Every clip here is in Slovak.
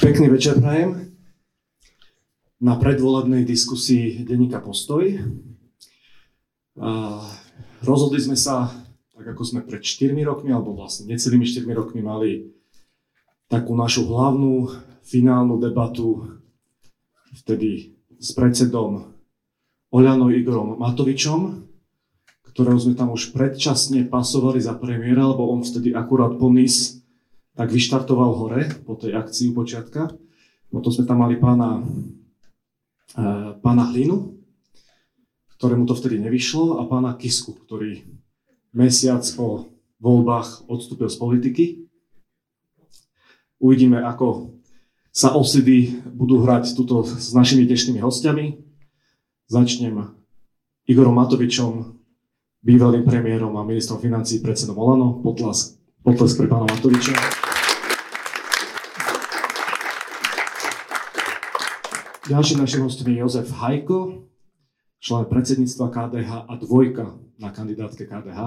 Pekný večer prajem. Na predvolebnej diskusii denníka Postoj. Rozhodli sme sa, tak ako sme pred 4 rokmi, alebo vlastne necelými 4 rokmi mali takú našu hlavnú finálnu debatu vtedy s predsedom OĽaNO Igorom Matovičom, ktorého sme tam už predčasne pasovali za premiéra, lebo on vtedy akurát po NIS tak vyštartoval hore po tej akcii počiatka. Potom sme tam mali pána Hlinu, ktorému to vtedy nevyšlo, a pána Kisku, ktorý mesiac po voľbách odstúpil z politiky. Uvidíme, ako sa osudy budú hrať tuto s našimi dnešnými hostiami. Začnem Igorom Matovičom, bývalým premiérom a ministrom financií, predsedom OĽaNO. Potlesk pre pána Matoviča. Ďalším našim hostom je Jozef Hajko, člen predsedníctva KDH a dvojka na kandidátke KDH.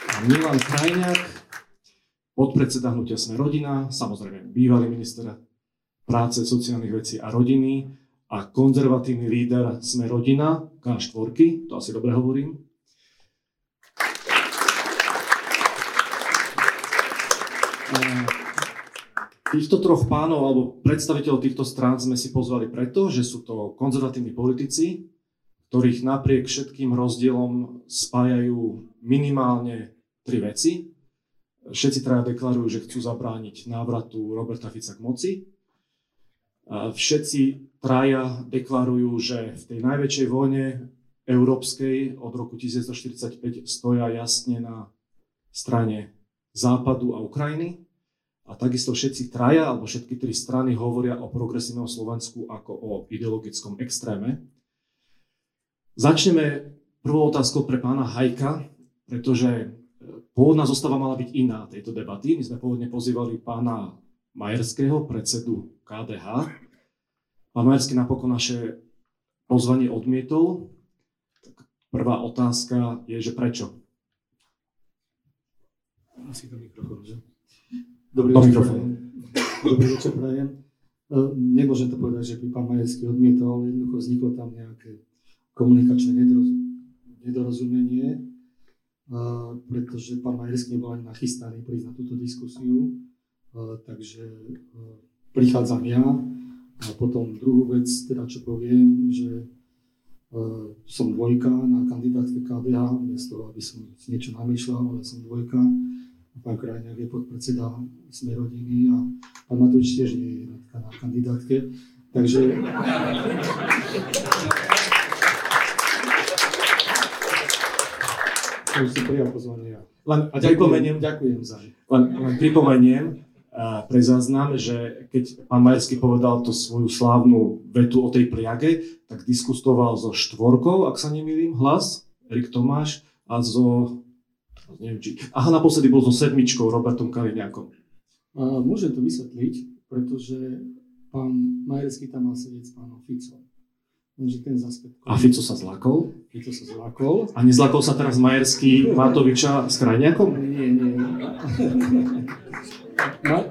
A Milan Krajniak, podpredseda hnutia Sme Rodina, samozrejme bývalý minister práce, sociálnych vecí a rodiny a konzervatívny líder Sme Rodina, K4, to asi dobre hovorím. Týchto troch pánov, alebo predstaviteľov týchto strán sme si pozvali preto, že sú to konzervatívni politici, ktorých napriek všetkým rozdielom spájajú minimálne tri veci. Všetci traja deklarujú, že chcú zabrániť návratu Roberta Fica k moci. Všetci traja deklarujú, že v tej najväčšej vojne európskej od roku 1945 stoja jasne na strane Západu a Ukrajiny. A takisto všetci traja, alebo všetky tri strany hovoria o progresívnom Slovensku ako o ideologickom extréme. Začneme prvou otázkou pre pána Hajka, pretože pôvodná zostava mala byť iná tejto debaty. My sme pôvodne pozývali pána Majerského, predsedu KDH. Pán Majerský napokon naše pozvanie odmietol. Tak prvá otázka je, že prečo? Asi to mikrofón, že? Dobrý večer, prajem. Nemôžem to povedať, že by pán Majerský odmietal, jednoducho vzniklo tam nejaké komunikačné nedorozumenie, pretože pán Majerský nebol ani nachystaný prísť na túto diskusiu, takže prichádzam ja a potom druhú vec, teda čo poviem, že som dvojka na kandidátke KDH, bez toho, aby som niečo namýšľal, ale som dvojka. Pán Krajniak je podpredseda Sme Rodiny a pán Matovič tiež nie je na kandidátke, takže si prijal pozvanie ja. Len pripomeniem pre záznam, že keď pán Majerský povedal tú svoju slávnu vetu o tej pliage, tak diskutoval so štvorkou, ak sa nemýlim, Hlas, Erik Tomáš a naposledy bol so sedmičkou Robertom Kaliňákom. Môžem to vysvetliť, pretože pán Majerský tam mal sedieť s pánom Ficom. A Fico sa zlakol? A nezlakol sa teraz Majerský Matoviča s Krajniakom? Nie.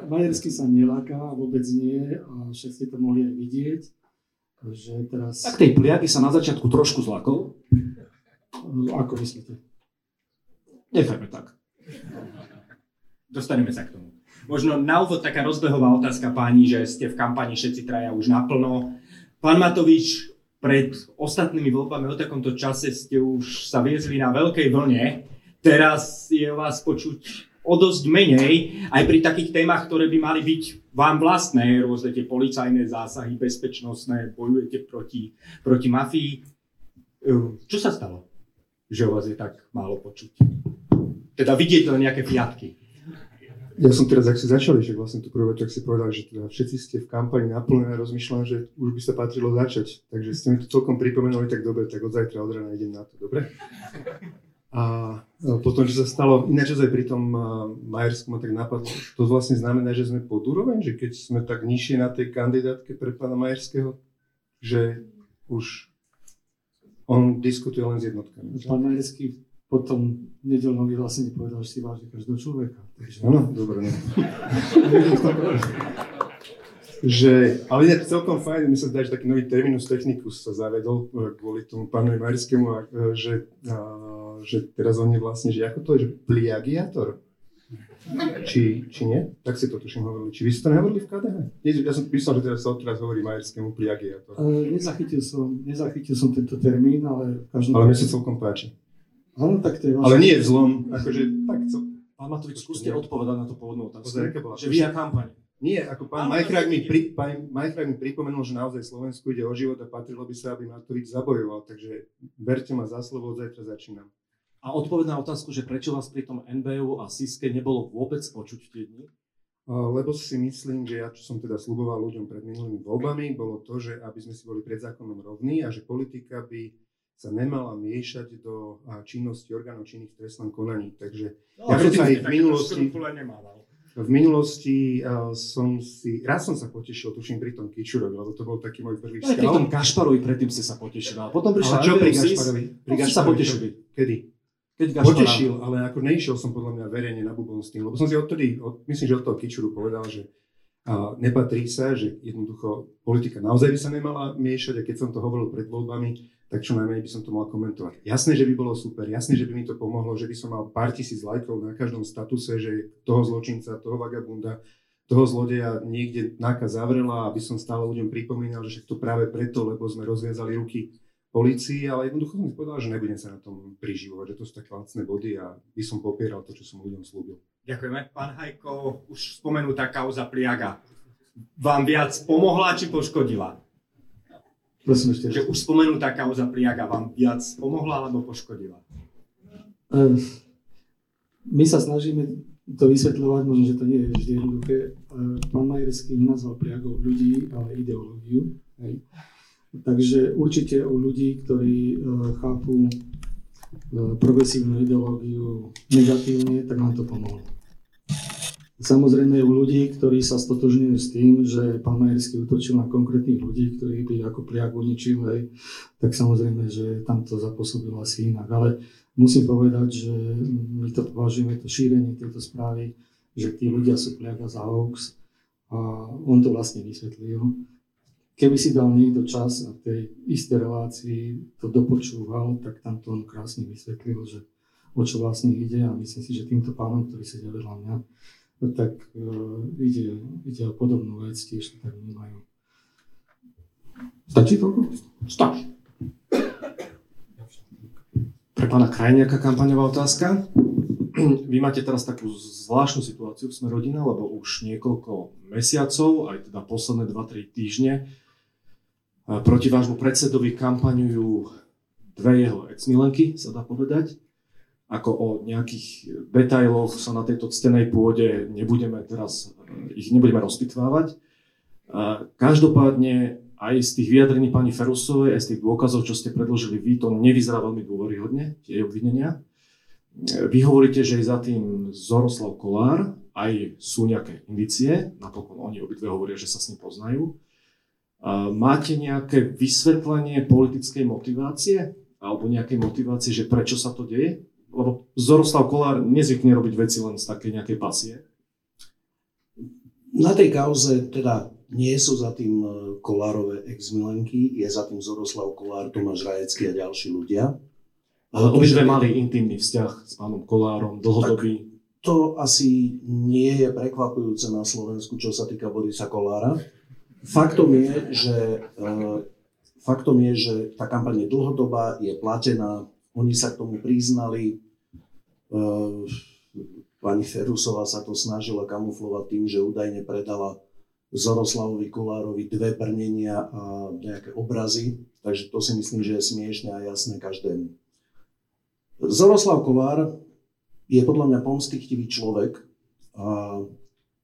Majerský sa neláka, vôbec nie, a však ste to mohli aj vidieť. Že teraz... Tak tej pliaky sa na začiatku trošku zlakol? Ako myslíte? Nechajme tak. Dostaneme sa k tomu. Možno na úvod taká rozbehová otázka páni, že ste v kampani všetci traja už naplno. Pán Matovič, pred ostatnými voľbami o takomto čase ste už sa viezli na veľkej vlne. Teraz je vás počuť o dosť menej, aj pri takých témach, ktoré by mali byť vám vlastné, rôzne tie policajné zásahy, bezpečnostné, bojujete proti mafii. Čo sa stalo, že o vás je tak málo počuť? Teda vidieť len nejaké piatky. Ja som teraz, ak ste začali, že vlastne tú prvú, tak si povedal, že teda všetci ste v kampani naplno, a rozmýšľam, že už by sa patrilo začať. Takže ste mi to celkom pripomenuli, tak dobre, tak od zajtra od rána idem na to, dobre? A potom, čo sa stalo, ináč aj pri tom Majerskom tak napadlo, to vlastne znamená, že sme pod úroveň, že keď sme tak nižšie na tej kandidátke pre pána Majerského, že už on diskutuje len s jednotkami. Pán Majerský potom nedeľnom vyhlásení povedal, že si váži každého človeka. Takže... Áno, dobre. Že, ale je celkom fajn, mi sa zdá, že taký nový terminus technicus sa zavedol kvôli tomu pánovi Majerskému, že teraz on je vlastne, že ako to je, že plagiátor? Či nie? Tak si to tuším hovorili. Či vy ste to nehovorili v KDH? Ja som písal, že teraz hovorí Majerskému plagiátor. Nezachytil som tento termín, ale... Ale mne sa celkom páči. Áno, tak to je... Ale nie je zlom, akože... Pán Matovič, skúste odpovedať na tú pôvodnú otázku. Že via kampaň. Nie, ako pán Majchrák mi pripomenul, že naozaj Slovensku ide o život a patrilo by sa, aby Matovič zabojoval. Takže berte ma za slovo, od zajtra začínam. A odpoveď na otázku, že prečo vás pri tom NBU a SIS-ke nebolo vôbec počuť tie dni? Lebo si myslím, že ja, čo som teda sľuboval ľuďom pred minulými voľbami, bolo to, že aby sme si boli pred zákonom rovní a že politika by sa nemala miešať do činnosti orgánov činných v trestnom konaní. Takže ja sa aj v minulosti raz som sa potešil, tuším, pri tom Kičurovi, lebo to bol taký môj prvý skal. Pri tom Kašparovi predtým ste sa potešili, ale potom prišla čo pri Kašparovi? Pri Kašparovi sa potešili. Kedy? Keď Kašpara. Potešil, ale ako nešiel som podľa mňa verejne na bubon s tým, lebo som si odtedy, myslím, že od toho Kičuru povedal, že nepatrí sa, že jednoducho politika naozaj by sa nemala miešať a keď som to hovoril pred voľbami, tak čo najmenej by som to mal komentovať. Jasné, že by bolo super, jasné, že by mi to pomohlo, že by som mal pár tisíc lajkov na každom statuse, že toho zločinca, toho vagabunda, toho zlodeja niekde náka zavrela, aby som stále ľuďom pripomínal, že to práve preto, lebo sme rozviazali ruky polícii, ale jednoducho som povedal, že nebudem sa na tom priživovať, že to sú také lacné body a by som popieral to, čo som ľuďom slúbil. Ďakujeme. Pán Hajko, už spomenutá kauza Pliaga vám viac pomohla či poškodila? Prosím, že už spomenutá kauza Pliaga vám viac pomohla alebo poškodila? My sa snažíme to vysvetľovať, možno, že to nie je vždy jednoduché. Pán Majerský nazval Pliagov ľudí, ale ideológiu. Hej. Takže určite o ľudí, ktorí chápu progresívnu ideológiu negatívne, tak nám to pomohlo. Samozrejme u ľudí, ktorí sa stotožňujú s tým, že pán Majerský útočil na konkrétnych ľudí, ktorí by ako Pliak uničil, hej, tak samozrejme, že tam to zapôsobilo asi inak. Ale musím povedať, že my to považujeme, to šírenie tejto správy, že tí ľudia sú Pliaga za hoax a on to vlastne vysvetlil. Keby si dal niekto čas a v tej istej relácii to dopočúval, tak tam to on krásne vysvetlil, že o čo vlastne ide a myslím si, že týmto pánom, ktorý sedia vedľa mňa, tak ide o podobnú vec, tiež to tak vnímajú. Stačí toľko? Stačí. Pre pána Krajniaka kampaňová otázka. Vy máte teraz takú zvláštnu situáciu v Sme Rodina, lebo už niekoľko mesiacov, aj teda posledné 2-3 týždne, proti vášmu predsedovi kampaňujú dve jeho ex-milenky, sa dá povedať. Ako o nejakých detailoch sa na tejto ctenej pôde nebudeme rozpitvávať. Každopádne aj z tých vyjadrení pani Ferusovej, aj z tých dôkazov, čo ste predložili vy, to nevyzerá veľmi dôveryhodne, tie obvinenia. Vy hovoríte, že je za tým Zoroslav Kollár, aj sú nejaké indície, napokon oni obidve hovoria, že sa s ním poznajú. Máte nejaké vysvetlenie politickej motivácie alebo nejakej motivácie, že prečo sa to deje? Lebo Zoroslav Kollár nezvykne robiť veci len z takej nejakej pasie. Na tej kauze teda nie sú za tým Kollárove ex-milenky, je za tým Zoroslav Kollár, Tomáš Rajecký a ďalší ľudia. Obidve mali intimný vzťah s pánom Kollárom, dlhodobý. To asi nie je prekvapujúce na Slovensku, čo sa týka Borisa Kollára. Faktom je, že tá kampaň je dlhodobá, je platená. Oni sa k tomu priznali, pani Ferusová sa to snažila kamuflovať tým, že údajne predala Zoroslavovi Kollárovi dve brnenia a nejaké obrazy, takže to si myslím, že je smiešne a jasné každému. Zoroslav Kollár je podľa mňa pomstychtivý človek a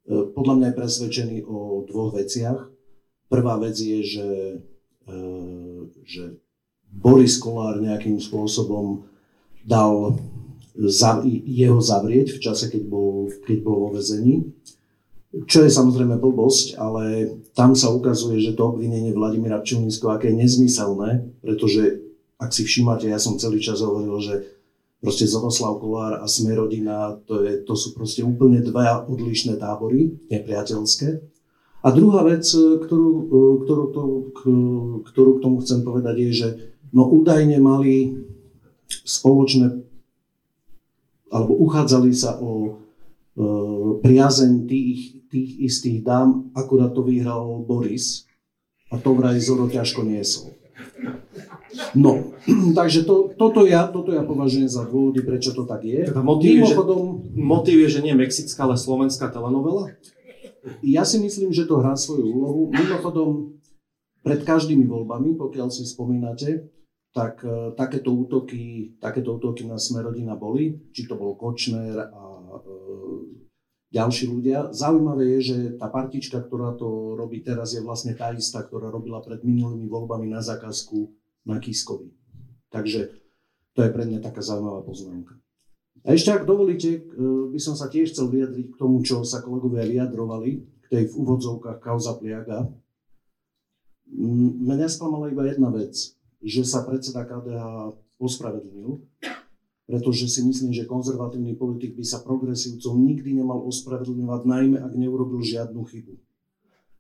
podľa mňa je presvedčený o dvoch veciach. Prvá vec je, že Boris Kollár nejakým spôsobom dal jeho zavrieť v čase, keď bol vo väzení. Čo je samozrejme blbosť, ale tam sa ukazuje, že to obvinenie Vladimíra Čornínskeho aké je nezmyselné, pretože ak si všímate, ja som celý čas hovoril, že Proste Zoroslav Kollár a Sme Rodina, to sú proste úplne dva odlišné tábory, nepriateľské. A druhá vec, ktorú k tomu chcem povedať, je, že údajne mali spoločné, alebo uchádzali sa o priazeň tých istých dám, akurát to vyhral Boris a to vraj Zoro ťažko niesol. No, takže toto ja považujem za dôvody, prečo to tak je. Teda motív je, že nie mexická, ale slovenská telenovela? Ja si myslím, že to hrá svoju úlohu. Mimochodom, pred každými voľbami, pokiaľ si spomínate, tak takéto útoky na Sme Rodina boli, či to bol Kočner a ďalší ľudia. Zaujímavé je, že tá partička, ktorá to robí teraz, je vlastne tá istá, ktorá robila pred minulými voľbami na zákazku na Kiskovi. Takže to je pre mňa taká zaujímavá poznámka. A ešte, ak dovolíte, by som sa tiež chcel vyjadriť k tomu, čo sa kolegovia vyjadrovali, k tej v úvodzovkách kauza Pliaga. Mňa sklamala iba jedna vec, že sa predseda KDH ospravedlnil, pretože si myslím, že konzervatívny politik by sa progresívcom nikdy nemal ospravedlňovať, najmä ak neurobil žiadnu chybu.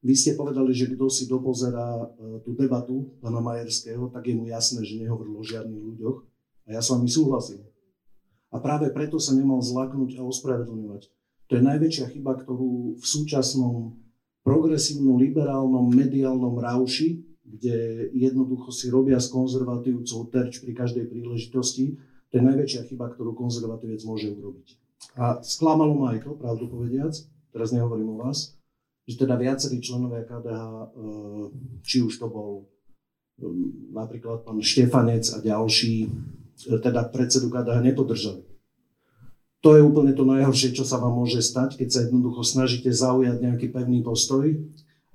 Vy ste povedali, že kto si dopozerá tú debatu pána Majerského, tak je mu jasné, že nehovoril o žiadnych ľuďoch. A ja s vami súhlasím. A práve preto sa nemal zlaknúť a ospravedlňovať. To je najväčšia chyba, ktorú v súčasnom progresívnom, liberálnom, mediálnom rauši, kde jednoducho si robia z konzervatívcov terč pri každej príležitosti, to je najväčšia chyba, ktorú konzervatívec môže urobiť. A sklamalo ma aj to, pravdu povediac, teraz nehovorím o vás, že teda viacerí členovia KDH, či už to bol napríklad pán Štefanec a ďalší, teda predsedu KDH nepodržali. To je úplne to najhoršie, čo sa vám môže stať, keď sa jednoducho snažíte zaujať nejaký pevný postoj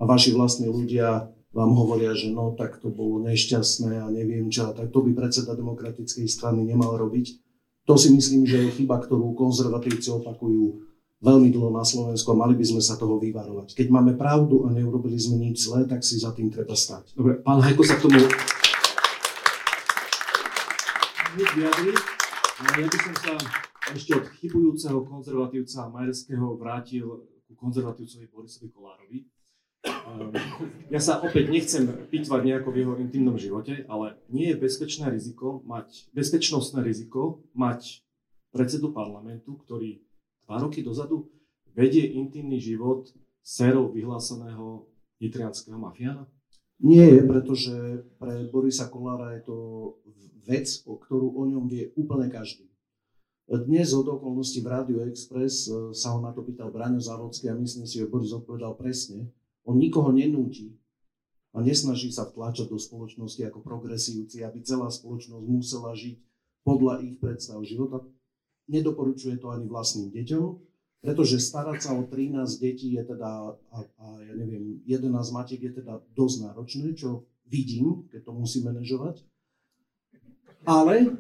a vaši vlastní ľudia vám hovoria, že no, tak to bolo nešťastné a neviem čo, tak to by predseda demokratickej strany nemal robiť. To si myslím, že je chyba, ktorú konzervatívci opakujú veľmi dlho na Slovensku a mali by sme sa toho vyvarovať. Keď máme pravdu a neurobili sme nič zlé, tak si za tým treba stať. Dobre, pán Hajko sa k tomu vyjadri. Ja by som sa ešte od chybujúceho konzervatívca Majerského vrátil ku konzervatívcovi Borisovi Kollárovi. Ja sa opäť nechcem pýtvať nejako v jeho intimnom živote, ale nie je bezpečnostné riziko mať predsedu parlamentu, ktorý 2 roky dozadu vedie intimný život sérov vyhláseného nitrianskeho mafiána? Nie je, pretože pre Borisa Kollára je to vec, o ktorú o ňom vie úplne každý. Dnes od okolností v Rádiu Express sa ho na to pýtal Braňo Závodský a myslím si, že Boris odpovedal presne. On nikoho nenúti a nesnaží sa vtlačať do spoločnosti ako progresívci, aby celá spoločnosť musela žiť podľa ich predstav života. Nedoporučuje to ani vlastným deťom, pretože starať sa o 13 detí je teda, ja neviem, 11 matiek je teda dosť náročné, čo vidím, keď to musí manažovať. Ale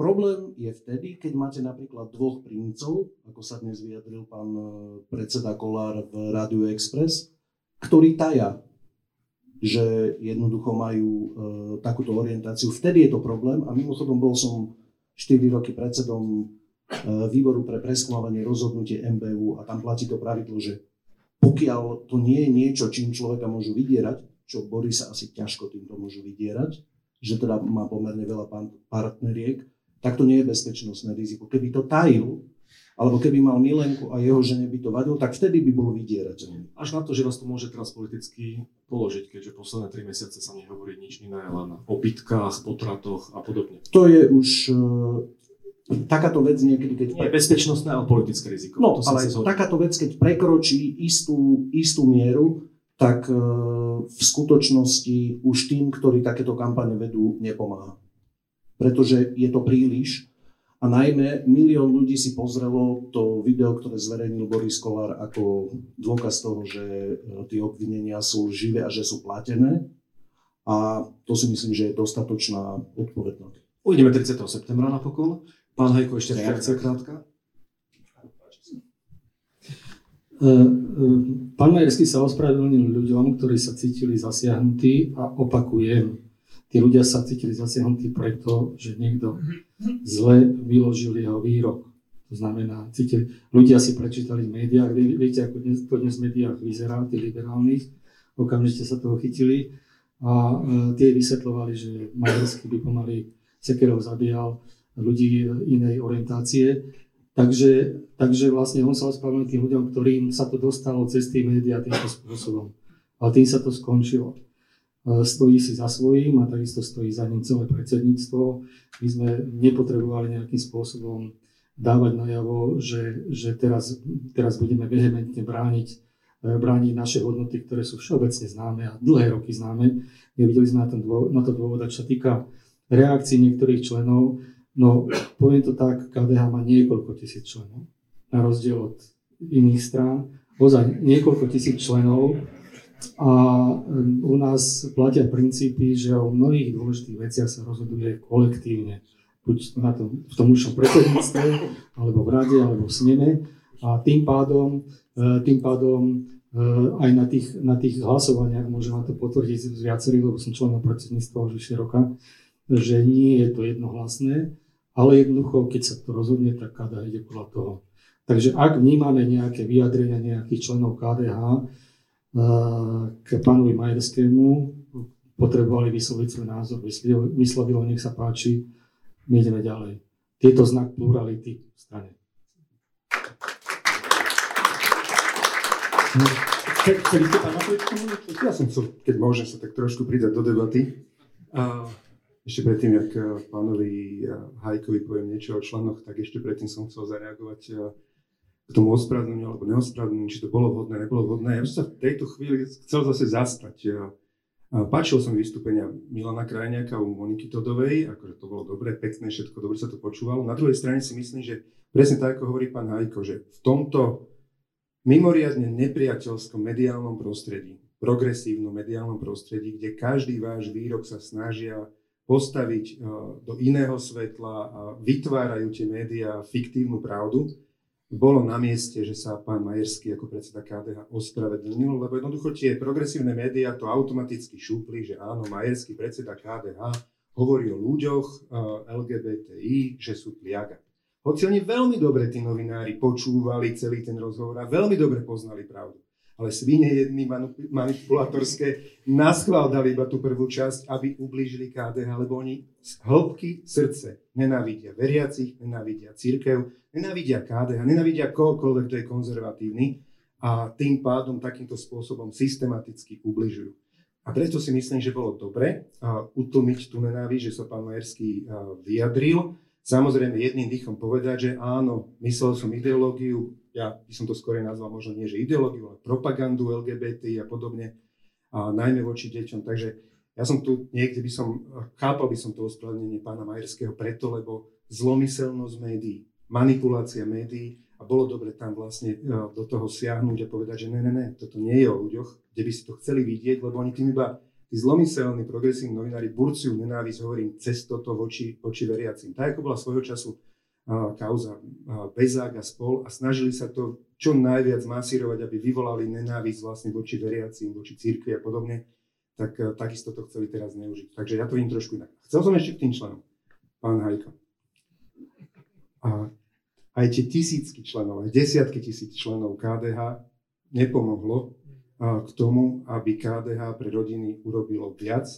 problém je vtedy, keď máte napríklad 2 princov, ako sa dnes vyjadril pán predseda Kollár v Rádiu Express, ktorí taja, že jednoducho majú takúto orientáciu. Vtedy je to problém a mimochodom bol som 4 roky predsedom výboru pre preskúmavanie rozhodnutie MBU a tam platí to pravidlo, že pokiaľ to nie je niečo, čím človeka môžu vydierať, čo Borisa asi ťažko týmto môžu vydierať, že teda má pomerne veľa partneriek, tak to nie je bezpečnostné riziko. Keby to tajil, alebo keby mal Milenku a jeho žene by to vadil, tak vtedy by bolo vydierateľné. Až na to, že vás to môže teraz politicky položiť, keďže posledné 3 mesiace sa nehovorí nič iné, len o bitkách, potratoch a podobne. To je už takáto vec niekedy, keď... Nie bezpečnostné, ale politické riziko. No, ale takáto vec, keď prekročí istú mieru, tak v skutočnosti už tým, ktorí takéto kampane vedú, nepomáha. Pretože je to príliš a najmä 1 milión ľudí si pozrelo to video, ktoré zverejnil Boris Kollár ako dôkaz toho, že tie obvinenia sú živé a že sú platené. A to si myslím, že je dostatočná odpoveď na to. Uvidíme 30. septembra napokon. Pán Hajko, ešte reakcia krátka. Pán Majerský sa ospravedlnil ľuďom, ktorí sa cítili zasiahnutí a opakujem, tí ľudia sa cítili zasiahnutí preto, že niekto zle vyložil jeho výrok. To znamená, ľudia si prečítali v médiách, viete, ako to dnes v médiách vyzerá, tí liberálnych, okamžite sa toho chytili a tie vysvetľovali, že Majerský by pomaly sekerov zabíjal ľudí inej orientácie. Takže vlastne on sa ospravedlnil tým ľuďom, ktorým sa to dostalo cez tie médiá týmto spôsobom. Ale tým sa to skončilo. Stojí si za svojím a takisto stojí za ním celé predsedníctvo. My sme nepotrebovali nejakým spôsobom dávať najavo, že teraz budeme vehementne brániť naše hodnoty, ktoré sú všeobecne známe a dlhé roky známe. Nevideli sme na to dôvod, čo sa týka reakcií niektorých členov. No, poviem to tak, KDH má niekoľko tisíc členov, na rozdiel od iných strán. Ozaj niekoľko tisíc členov a u nás platia princípy, že o mnohých dôležitých veciach sa rozhoduje kolektívne. Buď v tom užšom predsedníctve, alebo v rade, alebo v sneme. A tým pádom aj na tých hlasovaniach môžem to potvrdiť z viacerých, lebo som členom predsedníctva už vyššie roka, že nie je to jednohlasné, ale jednoducho, keď sa to rozhodne, tak KDH ide podľa toho. Takže ak vnímame nejaké vyjadrenia nejakých členov KDH k pánovi Majerskému, potrebovali vysloviť svoj názor, vyslovilo, nech sa páči, my ideme ďalej. Tieto znak plurality v strane. Chceli ste pána Pellegriniho? Ja som chcel, keď môžem sa tak trošku pridať do debaty. Ešte predtým, ak pánovi Hajkovi poviem niečo o členoch, tak ešte predtým som chcel zareagovať k tomu ospravedlneniu alebo neospravedlneniu, či to bolo vhodné, nebolo vhodné. Ja som sa v tejto chvíli chcel zase zastať. Páčilo som vystúpenia Milana Krajniaka u Moniky Todovej, akože to bolo dobre, pekné, všetko dobre sa to počúvalo. Na druhej strane si myslím, že presne tak, ako hovorí pán Hajko, že v tomto mimoriadne nepriateľskom mediálnom prostredí, progresívnom mediálnom prostredí, kde každý váš výrok sa snažia postaviť do iného svetla a vytvárajú tie médiá fiktívnu pravdu, bolo na mieste, že sa pán Majerský ako predseda KDH ospravedlnil, lebo jednoducho tie progresívne médiá to automaticky šúpli, že áno, Majerský predseda KDH hovorí o ľuďoch LGBTI, že sú pliaga. Hoci oni veľmi dobre tí novinári počúvali celý ten rozhovor a veľmi dobre poznali pravdu. Ale svine jedný manipulatorské naschvál dali iba tú prvú časť, aby ublížili KDH, lebo oni z hĺbky srdce nenávidia veriacich, nenávidia cirkev, nenávidia KDH, nenávidia kohokoľvek, kto je konzervatívny a tým pádom takýmto spôsobom systematicky ubližujú. A preto si myslím, že bolo dobre utlmiť tú nenávisť, že sa pán Majerský vyjadril. Samozrejme jedným dýchom povedať, že áno, myslel som ideológiu, ja by som to skôr nazval možno nie, že ideológiu, ale propagandu LGBT a podobne, a najmä voči deťom. Takže ja som tu niekde chápal by som to ospravedlnenie pána Majerského preto, lebo zlomyselnosť médií, manipulácia médií a bolo dobre tam vlastne do toho siahnuť a povedať, že ne, toto nie je o ľuďoch, kde by si to chceli vidieť, lebo oni tým iba tí zlomyselní progresívni novinári burciu nenávisť, hovorím, cez toto voči veriacim. Tak ako bola svojho času kauza Bezák a spol a snažili sa to čo najviac masírovať, aby vyvolali nenávisť vlastne voči veriacim, voči cirkvi a podobne, tak takisto to chceli teraz neužiť. Takže ja to vidím trošku inak. Chcel som ešte k tým členom, pán Hajko. A aj tie tisícky členov, aj desiatky tisíc členov KDH nepomohlo k tomu, aby KDH pre rodiny urobilo viac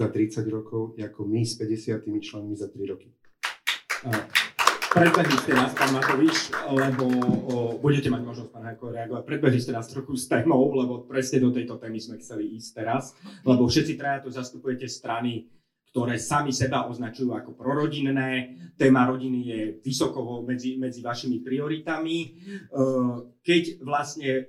za 30 rokov, ako my s 50 členmi za 3 roky. Predbehli ste nás, pán Matovič, lebo budete mať možnosť, pán Hajko, reagovať. Predbehli ste nás trochu s témou, lebo presne do tejto témy sme chceli ísť teraz, lebo všetci traja tu zastupujete strany, ktoré sami seba označujú ako prorodinné. Téma rodiny je vysoko medzi vašimi prioritami. Keď vlastne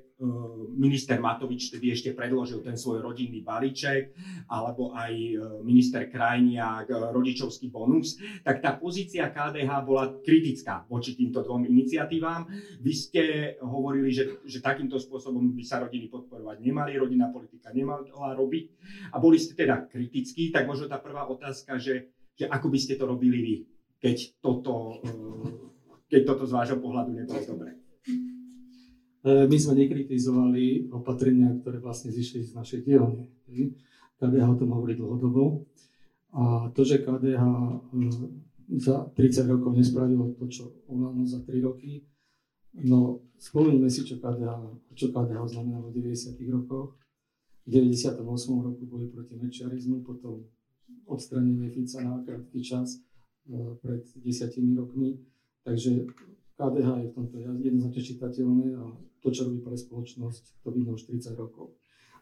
minister Matovič tedy ešte predložil ten svoj rodinný balíček, alebo aj minister Krajniak rodičovský bonus, tak tá pozícia KDH bola kritická voči týmto dvom iniciatívam. Vy ste hovorili, že takýmto spôsobom by sa rodiny podporovať nemali, rodinná politika nemala robiť a boli ste teda kritickí, tak možno tá prvá otázka, že ako by ste to robili vy, keď toto z vášho pohľadu nebolo dobre. My sme nekritizovali opatrenia, ktoré vlastne zišli z našej dielne. KDH o tom hovorí dlhodobo. A to, že KDH za 30 rokov nespravilo to, čo OĽaNO za 3 roky, no spomeňme si, čo KDH znamená v 90. rokoch. V 98. roku boli proti mečiarizmu, potom odstranenie Fica na krátky čas pred 10 rokmi. Takže KDH je v tomto jednoznačne čitateľné a to, čo robí pre spoločnosť, to vidno už 30 rokov.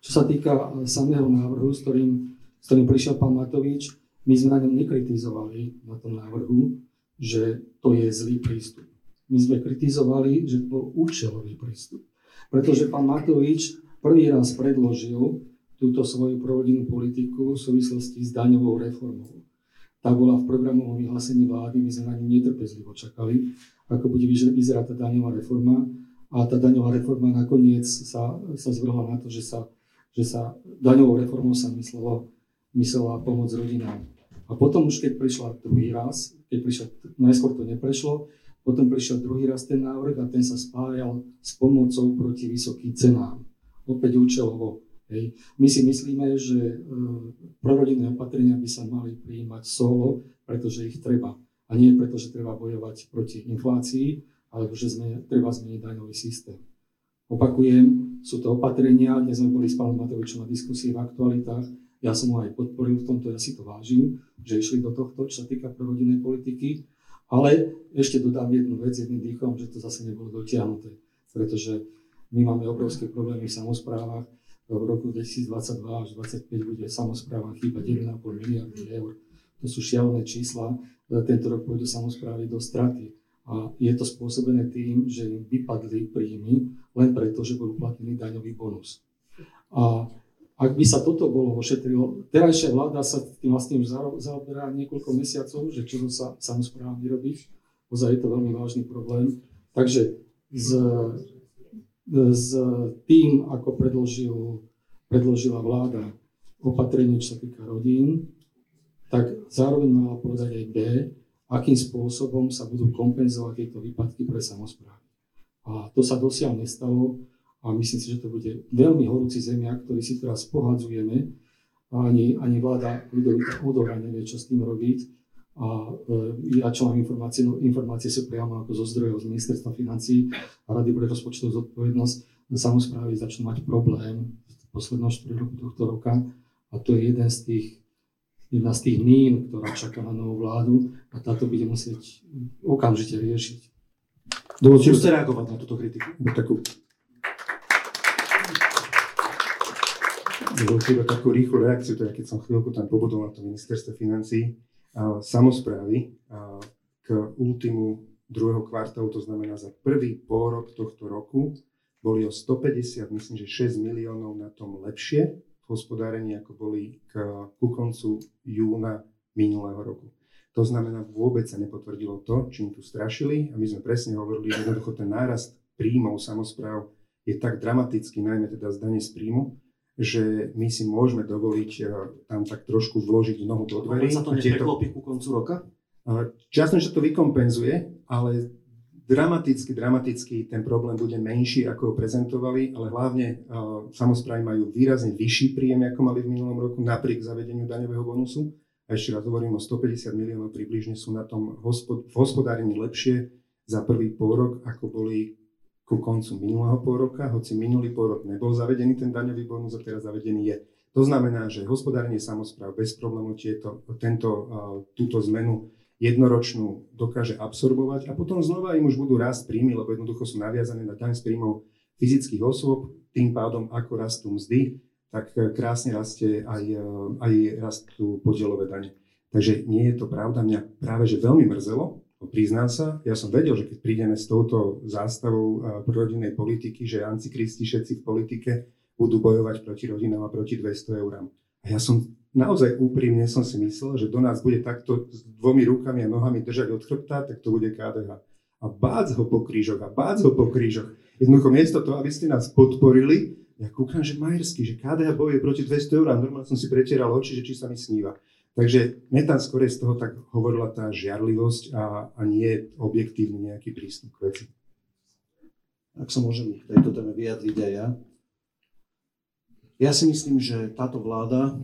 Čo sa týka samého návrhu, s ktorým prišiel pán Matovič, my sme na ňom nekritizovali na tom návrhu, že to je zlý prístup. My sme kritizovali, že to bol účelový prístup. Pretože pán Matovič prvý raz predložil túto svoju prorodinnú politiku v súvislosti s daňovou reformou. Tá bola v programovom vyhlásení vlády, my sme na ňu netrpezlivo čakali, ako bude vyzerať tá daňová reforma. A tá daňová reforma nakoniec sa zvrhla na to, že sa daňovou reformou sa myslela pomoc rodinám. A potom už keď prišla druhý raz, najskôr to neprešlo, potom prišiel druhý raz ten návrh a ten sa spájal s pomocou proti vysokým cenám. Opäť účelovo. Hej. My si myslíme, že prorodinné opatrenia by sa mali prijímať solo, pretože ich treba. A nie preto, že treba bojovať proti inflácii, ale že treba zmeniť daňový systém. Opakujem, sú to opatrenia, dnes sme boli s pánom Matovičom na diskusii v aktualitách, ja som ho aj podporil v tomto, ja si to vážim, že išli do tohto, čo sa týka prorodinnej politiky, ale ešte dodám jednu vec, jedným dýchom, že to zase nebolo dotiahnuté, pretože my máme obrovské problémy v samosprávach. V roku 2022 až 2025 bude samospráva chýbať 1,5 miliardy eur. To sú šialené čísla. Tento rok pôjdu samosprávy do straty. A je to spôsobené tým, že im vypadli príjmy len preto, že bol uplatnený daňový bonus. A ak by sa toto bolo ošetrilo, terajšia vláda sa tým vlastne už zaoberá niekoľko mesiacov, že čo sa samospráva vyrobí. Ozaj je to veľmi vážny problém. Takže s tým, ako predložila vláda opatrenie, čo sa týka rodín, tak zároveň mala povedať aj B, akým spôsobom sa budú kompenzovať tieto výpadky pre samosprávy. A to sa dosiaľ nestalo a myslím si, že to bude veľmi horúci zemiak, ktorý si teraz pohadzujeme a ani vláda Ľudovita Odora nevie, čo s tým robiť. A ja čo mám informácie, no informácie sú priamo ako zo zdrojov z Ministerstva financií a Rady pre rozpočtovú zodpovednosť, samosprávy začnú mať problém v poslednom 4 roku tohto roka a to je jedna z tých mín, ktorá čaká na novú vládu a táto bude musieť okamžite riešiť. Dovolím si reagovať na túto kritiku. Takú rýchlu reakciu, teda keď som chvíľku tam pobodoval na to Ministerstvo financií, samosprávy k ultimu druhého kvartálu, to znamená za prvý pôrok tohto roku, boli o 150, myslím, že 6 miliónov na tom lepšie v hospodárení, ako boli ku koncu júna minulého roku. To znamená, vôbec sa nepotvrdilo to, čím tu strašili a my sme presne hovorili, že jednoducho ten nárast príjmov samospráv je tak dramatický, najmä teda z dane z príjmu, že my si môžeme dovoliť tam tak trošku vložiť nohu do dverí. Sa to nepreklopí ku koncu roka? Časne, že to vykompenzuje, ale dramaticky ten problém bude menší, ako ho prezentovali, ale hlavne samosprávy majú výrazne vyšší príjem, ako mali v minulom roku, napriek zavedeniu daňového bonusu. A ešte raz hovorím, o 150 miliónov približne sú na tom v hospodárení lepšie za prvý pôrok, ako boli ku koncu minulého pôroka, hoci minulý pôrok nebol zavedený ten daňový bonus a teraz zavedený je. To znamená, že hospodárenie samospráv bez problémov túto zmenu jednoročnú dokáže absorbovať a potom znova im už budú rásť príjmy, lebo jednoducho sú naviazané na daň z príjmov fyzických osôb, tým pádom ako rastú mzdy, tak krásne rastie aj rastú podielové dane. Takže nie je to pravda, mňa práve že veľmi mrzelo. Priznám sa, ja som vedel, že keď prídeme s touto zástavou prorodinnej politiky, že antikristi všetci v politike budú bojovať proti rodinám a proti 200 eurám. A ja som naozaj úprimne som si myslel, že do nás bude takto s dvomi rukami a nohami držať od chrbta, tak to bude KDH. A bác ho po krížoch. Jednoducho miesto toho, aby ste nás podporili, ja kúkam, že Majerský, že KDH bojuje proti 200 eurám. Normálne som si pretieral oči, že či sa mi sníva. Takže mne tam skorej z toho tak hovorila tá žiarlivosť a nie objektívny nejaký prístup k veci. Ak sa môžem k tejto téme vyjadriť aj ja. Ja si myslím, že táto vláda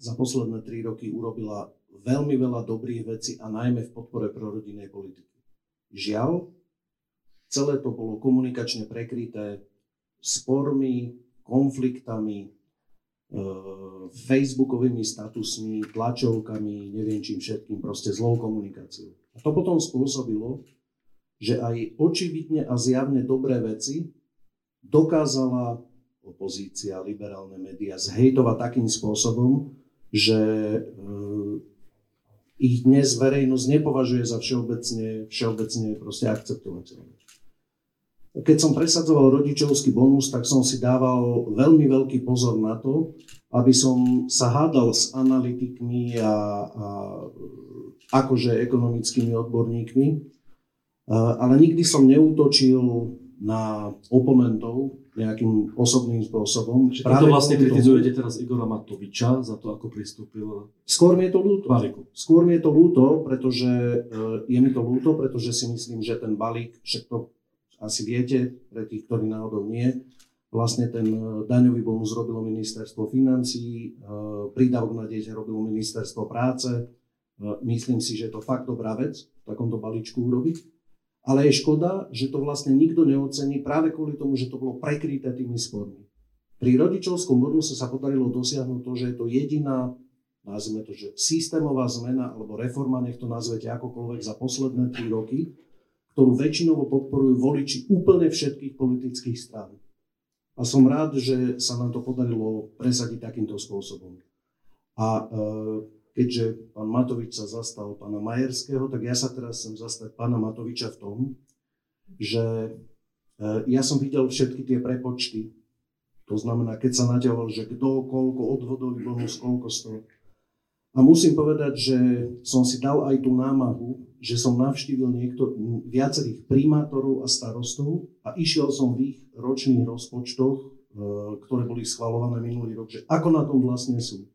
za posledné 3 roky urobila veľmi veľa dobrých vecí a najmä v podpore prorodinnej politiky. Žiaľ, celé to bolo komunikačne prekryté spormi, konfliktami, facebookovými statusmi, tlačovkami, neviem čím všetkým, proste zlou komunikáciou. A to potom spôsobilo, že aj očividne a zjavne dobré veci dokázala opozícia, liberálne médiá zhejtovať takým spôsobom, že ich dnes verejnosť nepovažuje za všeobecne proste akceptovateľné. Keď som presadzoval rodičovský bonus, tak som si dával veľmi veľký pozor na to, aby som sa hádal s analytikmi a akože ekonomickými odborníkmi, ale nikdy som neútočil na oponentov nejakým osobným spôsobom. Čiže práve to vlastne kritizujete teraz Igora Matoviča za to, ako pristúpil? Skôr mi je to ľúto. Skôr mi je to ľúto, pretože si myslím, že ten balík, všetko asi viete, pre tých, ktorí náhodou nie, vlastne ten daňový bonus robilo ministerstvo financií, prídavok na dieťa robilo ministerstvo práce. Myslím si, že je to fakt dobrá vec v takomto balíčku urobiť. Ale je škoda, že to vlastne nikto neocení práve kvôli tomu, že to bolo prekryté tými spormi. Pri rodičovskom bonuse sa podarilo dosiahnuť to, že je to jediná, nazvime to, že systémová zmena alebo reforma, nech to nazvete akokoľvek, za posledné 3 roky, ktorú väčšinovo podporujú voliči úplne všetkých politických strán. A som rád, že sa nám to podarilo presadiť takýmto spôsobom. A keďže pán Matovič sa zastal pána Majerského, tak ja sa teraz chcem zastať pána Matoviča v tom, že ja som videl všetky tie prepočty. To znamená, keď sa naťahoval, že kto, koľko odvodov, bonus, koľko stojí. A musím povedať, že som si dal aj tú námahu, že som navštívil viacerých primátorov a starostov a išiel som v ich ročných rozpočtoch, ktoré boli schvaľované minulý rok, že ako na tom vlastne sú.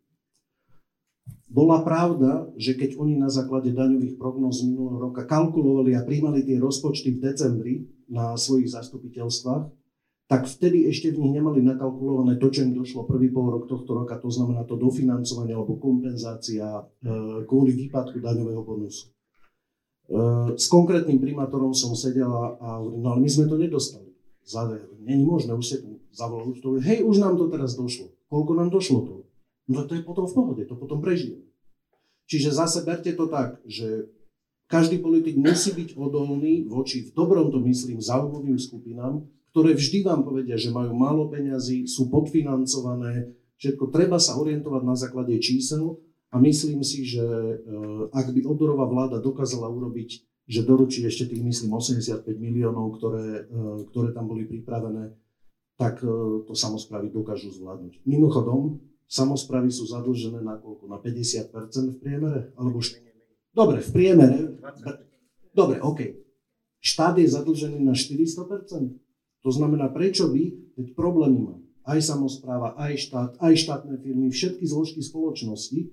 Bola pravda, že keď oni na základe daňových prognóz z minulého roka kalkulovali a príjmali tie rozpočty v decembri na svojich zastupiteľstvách, tak vtedy ešte v nich nemali nakalkulované to, čo im došlo prvý pol rok tohto roka, to znamená to dofinancovanie alebo kompenzácia kvôli výpadku daňového bonusu. S konkrétnym primátorom som sedel a hovoril, no ale my sme to nedostali. Není možné, už sa zavolal účtový, hej, už nám to teraz došlo. Koľko nám došlo to? No to je potom v pohode, to potom prežijeme. Čiže zase berte to tak, že každý politik musí byť odolný voči, v dobrom to myslím, záujmovým skupinám, ktoré vždy vám povedia, že majú málo peňazí, sú podfinancované, všetko. Treba sa orientovať na základe čísel a myslím si, že ak by Odorová vláda dokázala urobiť, že doručí ešte tých, myslím, 85 miliónov, ktoré tam boli pripravené, tak to samosprávy dokážu zvládnuť. Mimochodom, samosprávy sú zadlžené na koľko? Na 50% v priemere? Alebo dobre, v priemere. Dobre, OK. Štát je zadlžený na 400%. To znamená, prečo by, veď problémy má aj samospráva, aj štát, aj štátne firmy, všetky zložky spoločnosti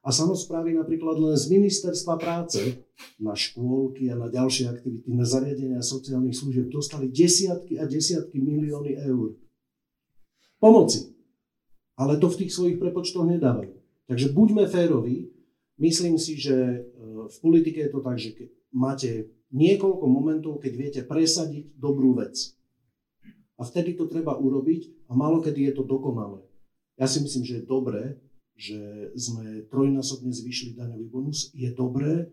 a samosprávy napríklad len z ministerstva práce na škôlky a na ďalšie aktivity, na zariadenia sociálnych služieb dostali desiatky a desiatky milióny eur. Pomoci. Ale to v tých svojich prepočtoch nedávajú. Takže buďme féroví. Myslím si, že v politike je to tak, že máte niekoľko momentov, keď viete presadiť dobrú vec. A vtedy to treba urobiť a malokedy je to dokonalé. Ja si myslím, že je dobré, že sme 3-násobne zvýšili daňový bonus. Je dobré,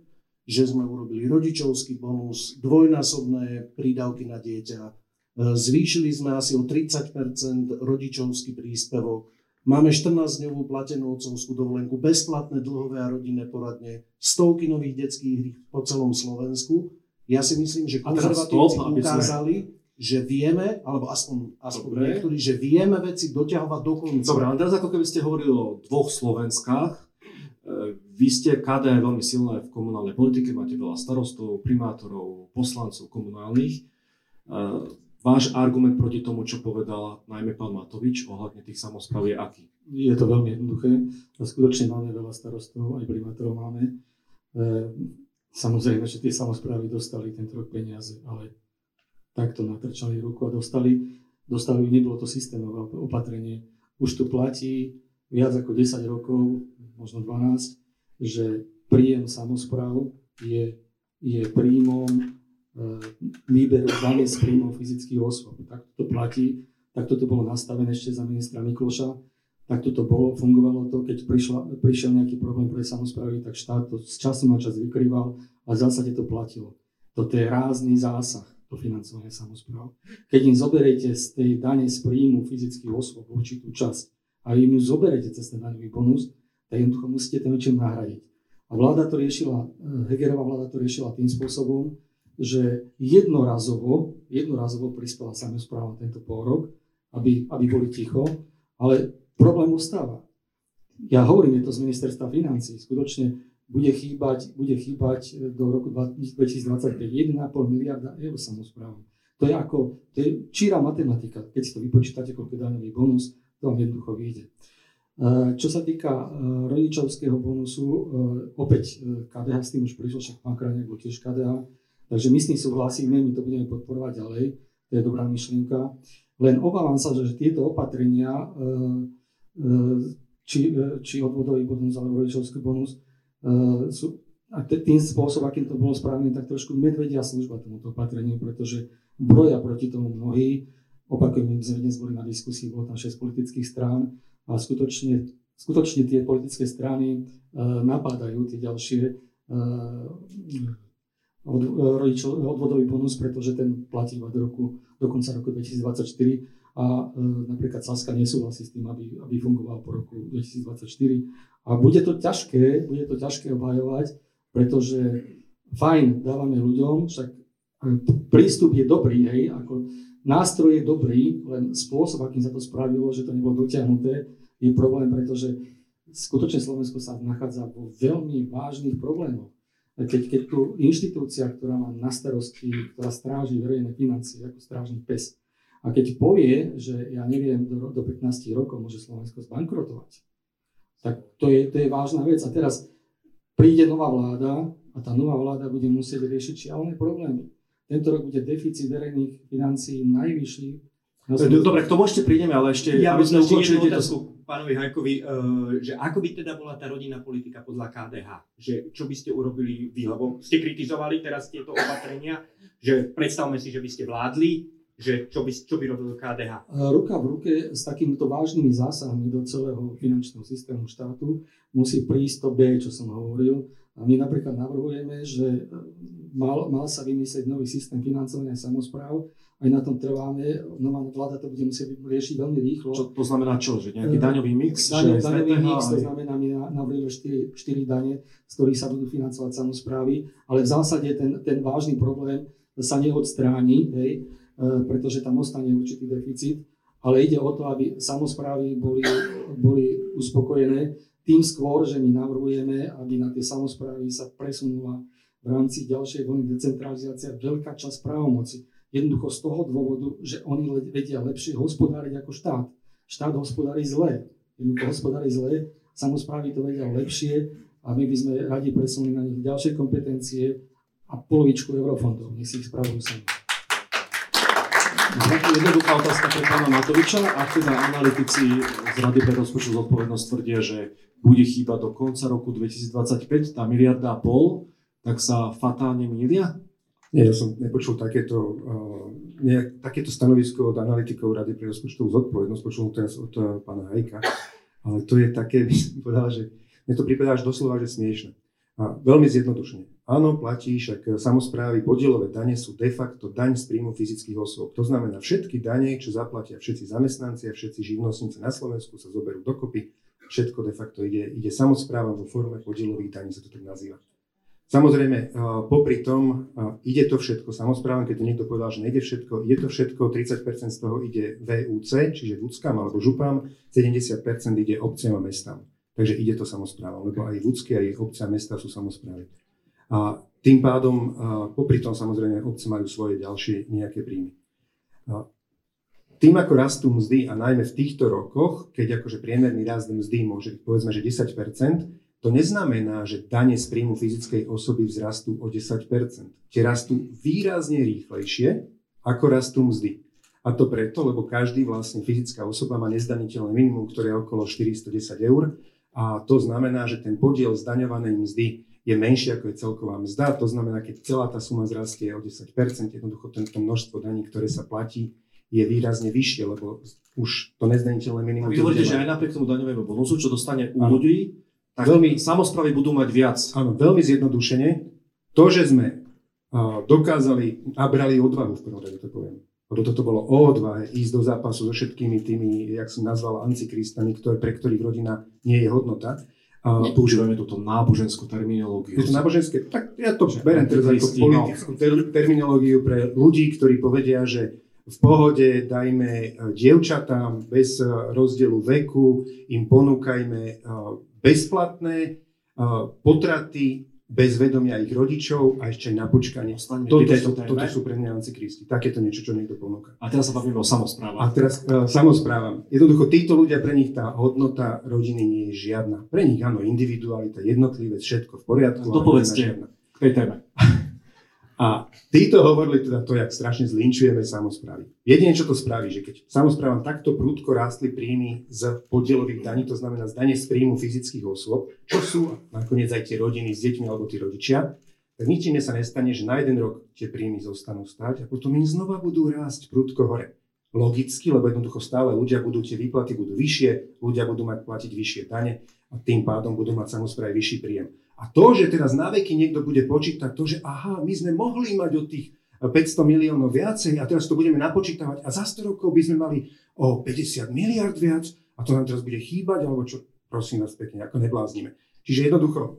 že sme urobili rodičovský bonus, 2-násobné prídavky na dieťa. Zvýšili sme asi o 30% rodičovský príspevok. Máme 14-dňovú platenú otcovskú dovolenku, bezplatné dlhové a rodinné poradne, stovky nových detských hry po celom Slovensku. Ja si myslím, že konzervatívci ukázali, že vieme, alebo aspoň niektorí, že vieme veci doťahovať do konca. Dobre, ale teraz ako keby ste hovorili o dvoch Slovenskách. Vy ste KDH veľmi silné v komunálnej politike, máte veľa starostov, primátorov, poslancov komunálnych. Váš argument proti tomu, čo povedal najmä pán Matovič ohľadne tých samospráv, je aký? Je to veľmi jednoduché. Skutočne máme veľa starostov, aj primátorov máme. Samozrejme, že tie samosprávy dostali tento rok peniaze, ale takto natrčali ruku a dostali, nebolo to systémové opatrenie. Už tu platí viac ako 10 rokov, možno 12, že príjem samospráv je príjmom výberu dane z príjmov fyzických osôb. Takto to platí, takto to bolo nastavené ešte za ministra Mikloša, takto to bolo, fungovalo to, keď prišiel nejaký problém pre samosprávy, tak štát to z času na čas vykrýval a v zásade to platilo. Toto je rázny zásah do financovania samospráv. Keď im zoberiete z tej dane z príjmu fyzických osôb určitú časť a im ju zoberete cez ten daňový bonus, tak jednoducho musíte to niečím nahradiť. A vláda to riešila, Hegerová vláda to riešila tým spôsobom, že jednorazovo prispela samospráva tento pôrok, aby boli ticho, ale problém ostáva. Ja hovorím, je to z ministerstva financií, skutočne bude chýbať do roku 2025 1,5 miliarda eur samospráva. To je ako, to je číra matematika, keď si to vypočítate, koľko daňový bonus, to vám jednoducho vyjde. Čo sa týka rodičovského bonusu, opäť KDH s tým už prišiel, však pán Krajniak bol tiež KDH, takže my s tým súhlasíme, my to budeme podporovať ďalej, to je dobrá myšlienka. Len obávam sa, že tieto opatrenia, či odvodový bonus alebo rodičovský bonus, sú a tým spôsobom, akým to bolo správne, tak trošku medvedia služba tomuto opatreniu, pretože broja proti tomu mnohí, opakujem, my sme dnes boli na diskusii, bolo tam 6 politických strán, a skutočne tie politické strany napádajú tie ďalšie odvodový bonus, pretože ten platí do konca roku 2024 a napríklad Saska nesúhlasí s tým, aby fungoval po roku 2024. A bude to ťažké obhajovať, pretože fajn, dávame ľuďom, však prístup je dobrý, hej, ako nástroj je dobrý, len spôsob, akým sa to spravilo, že to nebolo dotiahnuté, je problém, pretože skutočne Slovensko sa nachádza vo veľmi vážnych problémoch. Keď tu inštitúcia, ktorá má na starosti, ktorá stráži verejné financie, ako strážny pes, a keď povie, že ja neviem, do 15 rokov môže Slovensko zbankrotovať, tak to je vážna vec. A teraz príde nová vláda a tá nová vláda bude musieť riešiť šialené problémy. Tento rok bude deficit verejných financií najvyšší. Dobre, k tomu ešte prídeme, ale ešte... Ja by som ešte jednu otázku pánovi Hajkovi, že ako by teda bola tá rodinná politika podľa KDH? Že čo by ste urobili vy? Lebo ste kritizovali teraz tieto opatrenia, že predstavme si, že by ste vládli, že čo by robilo KDH? Ruka v ruke s takýmito vážnymi zásahmi do celého finančného systému štátu musí prísť to B, čo som hovoril. A my napríklad navrhujeme, že mal sa vymyslieť nový systém financovania samospráv. Aj na tom trváme. Nová vláda to bude musieť riešiť veľmi rýchlo. Čo to znamená čo? Že nejaký daňový mix? Daňový mix, to znamená, my navrhujeme 4 dane, z ktorých sa budú financovať samosprávy. Ale v zásade ten vážny problém sa neodstráni, hej, pretože tam ostane určitý deficit. Ale ide o to, aby samosprávy boli uspokojené. Tým skôr, že my navrhujeme, aby na tie samosprávy sa presunula v rámci ďalšej vlny decentralizácia veľká časť právomoci. Jednoducho z toho dôvodu, že oni vedia lepšie hospodáriť ako štát. Štát hospodári zle. Samosprávy to vedia lepšie a my by sme radi presunuli na nich ďalšie kompetencie a polovičku eurofondov. Nech si ich spravujú sami. Jednoduchá otázka pre pána Matoviča. Ak teda analytici z Rady pre rozpočtovú zodpovednosť tvrdia, že bude chýbať do konca roku 2025 tá 1,5 miliardy, tak sa fatálne mýlia? Nie, ja som nepočul takéto stanovisko od analytikov Rady pre rozpočtovú zodpovednosť, počul teraz od pána Hajka, ale to je také, by som povedal, že mne to prípadá až doslova, že smiešne. A veľmi zjednodušene. Áno, platí, však samosprávy podielové dane sú de facto daň z príjmu fyzických osôb. To znamená, všetky dane, čo zaplatia všetci zamestnanci a všetci živnostníci na Slovensku, sa zoberú dokopy. Všetko de facto ide samosprávam vo forme podielových daní, sa to tak nazýva. Samozrejme, popri tom ide to všetko samosprávam, keď to niekto povedal, že nejde všetko, ide to všetko, 30% z toho ide VUC, čiže vúckam alebo župám, 70% ide obciam a mestám. Takže ide to samosprávam, lebo aj vúcky, aj obce a mesta sú samosprávy. A tým pádom, popri tom samozrejme, obce majú svoje ďalšie nejaké príjmy. Tým, ako rastú mzdy, a najmä v týchto rokoch, keď akože priemerný rast mzdy môže, povedzme, že 10%, to neznamená, že dane z príjmu fyzickej osoby vzrastú o 10%. Tie rastú výrazne rýchlejšie, ako rastú mzdy. A to preto, lebo každý vlastne fyzická osoba má nezdaniteľné minimum, ktoré je okolo 410 eur. A to znamená, že ten podiel zdaňovanej mzdy je menšie ako je celková mzda. To znamená, keď celá tá suma zrastie o 10%, jednoducho tento množstvo daní, ktoré sa platí, je výrazne vyššie, lebo už to nezdaniteľné minimum. Vy hovoríte, že aj napriek tomu daňovému bonusu, čo dostane u ľudí, tak veľmi samosprávy budú mať viac. Áno, veľmi zjednodušene. To, že sme dokázali a brali odvahu v prvom rade, to poviem. Lebo toto bolo o odvahe ísť do zápasu so všetkými tými, jak som nazval, antikristami, pre ktorých rodina nie je hodnota. Nepoužívame túto náboženskú terminológiu. Je to náboženské, tak ja to beriem teraz ako politickú terminológiu pre ľudí, ktorí povedia, že v pohode dajme dievčatám bez rozdielu veku, im ponúkajme bezplatné potraty bez vedomia ich rodičov a ešte na počkanie. Toto sú pre mňa antikristi. Takéto niečo, čo niekto ponúka. A teraz sa bavíme o samosprávam. A teraz samosprávam. Jednoducho, títo ľudia, pre nich tá hodnota rodiny nie je žiadna. Pre nich áno, individualita, jednotlivec, všetko v poriadku. To povedzte k tej téme. A títo hovorili teda to, jak strašne zlinčujeme samosprávy. Jedine, čo to spraví, že keď samosprávam takto prudko rástli príjmy z podielových daní, to znamená z dane z príjmu fyzických osôb, čo sú nakoniec aj tie rodiny s deťmi alebo tí rodičia, tak ničím sa nestane, že na jeden rok tie príjmy zostanú stáť a potom im znova budú rásť prudko hore. Logicky, lebo jednoducho stále ľudia budú, tie výplaty budú vyššie, ľudia budú mať platiť vyššie dane a tým pádom budú mať samosprávy vyšší príjem. A to, že teraz na veky niekto bude počítať to, že aha, my sme mohli mať od tých 500 miliónov viacej a teraz to budeme napočítavať a za 100 rokov by sme mali o 50 miliard viac a to nám teraz bude chýbať, alebo čo, prosím vás pekne, ako nebláznime. Čiže jednoducho,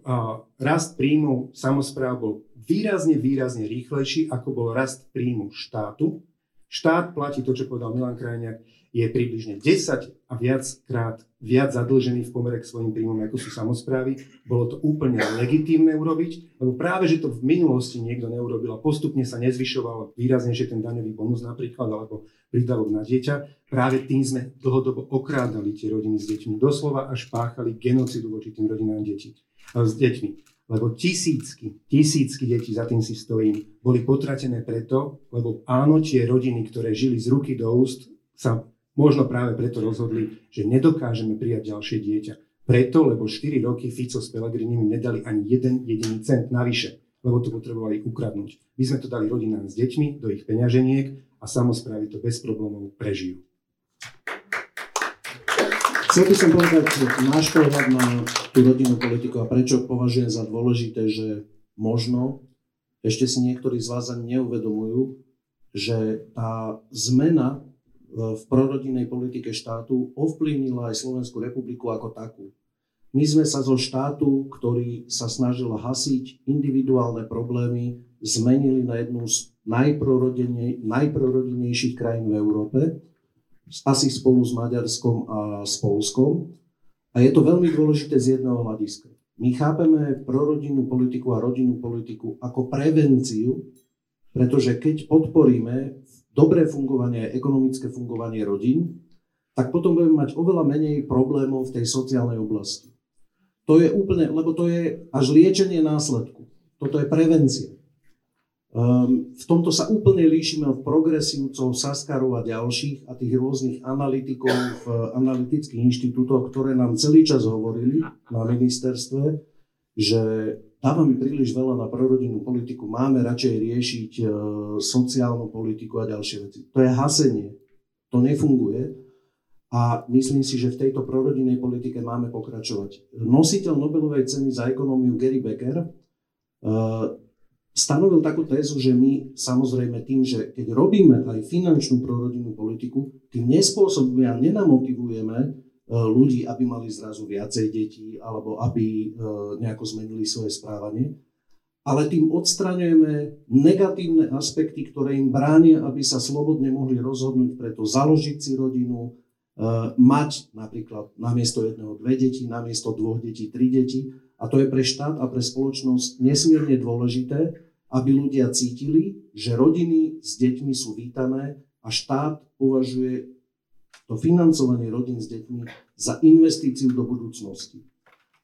rast príjmu samospráv bol výrazne rýchlejší, ako bol rast príjmu štátu. Štát platí to, čo povedal Milan Krajniak, je približne 10 a viackrát viac zadlžený v pomere k svojim príjmom, ako sú samosprávy. Bolo to úplne legitímne urobiť, lebo práve, že to v minulosti niekto neurobil a postupne sa nezvyšoval výraznejšie ten daňový bonus napríklad, alebo prídavok na dieťa. Práve tým sme dlhodobo okrádali tie rodiny s deťmi doslova a špáchali genocidu voči tým rodinám s deťmi. Lebo tisícky detí, za tým si stojím, boli potratené preto, lebo áno, tie rodiny, ktoré žili z ruky do úst, sa možno práve preto rozhodli, že nedokážeme prijať ďalšie dieťa. Preto, lebo 4 roky Fico s Pellegrinim nedali ani jeden jediný cent navyše, lebo to potrebovali ukradnúť. My sme to dali rodinám s deťmi do ich peňaženiek a samosprávy to bez problémov prežijú. Chcel by som povedať náš pohľad na tú rodinnú politiku a prečo považujem za dôležité, že možno ešte si niektorí z vás ani neuvedomujú, že tá zmena v prorodinnej politike štátu ovplyvnila aj Slovenskú republiku ako takú. My sme sa zo štátu, ktorý sa snažil hasiť individuálne problémy, zmenili na jednu z najprorodinnejších krajín v Európe, asi spolu s Maďarskom a s Poľskom. A je to veľmi dôležité z jedného hľadiska. My chápeme prorodinnú politiku a rodinnú politiku ako prevenciu, pretože keď podporíme dobré fungovanie, ekonomické fungovanie rodín, tak potom budeme mať oveľa menej problémov v tej sociálnej oblasti. To je úplne, lebo to je až liečenie následku. Toto je prevencia. V tomto sa úplne líšime od progresívcov, Saskarov a ďalších a tých rôznych analytikov v analytických inštitútoch, ktoré nám celý čas hovorili na ministerstve, že dávame príliš veľa na prorodinnú politiku, máme radšej riešiť sociálnu politiku a ďalšie veci. To je hasenie, to nefunguje a myslím si, že v tejto prorodinnej politike máme pokračovať. Nositeľ Nobelovej ceny za ekonómiu Gary Becker stanovil takú tézu, že my samozrejme tým, že keď robíme aj finančnú prorodinnú politiku, tým nespôsobíme a nenamotivujeme ľudí, aby mali zrazu viacej detí alebo aby nejako zmenili svoje správanie. Ale tým odstraňujeme negatívne aspekty, ktoré im bránia, aby sa slobodne mohli rozhodnúť preto založiť si rodinu, mať napríklad namiesto jedného 2 deti, namiesto 2 detí 3 deti. A to je pre štát a pre spoločnosť nesmierne dôležité, aby ľudia cítili, že rodiny s deťmi sú vítané a štát považuje to financovanie rodín s deťmi za investíciu do budúcnosti.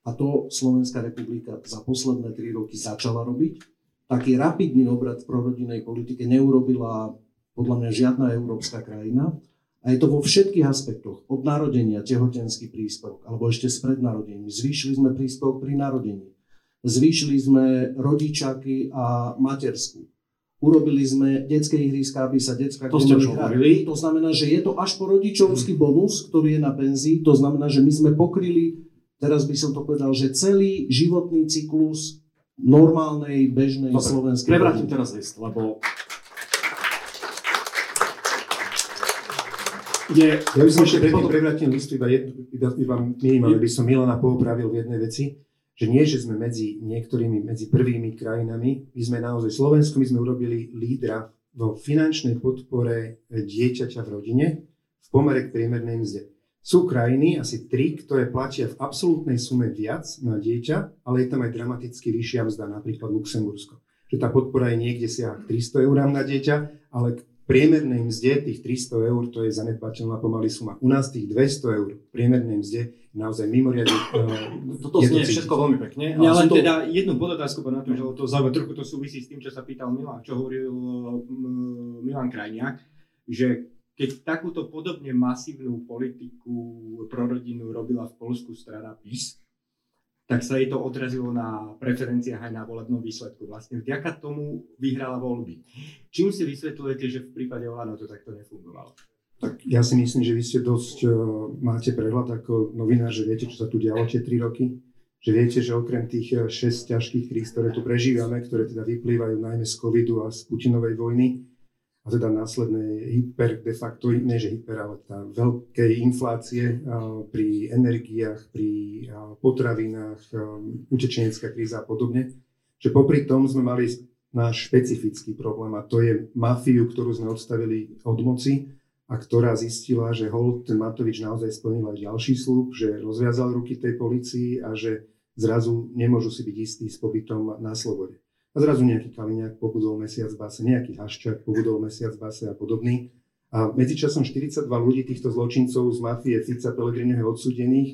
A to Slovenská republika za posledné 3 roky začala robiť. Taký rapidný obrat v prorodinnej politike neurobila podľa mňa žiadna európska krajina. A je to vo všetkých aspektoch. Od narodenia, tehotenský príspevok, alebo ešte spred narodením. Zvýšili sme príspevok pri narodení. Zvýšili sme rodičaky a matersku. Urobili sme detské ihriska, aby sa detská... To ste už hovorili. To znamená, že je to až po rodičovský bonus, ktorý je na penzii. To znamená, že my sme pokryli, teraz by som to povedal, že celý životný cyklus normálnej, bežnej slovenskej... Prevrátim teraz list, lebo... Je, ja by som ešte predtým prevrátil list, iba minimálne by som Milana poopravil v jednej veci, že nie, že sme medzi prvými krajinami, my sme naozaj Slovensko, my sme urobili lídra vo finančnej podpore dieťaťa v rodine v pomere k priemernej mzde. Sú krajiny, asi 3, ktoré platia v absolútnej sume viac na dieťa, ale je tam aj dramaticky vyššia mzda, napríklad Luxembursko. Že tá podpora je niekde siaha 300 eur na dieťa, ale priemernej mzde tých 300 eur, to je zanedbateľná pomaly suma. U nás tých 200 eur priemernej mzde naozaj mimoriadne... Toto znie všetko veľmi pekne. Ja len to... teda jednu podotázku, pán Matúš, ale to zaujímavé, trochu to súvisí s tým, čo sa pýtal Milan, čo hovoril Milan Krajniak, že keď takúto podobne masívnu politiku prorodinnú robila v Poľsku strana PiS, tak sa jej to odrazilo na preferenciách aj na volebnom výsledku. Vlastne vďaka tomu vyhrala voľby. Čím si vysvetľujete, že v prípade OĽaNO to takto nefungovalo? Tak ja si myslím, že vy ste dosť máte prehľad ako novinár, že viete, čo sa tu dialo tie 3 roky. Že viete, že okrem tých 6 ťažkých kríz, ktoré tu prežívame, ktoré teda vyplývajú najmä z covidu a z Putinovej vojny, a teda následné ale tá veľkej inflácie pri energiách, pri potravinách, utečenecká kríza a podobne, že popri tom sme mali náš špecifický problém a to je mafiu, ktorú sme odstavili od moci a ktorá zistila, že ten Matovič naozaj splnil aj ďalší sľub, že rozviazal ruky tej polícii a že zrazu nemôžu si byť istí s pobytom na slobode. A zrazu nejaký Kaliňák pobudol mesiac v base, nejaký Haščák pobudol mesiac v base a podobný. A medzičasom 42 ľudí týchto zločincov z mafie Fica Pellegriniho je odsúdených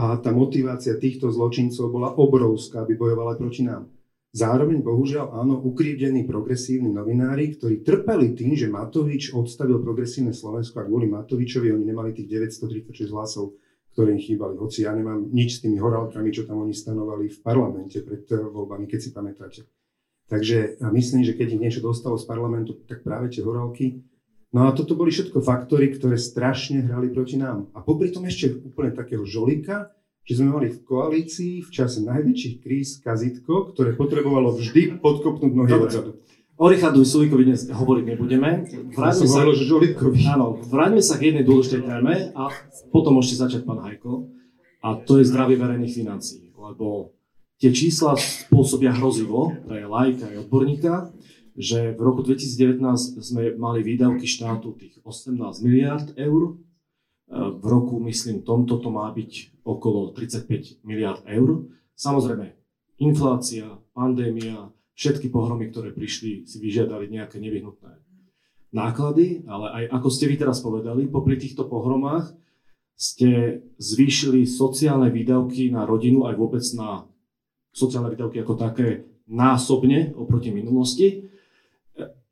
a tá motivácia týchto zločincov bola obrovská, aby bojovala proti nám. Zároveň, bohužiaľ, áno, ukrivdení progresívni novinári, ktorí trpeli tým, že Matovič odstavil Progresívne Slovensko a kvôli Matovičovi oni nemali tých 936 hlasov, ktoré im chýbali. Hoci ja nemám nič s tými horálkami, čo tam oni stanovali v parlamente pred voľbami, keď si pamätáte. Takže myslím, že keď ich niečo dostalo z parlamentu, tak práve tie horálky. No a toto boli všetko faktory, ktoré strašne hrali proti nám. A popri tom ešte úplne takého žolika, že sme mali v koalícii v čase najväčších kríz kazitko, ktoré potrebovalo vždy podkopnúť nohy odzadu. O Richardovi Sulíkovi dnes hovoriť nebudeme. Vráťme sa k jednej dôležitej téme a potom môžete začať, pán Hajko. A to je zdravie verejných financií, lebo tie čísla spôsobia hrozivo pre laika aj odborníka, že v roku 2019 sme mali výdavky štátu tých 18 miliárd eur. V roku, myslím, tomto to má byť okolo 35 miliárd eur. Samozrejme, inflácia, pandémia, všetky pohromy, ktoré prišli, si vyžiadali nejaké nevyhnutné náklady, ale aj ako ste vy teraz povedali, popri týchto pohromách ste zvýšili sociálne výdavky na rodinu aj vôbec na sociálne výdavky ako také násobne oproti minulosti.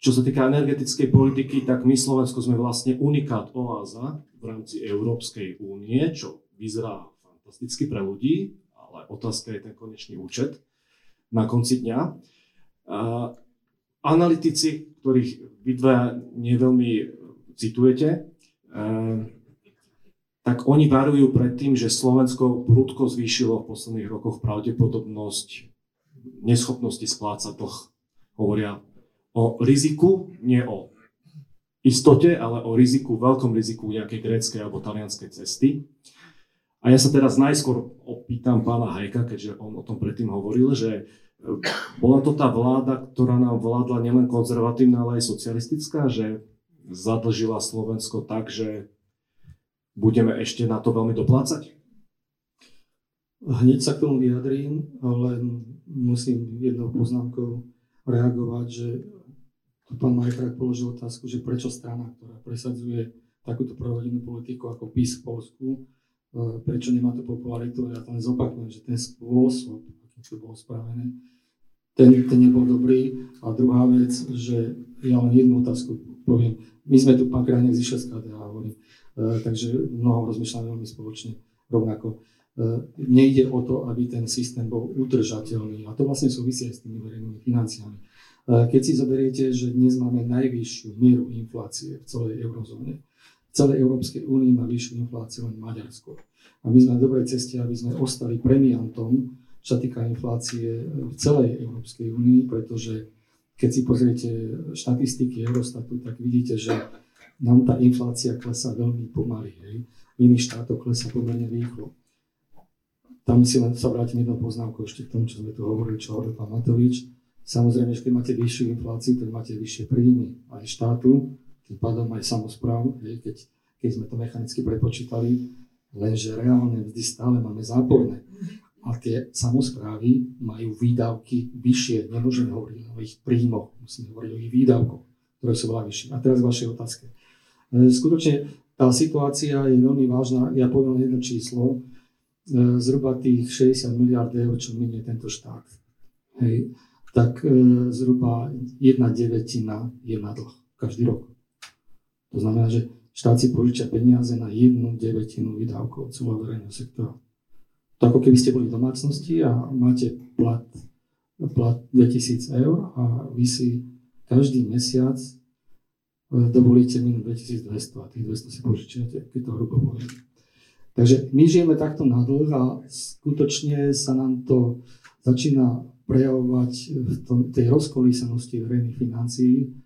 Čo sa týka energetickej politiky, tak my Slovensko sme vlastne unikát oáza v rámci Európskej únie, čo vyzerá fantasticky pre ľudí, ale otázka je ten konečný účet na konci dňa. Analytici, ktorých vy dva neveľmi citujete, tak oni varujú pred tým, že Slovensko prudko zvýšilo v posledných rokoch pravdepodobnosť neschopnosti splácať dlh. Hovoria o riziku, nie o istote, ale o riziku, veľkom riziku nejakej gréckej alebo talianskej cesty. A ja sa teraz najskôr opýtam pána Hajka, keďže on o tom predtým hovoril, že bola to tá vláda, ktorá nám vládla nielen konzervatívna, ale aj socialistická, že zadlžila Slovensko tak, že budeme ešte na to veľmi doplácať? Hneď sa k tomu vyjadrím, ale musím jednou poznámkou reagovať, že pán Majkrák položil otázku, že prečo strana, ktorá presadzuje takúto prorodinnú politiku ako PiS v Poľsku, prečo nemá tú popularitu. Ja to len zopakujem, že ten spôsob, akým to bolo spravené, ten nebol dobrý. A druhá vec, že ja len jednu otázku poviem. My sme tu, pán Krajniak, zišiel z KDH, hovorím. Takže mnoho rozmýšľame veľmi spoločne rovnako. nejde o to, aby ten systém bol udržateľný. A to vlastne súvisí aj s tými verejnými financiami. Keď si zoberiete, že dnes máme najvyššiu mieru inflácie v celej eurozóne, v celej Európskej únii má vyššiu infláciu len Maďarsko. A my sme na dobrej ceste, aby sme ostali premiantom, čo týka inflácie v celej Európskej únii, pretože keď si pozriete štatistiky Eurostatu, tak vidíte, že nám tá inflácia klesá veľmi pomaly. Hej. V iných štátoch klesá pomerne rýchlo. Tam si len sa vrátim jednou poznámkou ešte k tomu, čo sme tu hovorili, čo hovoril pán Matovič. Samozrejme, že keď máte vyššiu infláciu, tak máte vyššie príjmy aj štátu, tým pádom aj samospráv, keď sme to mechanicky prepočítali, lenže reálne vždy stále máme záporné. A tie samosprávy majú výdavky vyššie. Nemôžeme hovoriť o ich príjmoch, musíme hovoriť o ich výdavkoch, ktoré sú veľa vyššie. A teraz k vašej otázke. Skutočne tá situácia je veľmi vážna. Ja poviem jedno číslo. Zhruba tých 60 miliard eur, čo minie tento štát, hej, tak zhruba 1/9 je na dlh každý rok. To znamená, že štát si požičia peniaze na 1/9 výdavkov celého verejného sektora. To ako keby ste boli v domácnosti a máte plat 2000 eur a vy si každý mesiac dovolíte minú 2200 a tých 200 si požičiate, keď to hrubo poviem. Takže my žijeme takto na dlh a skutočne sa nám to začína prejavovať v tej rozkolísanosti verejných financií.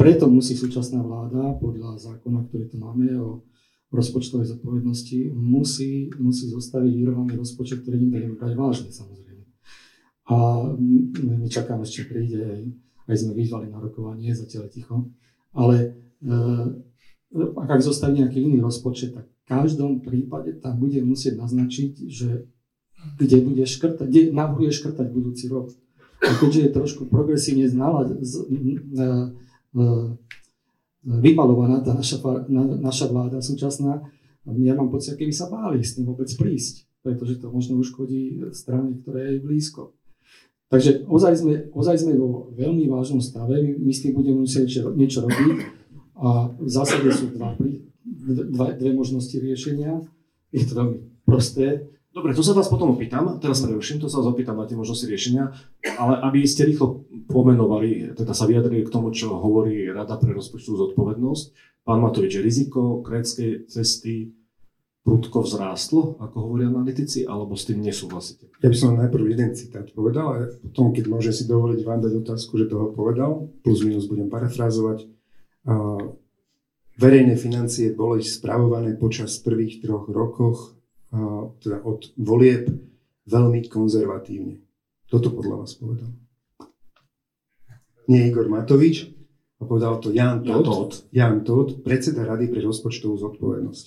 Preto musí súčasná vláda podľa zákona, ktorý tu máme o rozpočtovej zodpovednosti, musí zostaviť vyrovnaný rozpočet, ktorý nikto nebude brať vážne, samozrejme. A my čakáme, ešte príde, aj sme vyzvali na rokovanie, zatiaľ ticho, ale ak zostaví nejaký iný rozpočet, tak v každom prípade tam bude musieť naznačiť, že kde navrhuje škrtať budúci rok. A keďže je trošku progresívne vymalovaná tá naša vláda súčasná, ja mám pocit, keby sa báli s tým vôbec prísť, pretože to možno uškodí strane, ktoré je blízko. Takže ozaj sme vo veľmi vážnom stave, my s tým budeme musieť niečo robiť a v zásade sú dve možnosti riešenia, je to veľmi prosté. Dobre, to sa vás potom opýtam, teraz preruším, to sa vás opýtam na tie možnosti riešenia, ale aby ste rýchlo pomenovali, teda sa vyjadrili k tomu, čo hovorí Rada pre rozpočtovú zodpovednosť. Pán Matovič, riziko gréckej cesty prudko vzrástlo, ako hovoria analytici, alebo s tým nesúhlasíte? Ja by som najprv jeden citát povedal a potom, keď môžem si dovoliť vám dať otázku, že toho povedal, plus minus budem parafrázovať. Verejné financie boli spravované počas prvých 3 rokoch teda od volieb veľmi konzervatívne. Toto podľa vás povedal. Nie Igor Matovič, a povedal to Ján Tóth, predseda Rady pre rozpočtovú zodpovednosť.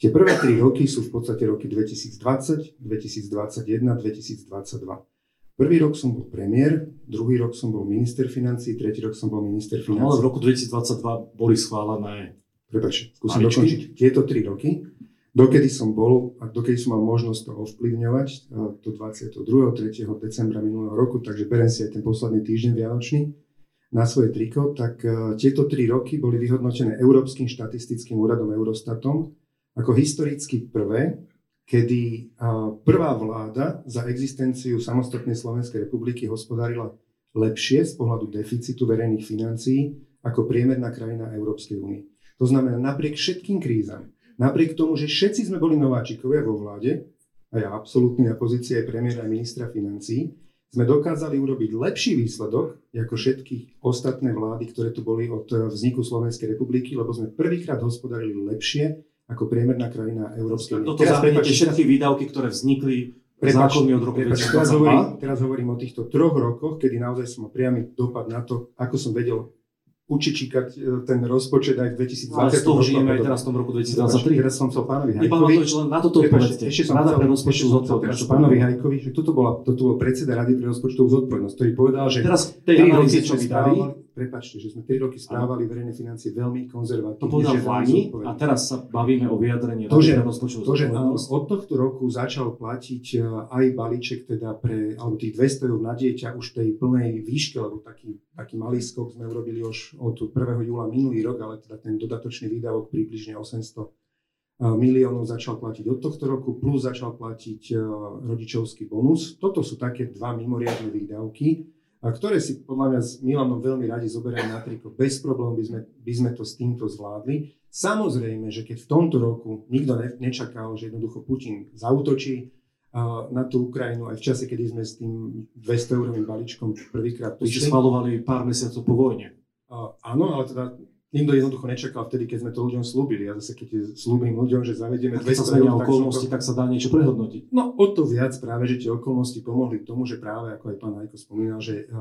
Tie prvé 3 roky sú v podstate roky 2020, 2021, 2022. Prvý rok som bol premiér, druhý rok som bol minister financií, tretí rok som bol minister financií. No, ale v roku 2022 boli schválené. Prepáč, skúsim dokončiť. Tieto 3 roky. Dokedy som bol a dokedy som mal možnosť to ovplyvňovať, do 22. 3. decembra minulého roku, takže berem si aj ten posledný týždeň vianočný na svoje triko, tak tieto 3 roky boli vyhodnotené Európskym štatistickým úradom Eurostatom ako historicky prvé, kedy prvá vláda za existenciu samostatnej Slovenskej republiky hospodárila lepšie z pohľadu deficitu verejných financií ako priemerná krajina Európskej únie. To znamená, napriek všetkým krízam, napriek tomu, že všetci sme boli nováčikovia vo vláde, a ja absolútne na pozícii aj premiéra a ministra financií, sme dokázali urobiť lepší výsledok ako všetky ostatné vlády, ktoré tu boli od vzniku Slovenskej republiky, lebo sme prvýkrát hospodarili lepšie ako priemerná krajina Európskej únie. Toto zahrniete všetky výdavky, ktoré vznikli zákonmi od roku 2022. Teraz hovorím o týchto 3 rokoch, kedy naozaj som mal priamy dopad na to, ako som vedel učičíkať ten rozpočet aj v 2020. Ale z toho žijeme aj teraz v tom roku 2023. Teraz som chcel pánovi Hajkovi. Pánovi Hajkovi, že toto bol predseda Rady pre rozpočtovú zodpovednosť, ktorý povedal, že teraz tej analýze, čo vydali, prepáčte, že sme 3 roky správali verejné financie veľmi konzervatívne. To povedal Vlani a teraz sa bavíme o vyjadrení Rady pre rozpočtovú zodpovednosť. Od tohto roku začal platiť aj balíček teda pre tých 200 eur na dieťa už tej plnej výške, lebo taký malý skok sme urobili už od 1. júla minulý rok, ale teda ten dodatočný výdavok približne 800 miliónov začal platiť od tohto roku, plus začal platiť rodičovský bonus. Toto sú také dva mimoriadne výdavky, ktoré si podľa mňa s Milanom veľmi radi zoberajú na triko. Bez problémov by sme to s týmto zvládli. Samozrejme, že keď v tomto roku nikto nečakal, že jednoducho Putin zaútočí na tú Ukrajinu, aj v čase, kedy sme s tým 200-eurovým balíčkom prvýkrát prišli. Schvaľovali pár mesiacov po vojne. Áno, ale teda nikto jednoducho nečakal vtedy, keď sme to ľuďom slúbili. Ja zase, keď slúbim ľuďom, že zavedieme 200 eur, tak sa dá niečo prehodnotiť. No, o to viac práve, že tie okolnosti pomohli tomu, že práve, ako aj pán Hajko spomínal, že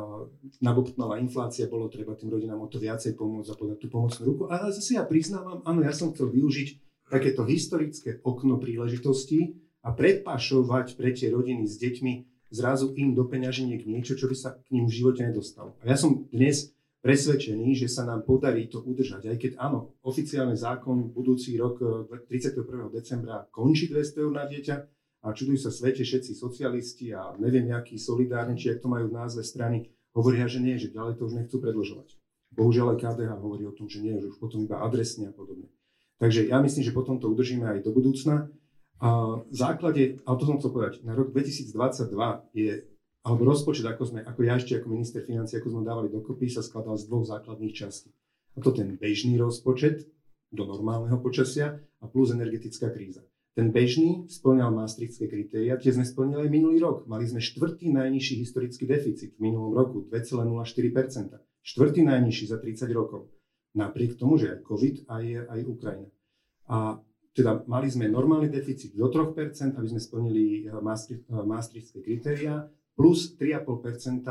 nabobtnala inflácia, bolo treba tým rodinám o to viacej pomôcť a podať tú pomocnú ruku. Ale zase ja priznávam, áno, ja som chcel využiť takéto historické okno príležitosti a predpašovať pre tie rodiny s deťmi zrazu im do peňaženiek niečo, čo by sa k ním v živote nedostalo. A ja som dnes presvedčený, že sa nám podarí to udržať. Aj keď áno, oficiálny zákon budúci rok 31. decembra končí 200 eur na dieťa a čudujú sa svete všetci socialisti a neviem nejakí solidárni, či ak to majú v názve strany, hovoria, že nie, že ďalej to už nechcú predĺžovať. Bohužiaľ aj KDH hovorí o tom, že nie, že už potom iba adresne a podobne. Takže ja myslím, že potom to udržíme aj do budúcna. A v základe, ale to som chcel povedať, na rok 2022 je alebo rozpočet, ako minister financií, ako sme dávali dokopy, sa skladal z dvoch základných častí. A to ten bežný rozpočet do normálneho počasia a plus energetická kríza. Ten bežný spĺňal maastrichtské kritéria, tie sme spĺňali aj minulý rok. Mali sme štvrtý najnižší historický deficit v minulom roku, 2,04%. Štvrtý najnižší za 30 rokov. Napriek tomu, že aj COVID, aj Ukrajina. A teda mali sme normálny deficit do 3%, aby sme spĺnili maastrichtské kritéria, plus 3,5%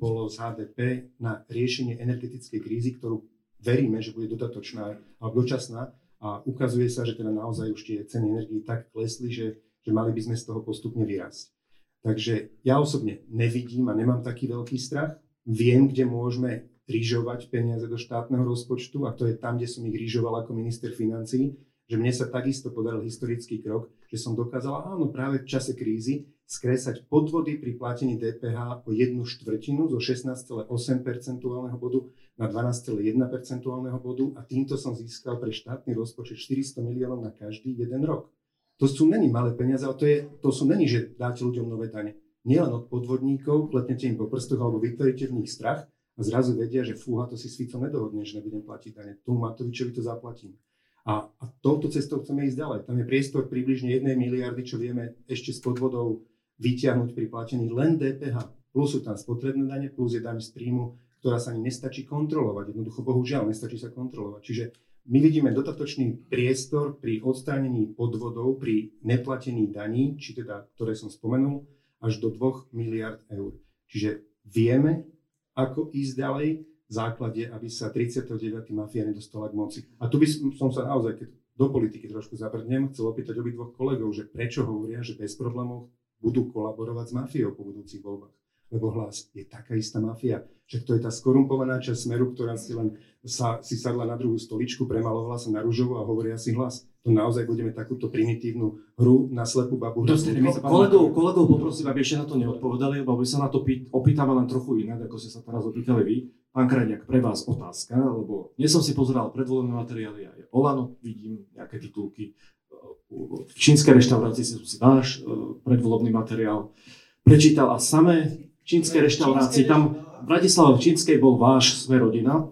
bolo z HDP na riešenie energetickej krízy, ktorú veríme, že bude dodatočná alebo dočasná. A ukazuje sa, že teda naozaj už tie ceny energií tak klesli, že mali by sme z toho postupne vyrásť. Takže ja osobne nevidím a nemám taký veľký strach. Viem, kde môžeme rýžovať peniaze do štátneho rozpočtu a to je tam, kde som ich rýžoval ako minister financií, že mne sa takisto podaril historický krok, že som dokázala, áno, práve v čase krízy skresať podvody pri platení DPH o 1/4 zo 16,8 percentuálneho bodu na 12,1 percentuálneho bodu a týmto som získal pre štátny rozpočet 400 miliónov na každý jeden rok. To sú není malé peniaze, ale to sú není, že dáte ľuďom nové dane. Nielen od podvodníkov, klepnete im po prstoch alebo vytvoríte v nich strach a zrazu vedia, že fúha, to si s Ficom nedohodne, že nebudem platiť dane. Tomu Matovičovi to zaplatím. A touto cestou chceme ísť ďalej. Tam je priestor približne 1 miliardy, čo vieme ešte s podvodov vyťahnuť pri platení len DPH. Plus sú tam spotrebné dane, plus je daň z príjmu, ktorá sa ani nestačí kontrolovať. Jednoducho, bohužiaľ, nestačí sa kontrolovať. Čiže my vidíme dodatočný priestor pri odstránení podvodov, pri neplatení daní, či teda, ktoré som spomenul, až do 2 miliard eur. Čiže vieme, ako ísť ďalej, v základe, aby sa 39. mafia nedostala k moci. A tu by som sa naozaj, keď do politiky trošku zabrdnem, chcel opýtať obidvoch kolegov, že prečo hovoria, že bez problémov budú kolaborovať s mafiou po budúcich voľbách. Lebo Hlas je taká istá mafia, že to je tá skorumpovaná časť Smeru, ktorá si sadla na druhú stoličku, premalovala sa na ružovo a hovoria si Hlas. To naozaj budeme takúto primitívnu hru na slepú babu. Kolegov poprosím, aby ešte na to neodpovedali, lebo sa na to opýtame len trochu inak, ako ste sa teraz opýtali vy. Pán Krajniak, pre vás otázka, lebo dnes som si pozeral predvolené materiály a je OĽaNO, vidím nejaké titulky. V čínskej reštaurácii som si váš predvolebný materiál prečítal a samé čínske reštaurácie, tam v Bratislave v čínskej bol váš Sme Rodina,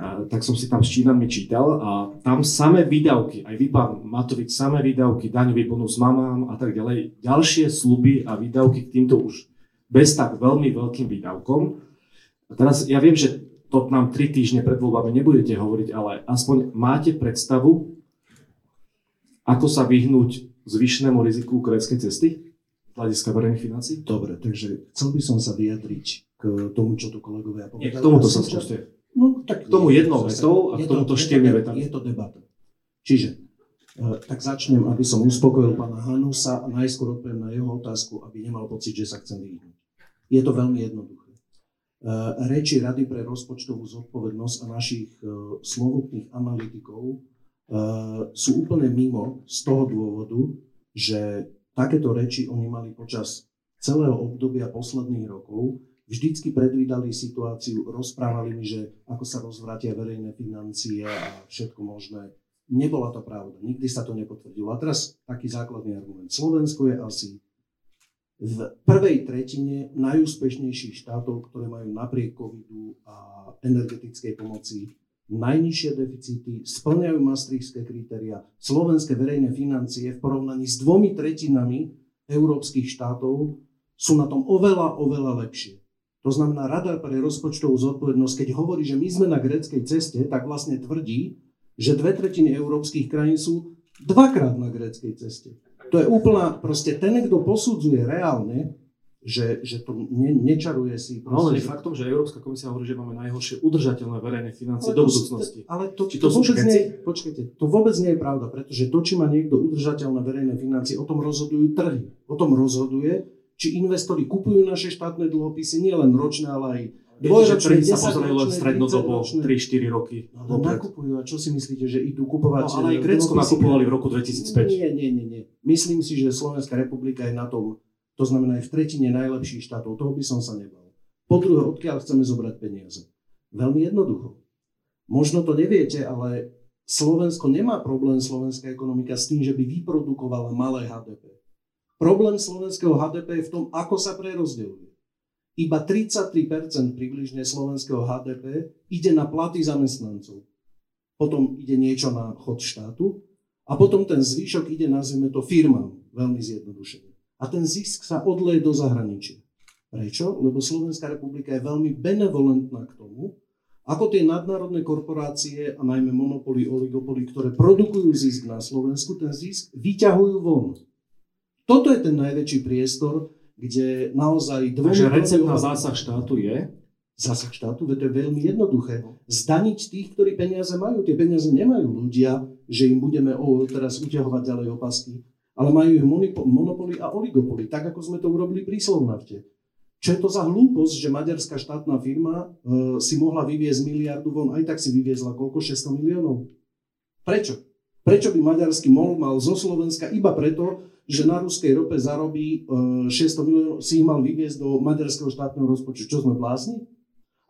tak som si tam s Čínanmi čítal a tam samé výdavky, aj vy pán Matovič, samé výdavky, daňový bonus mamám a tak ďalej, ďalšie sľuby a výdavky k týmto už bez tak veľmi veľkým výdavkom. A teraz ja viem, že to nám 3 týždne pred voľbami nebudete hovoriť, ale aspoň máte predstavu, ako sa vyhnúť zvyšnému riziku ukrajinskej cesty z hľadiska verejných financií? Dobre, takže chcel by som sa vyjadriť k tomu, čo tu kolegovia povedali. K tomuto sa skúste. No, tak k tomu jednou vetou a k tomuto 4 vetami. Je to debata. Čiže, tak začnem, aby som uspokojil pána Hanusa a najskôr odpoviem na jeho otázku, aby nemal pocit, že sa chcem vyhnúť. Je to veľmi jednoduché. Reči Rady pre rozpočtovú zodpovednosť a našich slovutných analytikov sú úplne mimo z toho dôvodu, že takéto reči oni mali počas celého obdobia posledných rokov, vždycky predvídali situáciu, rozprávali mi, že ako sa rozvrátia verejné financie a všetko možné. Nebola to pravda, nikdy sa to nepotvrdilo. A teraz taký základný argument. Slovensko je asi v prvej tretine najúspešnejších štátov, ktoré majú napriek covidu a energetickej pomoci najnižšie deficity, splňajú maastrichtské kritériá. Slovenské verejné financie v porovnaní s 2/3 európskych štátov sú na tom oveľa, oveľa lepšie. To znamená, Rada pre rozpočtovú zodpovednosť, keď hovorí, že my sme na gréckej ceste, tak vlastne tvrdí, že 2/3 európskych krajín sú dvakrát na gréckej ceste. To je úplná, proste ten, kto posudzuje reálne, že to nečaruje si. No len faktom, že Európska komisia hovorí, že máme najhoršie udržateľné verejné financie do budúcnosti. Ale to vôbec nie je pravda, pretože to, či má niekto udržateľné verejné financie, o tom rozhodujú trhy. O tom rozhoduje, či investori kupujú naše štátne dlhopisy, nie len ročné, ale aj dvojročné, 10-ročné, 3-4 roky. No, nakupujú. A čo si myslíte, že idú kupovať? No, ale aj Grécko nakupovali v roku 2005. Nie. Myslím si, že Slovenská republika je na tom, to znamená aj v tretine najlepších štátov. Toho by som sa nebal. Po druhé, odkiaľ chceme zobrať peniaze? Veľmi jednoducho. Možno to neviete, ale Slovensko nemá problém, slovenská ekonomika, s tým, že by vyprodukovala malé HDP. Problém slovenského HDP je v tom, ako sa prerozdeľuje. Iba 33% približne slovenského HDP ide na platy zamestnancov. Potom ide niečo na chod štátu a potom ten zvyšok ide, nazvime to, firmám, veľmi zjednodušene. A ten zisk sa odleje do zahraničia. Prečo? Lebo Slovenská republika je veľmi benevolentná k tomu, ako tie nadnárodné korporácie a najmä monopoly, oligopoly, ktoré produkujú zisk na Slovensku, ten zisk vyťahujú von. Toto je ten najväčší priestor, kde naozaj... Takže recept na zásah štátu je? Zásah štátu, to je veľmi jednoduché. Zdaniť tých, ktorí peniaze majú. Tie peniaze nemajú ľudia, že im budeme teraz utiahovať ďalej opasky, ale majú ich monopoly a oligopoly, tak ako sme to urobili pri Slovnafte. Čo je to za hlúposť, že maďarská štátna firma si mohla vyviezť miliardu von, aj tak si vyviezla koľko? 600 miliónov. Prečo? Prečo by maďarský MOL mal zo Slovenska iba preto, že na ruskej rope zarobí 600 miliónov, si ich mal vyviezť do maďarského štátneho rozpočtu. Čo sme blázni?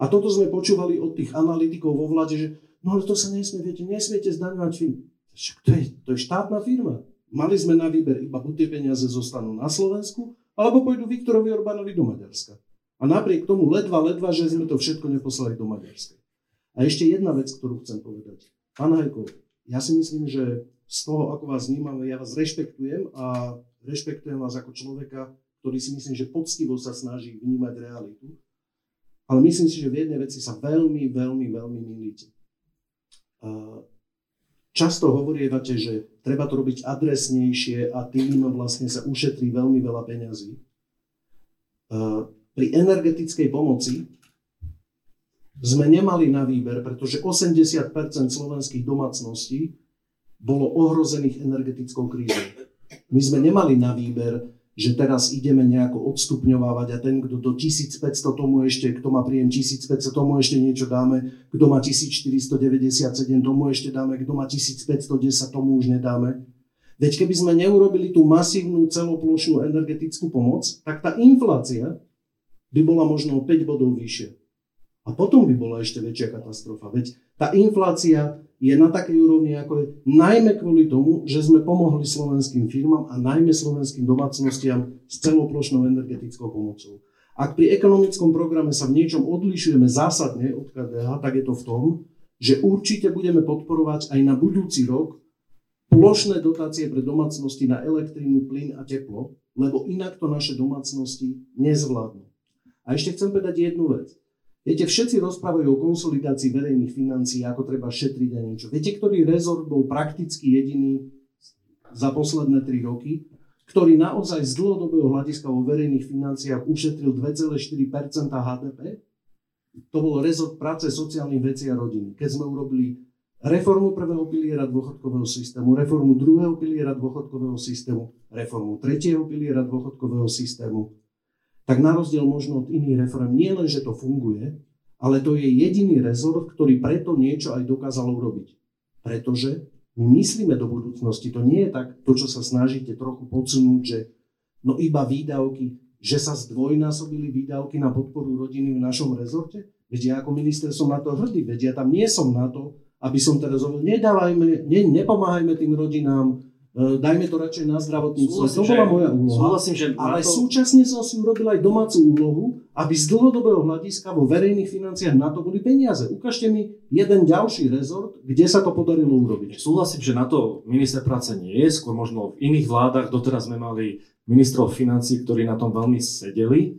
A toto sme počúvali od tých analytikov vo vláde, že no ale to sa nesmiete zdaňovať firmy. To je štátna firma. Mali sme na výber iba, buď tie peniaze zostanú na Slovensku, alebo pôjdu Viktorovi Orbánovi do Maďarska. A napriek tomu ledva, že sme to všetko neposlali do Maďarska. A ešte jedna vec, ktorú chcem povedať. Pán Hajko, ja si myslím, že z toho, ako vás vnímam, ja vás rešpektujem a rešpektujem vás ako človeka, ktorý si myslím, že poctivo sa snaží vnímať realitu. Ale myslím si, že v jednej veci sa veľmi, veľmi, veľmi mýlite. Často hovorievate, že treba to robiť adresnejšie a tým vlastne sa ušetrí veľmi veľa peňazí. Pri energetickej pomoci sme nemali na výber, pretože 80% slovenských domácností bolo ohrozených energetickou krízou. My sme nemali na výber, že teraz ideme nejako odstupňovávať a ten, kto do 1500 tomu ešte, kto má príjem 1500, tomu ešte niečo dáme, kto má 1497, tomu ešte dáme, kto má 1510, tomu už nedáme. Veď keby sme neurobili tú masívnu celoplošnú energetickú pomoc, tak tá inflácia by bola možno o 5 bodov vyššia. A potom by bola ešte väčšia katastrofa. Veď tá inflácia je na takej úrovni, ako je najmä kvôli tomu, že sme pomohli slovenským firmám a najmä slovenským domácnostiam s celoplošnou energetickou pomocou. Ak pri ekonomickom programe sa v niečom odlišujeme zásadne od KDH, tak je to v tom, že určite budeme podporovať aj na budúci rok plošné dotácie pre domácnosti na elektrínu, plyn a teplo, lebo inak to naše domácnosti nezvládnu. A ešte chcem povedať jednu vec. Viete, všetci rozprávajú o konsolidácii verejných financií, ako treba šetriť a niečo. Viete, ktorý rezort bol prakticky jediný za posledné 3 roky, ktorý naozaj z dlhodobého hľadiska vo verejných financiách ušetril 2,4% HDP? To bol rezort práce, sociálnych vecí a rodiny. Keď sme urobili reformu prvého piliera dôchodkového systému, reformu druhého piliera dôchodkového systému, reformu tretieho piliera dôchodkového systému, tak na rozdiel možno od iných reform, nie len, že to funguje, ale to je jediný rezort, ktorý preto niečo aj dokázal urobiť. Pretože my myslíme do budúcnosti, to nie je tak, to, čo sa snažíte trochu podsunúť, že no iba výdavky, že sa zdvojnásobili výdavky na podporu rodiny v našom rezorte. Veď ja ako minister som na to hrdý, veď ja tam nie som na to, aby som teraz hovoril, nepomáhajme tým rodinám, dajme to radšej na zdravotníctvo. To bola moja úloha. Ale súčasne som si urobil aj domácu úlohu, aby z dlhodobého hľadiska vo verejných financiách na to boli peniaze. Ukážte mi jeden ďalší rezort, kde sa to podarilo urobiť. Súhlasím, že na to minister práce nie je. Skôr možno v iných vládach doteraz sme mali ministrov financií, ktorí na tom veľmi sedeli.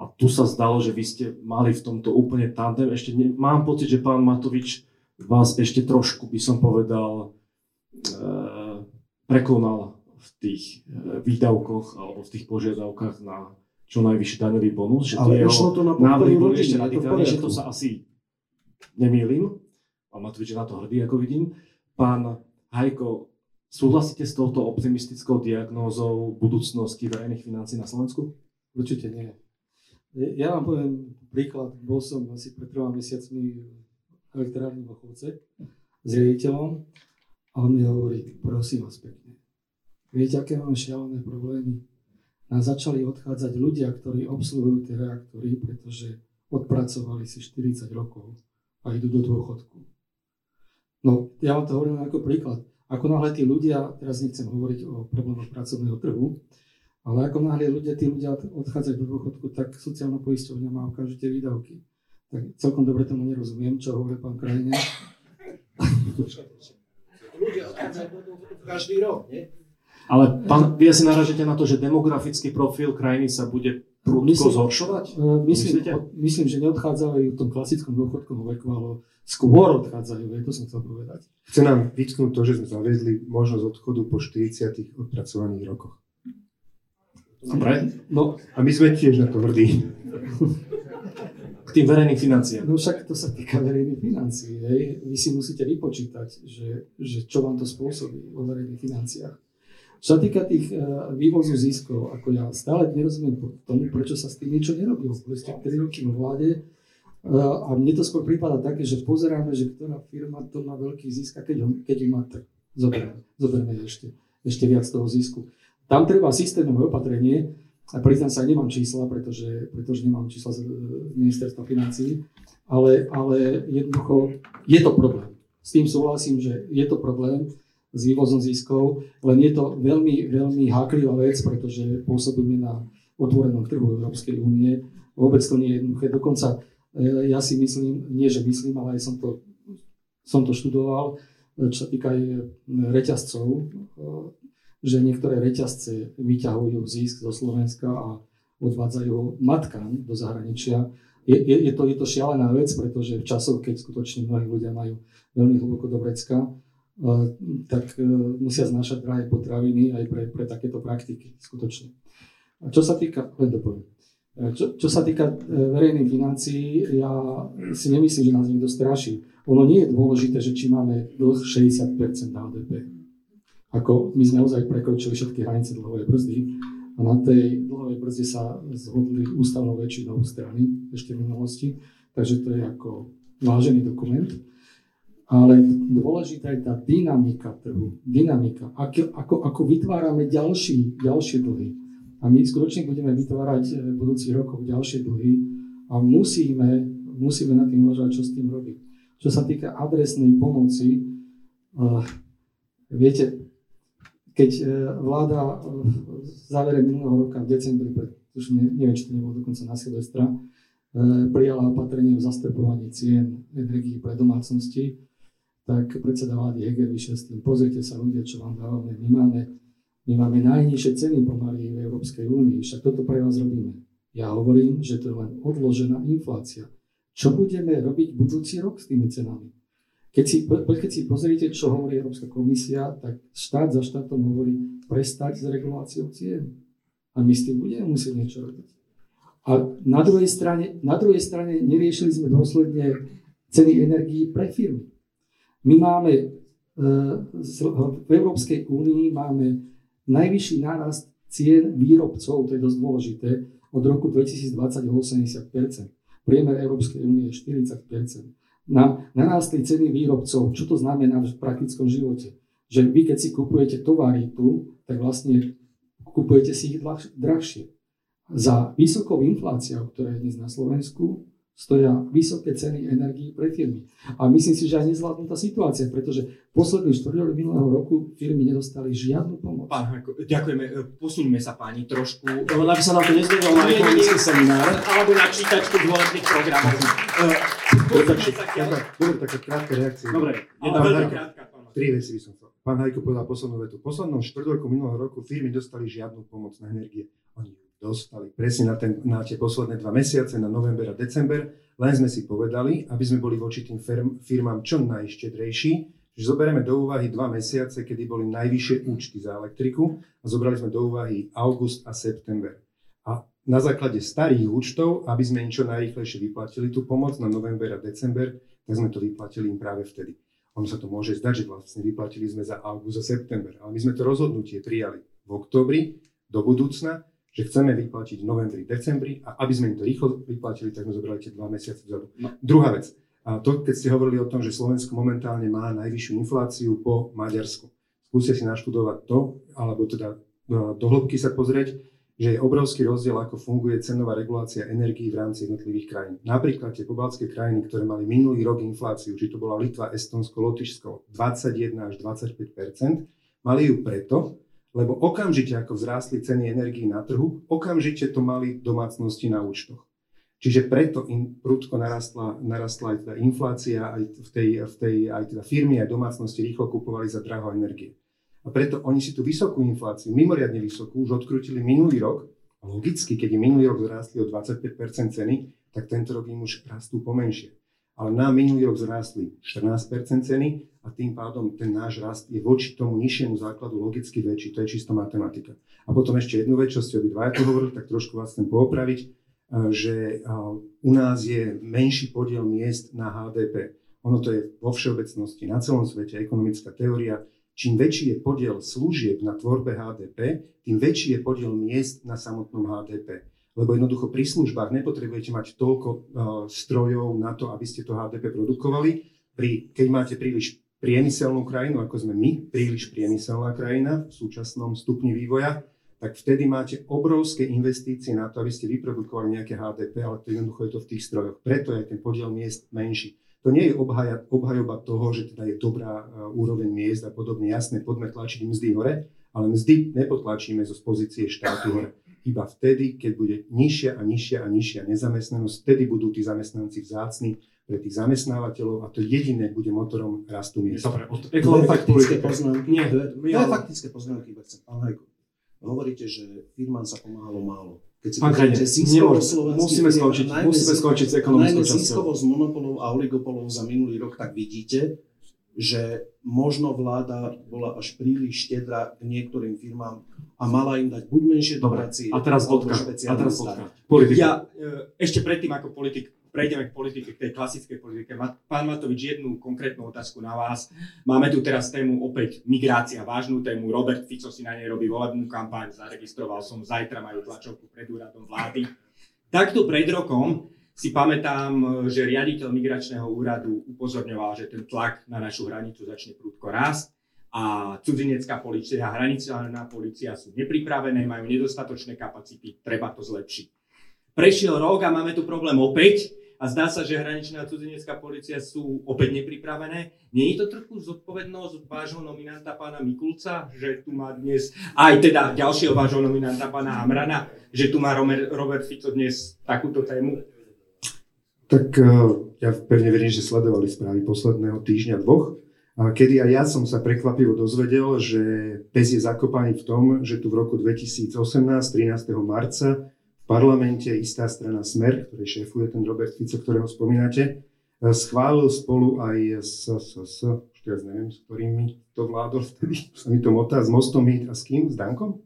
A tu sa zdalo, že vy ste mali v tomto úplne tandem. Ešte mám pocit, že pán Matovič vás ešte trošku, by som povedal, prekonal v tých výdavkoch alebo v tých požiadavkách na čo najvyšší daňový bonus. Že ale išlo to na podporu rodiny, je to v poriadku. Že to sa asi nemýlim. Pán Matovič je na to hrdý, ako vidím. Pán Hajko, súhlasíte s touto optimistickou diagnózou budúcnosti verejných financií na Slovensku? Určite nie. Ja vám poviem príklad. Bol som asi pred 3 mesiacmi elektrárny v Ochovce s riaditeľom. A on mi hovorí, prosím vás pekne, viete, aké máme šialené problémy? Nás začali odchádzať ľudia, ktorí obsluhujú tie reaktory, pretože odpracovali si 40 rokov a idú do dôchodku. No, ja vám to hovorím ako príklad. Ako náhle tí ľudia, teraz nechcem hovoriť o problémoch pracovného trhu, ale ako náhle tí ľudia odchádzajú do dôchodku, tak sociálna poisťovňa má okamžite výdavky. Tak celkom dobre tomu nerozumiem, čo hovorí pán Krajniak. Ľudia odchádzajú do dôchodku každý rok, nie? Ale pán, vy asi naražete na to, že demografický profil krajiny sa bude prudko zhoršovať? Myslím, že neodchádzajú v tom klasickom dôchodkom veku, ale skôr odchádzajú, to som chcel povedať. Chce nám vytknúť to, že sme zaviedli možnosť odchodu po 40 odpracovaných rokoch. Dobre. No. A my sme tiež na to hrdí. K tým verejným financiám. No však to sa týka verejných financií. Hej. Vy si musíte vypočítať, že čo vám to spôsobí o verejných financiách. Čo sa týka tých vývozu ziskov, ako ja stále nerozumiem tomu, prečo sa s tým niečo nerobilo. Proste 3 roky vo vláde a mne to skôr prípada také, že pozeráme, že ktorá firma to má veľký zisk a keď ju má, tak zoberieme ešte viac toho zisku. Tam treba systémové opatrenie. A priznám sa, nemám čísla, pretože nemám čísla z ministerstva financií, ale jednoducho je to problém. S tým súhlasím, že je to problém s vývozom ziskov, len je to veľmi, veľmi háklivá vec, pretože pôsobíme na otvorenom trhu Európskej únie. Vôbec to nie je jednoduché. Dokonca ja si myslím, ale aj som to študoval, čo sa týka aj reťazcov, že niektoré reťazce vyťahujú zisk zo Slovenska a odvádzajú ho matkám do zahraničia. Je to šialená vec, pretože v časoch, keď skutočne mnohí ľudia majú veľmi hlboko do vrecka, tak musia znášať drahé potraviny aj pre takéto praktiky, skutočne. A čo sa týka, čo sa týka verejných financií, ja si nemyslím, že nás niekto straší. Ono nie je dôležité, že či máme dlh 60% HDP. Ako my sme naozaj prekročili všetky hranice dlhovej brzdy a na tej dlhovej brzde sa zhodli ústavnou väčšinou strany ešte v minulosti, takže to je ako vážený dokument. Ale dôležitá je tá dynamika trhu, ako vytvárame ďalšie dlhy. A my skutočne budeme vytvárať v budúcich rokoch ďalšie dlhy a musíme na tým uvažovať, čo s tým robiť. Čo sa týka adresnej pomoci, viete, keď vláda v závere minulého roka v decembri, pretože neviem, či to nebolo dokonca na Silvestra, prijala opatrenie o zastrpovaní cien energií pre domácnosti, tak predseda vlády Heger vyšiel s tým, pozrite sa ľudia, čo vám dávame, my máme najnižšie ceny pomaly v Európskej únii, však toto pre vás robíme. Ja hovorím, že to je len odložená inflácia. Čo budeme robiť budúci rok s tými cenami? Keď si pozrite, čo hovorí Európska komisia, tak štát za štátom hovorí prestať s reguláciou cien. A my s tým budeme musieť niečo robiť. A na druhej strane neriešili sme dôsledne ceny energií pre firmy. My máme v Európskej únii máme najvyšší nárast cien výrobcov, to je dosť dôležité, od roku 2020 o 80%. Priemer Európskej únie je 40%. Narastli ceny výrobcov. Čo to znamená v praktickom živote? Že vy, keď si kupujete tovary tu, tak vlastne kupujete si ich drahšie. Za vysokou infláciou, ktorá je dnes na Slovensku, stoja vysoké ceny energií pre firmy. A myslím si, že aj nezvládnutá situácia, pretože posledný štvrťrok minulého roku firmy nedostali žiadnu pomoc. Pán Hajko, ďakujeme, posuňme sa páni trošku. Lebo aby sa nám to nezvedelo na ekonomický seminár. Alebo na čítačku dôležitých programov. Dobre, taká krátka reakcia. Dobre, veľmi krátka. Tri veci by som chcel. Pán Hajko povedal poslednú vetu. V poslednom štvrťroku minulého roku firmy dostali žiadnu pomoc na energie. Oni dostali presne na tie posledné 2 mesiace, na november a december. Len sme si povedali, aby sme boli voči tým firmám čo najštedrejší, že zoberieme do úvahy 2 mesiace, kedy boli najvyššie účty za elektriku a zobrali sme do úvahy august a september. A na základe starých účtov, aby sme im čo najrýchlejšie vyplatili tú pomoc na november a december, tak sme to vyplatili im práve vtedy. Ono sa to môže zdať, že vlastne vyplatili sme za august a september, ale my sme to rozhodnutie prijali v októbri do budúcna, že chceme vyplatiť v novembri, decembri a aby sme im to rýchlo vyplatili, tak sme zobrali tie 2 mesiace vzadu. No. Druhá vec, a to, keď ste hovorili o tom, že Slovensko momentálne má najvyššiu infláciu po Maďarsku. Skúste si naštudovať to, alebo teda do hĺbky sa pozrieť, že je obrovský rozdiel, ako funguje cenová regulácia energií v rámci jednotlivých krajín. Napríklad tie pobaltské krajiny, ktoré mali minulý rok infláciu, či to bola Litva, Estonsko, Lotyšsko, 21 až 25%, mali ju preto, lebo okamžite, ako vzrástli ceny energií na trhu, okamžite to mali domácnosti na účtoch. Čiže preto im prudko narastla aj teda inflácia, aj v tej aj teda firmy, aj domácnosti rýchlo kupovali za draho energie. A preto oni si tú vysokú infláciu, mimoriadne vysokú, už odkrútili minulý rok. Logicky, keď im minulý rok vzrástli o 25% ceny, tak tento rok im už rastú pomenšie. Ale na minulý rok vzrástli 14% ceny, a tým pádom ten náš rast je voči tomu nižšiemu základu logicky väčší. To je čisto matematika. A potom ešte jednu vec, čo ste obidvaja tu hovorili, tak trošku vás chcem poopraviť, že u nás je menší podiel miest na HDP. Ono to je vo všeobecnosti na celom svete ekonomická teória. Čím väčší je podiel služieb na tvorbe HDP, tým väčší je podiel miest na samotnom HDP. Lebo jednoducho pri službách nepotrebujete mať toľko strojov na to, aby ste to HDP produkovali. Keď máte príliš priemyselnú krajinu, ako sme my, príliš priemyselná krajina v súčasnom stupni vývoja, tak vtedy máte obrovské investície na to, aby ste vyprodukovali nejaké HDP, ale to jednoducho je to v tých strojoch. Preto je ten podiel miest menší. To nie je obhajoba toho, že teda je dobrá úroveň miest a podobne. Jasné, poďme tlačiť mzdy hore, ale mzdy nepotlačíme z pozície štátu hore. Iba vtedy, keď bude nižšia a nižšia a nižšia nezamestnanosť, vtedy budú tí zamestnanci vzácni pre tých zamestnávateľov a to jediné bude motorom rastu miesta. Dobre, to je faktické poznámky. Pán Hajko, hovoríte, že firmám sa pomáhalo málo. Keď si pozrite musíme skončiť s ekonomickou časťou. Najmä ziskovosť monopolov a oligopolov za minulý rok, tak vidíte, že možno vláda bola až príliš štedrá k niektorým firmám a mala im dať buď menšie dotácie. A teraz bodka. Ja ešte predtým ako politik prejdeme k politike, k tej klasickej politike. Pán Matovič, jednu konkrétnu otázku na vás. Máme tu teraz tému opäť migrácia, vážnu tému. Robert Fico si na nej robí volebnú kampaň, zaregistroval som, zajtra majú tlačovku pred úradom vlády. Takto pred rokom si pamätám, že riaditeľ migračného úradu upozorňoval, že ten tlak na našu hranicu začne prudko rásť a cudzinecká polícia a hraničná polícia sú nepripravené, majú nedostatočné kapacity, treba to zlepšiť. Prešiel rok a máme tu problém opäť. A zdá sa, že hraničná a cudzinecká polícia sú opäť nepripravené. Nie je to trochu zodpovednosť vášho nominanta pána Mikulca, že tu má dnes, aj teda ďalšieho vášho nominanta pána Hamrana, že tu má Robert Fico dnes takúto tému? Tak ja pevne verím, že sledovali správy posledného týždňa dvoch, kedy aj ja som sa prekvapivo dozvedel, že pes je zakopaný v tom, že tu v roku 2018, 13. marca, v parlamente istá strana Smer, ktorej šéfuje ten Robert Fico, ktorého spomínate, schválil spolu aj už teraz neviem, s ktorými to vládol vtedy, sa mi to motá, s Mostom a s kým? S Dankom?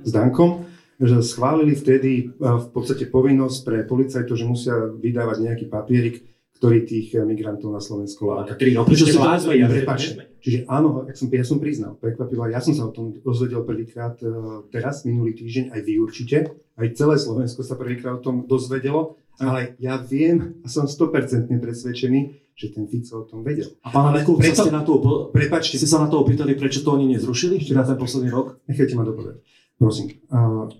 S Dankom, že schválili vtedy v podstate povinnosť pre policajtov, že musia vydávať nejaký papierik, ktorý tých migrantov na Slovensku láka. Čiže áno, ja som priznal, prekvapila, ja som sa o tom dozvedel prvýkrát teraz, minulý týždeň, aj vy určite, aj celé Slovensko sa prvýkrát o tom dozvedelo, ale ja viem a som 100% presvedčený, že ten Fico o tom vedel. A pána Mikulca, ste sa na to opýtali, prečo to oni nezrušili? Ešte na ten posledný rok? Nechajte ma dopovedať. Prosím.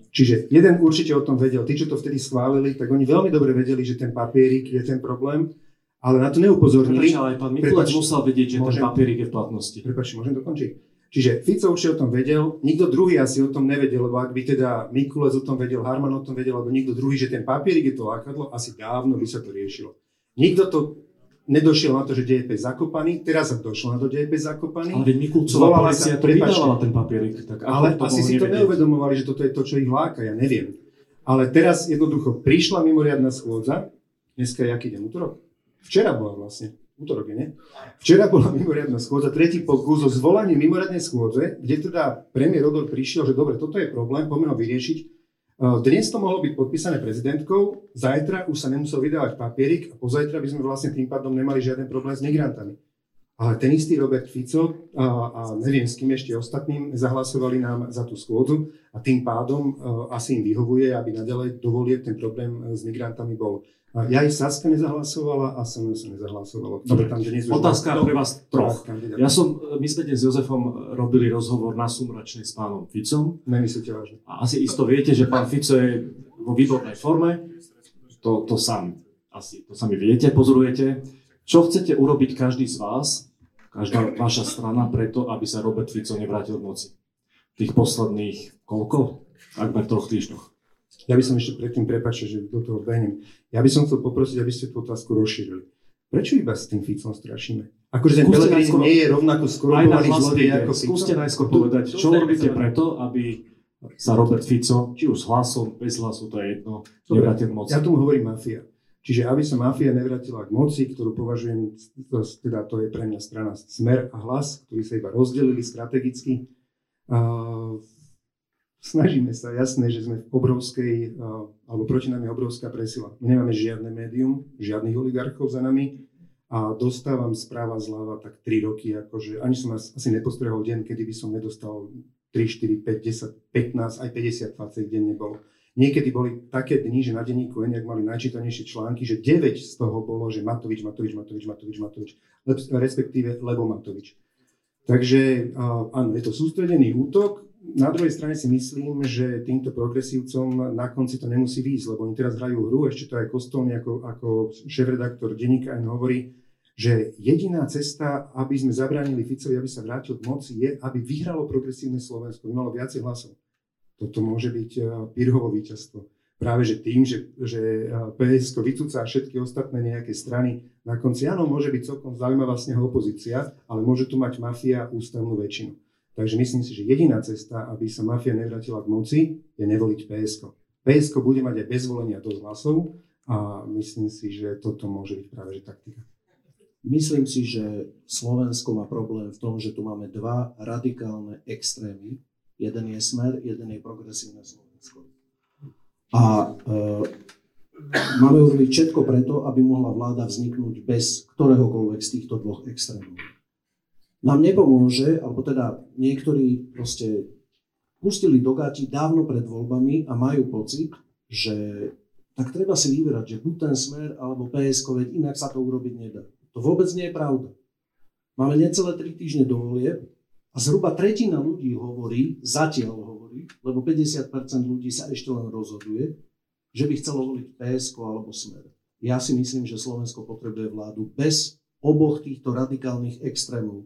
Čiže jeden určite o tom vedel. Tí, čo to vtedy schválili, tak oni veľmi dobre vedeli, že ten papierik je ten problém, ale na to neupozornili. Prepač, ale aj pán Mikuláš musel vedieť, že ten papierik je v platnosti. Prepač, môžem dokončiť? Čiže Fico určite o tom vedel, nikto druhý asi o tom nevedel, lebo ak by teda Mikuláš o tom vedel, Harman o tom vedel, alebo nikto druhý, že ten papierik je to lákadlo, asi dávno by sa to riešilo. Nikto to nedošiel na to, že DJP zakopaný, teraz sa došlo na to, DJP zakopaný. Ale veď Mikulcová policia to vydávala ten papierik. Tak ale asi si to neuvedomovali, že toto je to, čo ich láka, ja neviem. Ale teraz jednoducho prišla mimoriadna schôdza, dneska je aký deň, utorok? Včera bola vlastne, utorok je, nie? Včera bola mimoriadna schôdza, tretí pokus o zvolanie mimoriadnej schôdze, kde teda premiér Odor prišiel, že dobre, toto je problém, poďme ho vyriešiť. Dnes to mohlo byť podpísané prezidentkou, zajtra už sa nemusel vydávať papierik a pozajtra by sme vlastne tým pádom nemali žiaden problém s migrantami. Ale ten istý Robert Fico a neviem s kým ešte ostatným zahlasovali nám za tú schôdzu a tým pádom asi im vyhovuje, aby naďalej dovolie ten problém s migrantami bol. Ja aj Saska nezahlasovala a Smer sa nezahlasovalo. Dobre, tam, otázka pre vás troch. My sme dnes s Jozefom robili rozhovor na Sumračnej s pánom Ficom. Nemyslíte vážne. A asi isto viete, že pán Fico je vo výbornej forme. To sami. Asi to sami viete, pozorujete. Čo chcete urobiť každý z vás, každá vaša strana preto, aby sa Robert Fico nevrátil k moci? Tých posledných koľko? Akmer 3 týždňoch. Ja by som ešte predtým, prepáčte, že do toho behnem. Ja by som chcel poprosiť, aby ste tú otázku rozšírili. Prečo iba s tým Ficom strašíme? Akože ten Pellegrini nie je rovnako skorumpovaný zlodej ako Fico. Skúste najskôr povedať, čo robíte preto, aby sa Robert Fico, či už s hlasom, bez hlasu, to je jedno, nevrátil k moci. Ja tomu hovorím mafia. Čiže aby sa mafia nevrátila k moci, ktorú považujem, teda to je pre mňa strana Smer a Hlas, ktorí sa iba rozdelili strategicky. Snažíme sa, jasné, že sme v obrovskej, alebo proti nám je obrovská presila. My nemáme žiadne médium, žiadnych oligarchov za nami a dostávam správa zľava tak 3 roky, akože ani som asi nepostrehol deň, kedy by som nedostal 3, 4, 5, 10, 15, aj 50, 20 deň nebolo. Niekedy boli také dni, že na denníku N, ak mali najčítanejšie články, že 9 z toho bolo, že Matovič, respektíve lebo Matovič. Takže áno, je to sústredený útok. Na druhej strane si myslím, že týmto progresívcom na konci to nemusí výjsť, lebo oni teraz hrajú hru, ešte to aj Kostolný ako šéf-redaktor denníka N hovorí, že jediná cesta, aby sme zabránili Ficovi, aby sa vrátil k moci, je, aby vyhralo progresívne Slovensko, by malo viacej hlasov. Toto môže byť Pirhovo víťazstvo. Práve že tým, že PSK vycúca všetky ostatné nejaké strany na konci, áno, môže byť celkom zaujímavá vlastne opozícia, ale môže tu mať mafia ústavnú väčšinu. Takže myslím si, že jediná cesta, aby sa mafia nevrátila k moci, je nevoliť PSK. PSK bude mať aj bez volenia dosť hlasov a myslím si, že toto môže byť práve že taktika. Myslím si, že Slovensko má problém v tom, že tu máme dva radikálne extrémy. Jeden je Smer, jeden je Progresívne Slovensko. A máme urobiť všetko preto, aby mohla vláda vzniknúť bez ktoréhokoľvek z týchto dvoch extrémov. Nám nepomôže, alebo teda niektorí proste pustili do gáti dávno pred voľbami a majú pocit, že tak treba si vyberať, že buď ten Smer alebo PSK, veď inak sa to urobiť nedá. To vôbec nie je pravda. Máme necelé 3 týždne do volieb a zhruba tretina ľudí hovorí, zatiaľ hovorí, lebo 50% ľudí sa ešte len rozhoduje, že by chcelo voliť PSK alebo Smer. Ja si myslím, že Slovensko potrebuje vládu bez oboch týchto radikálnych extrémov.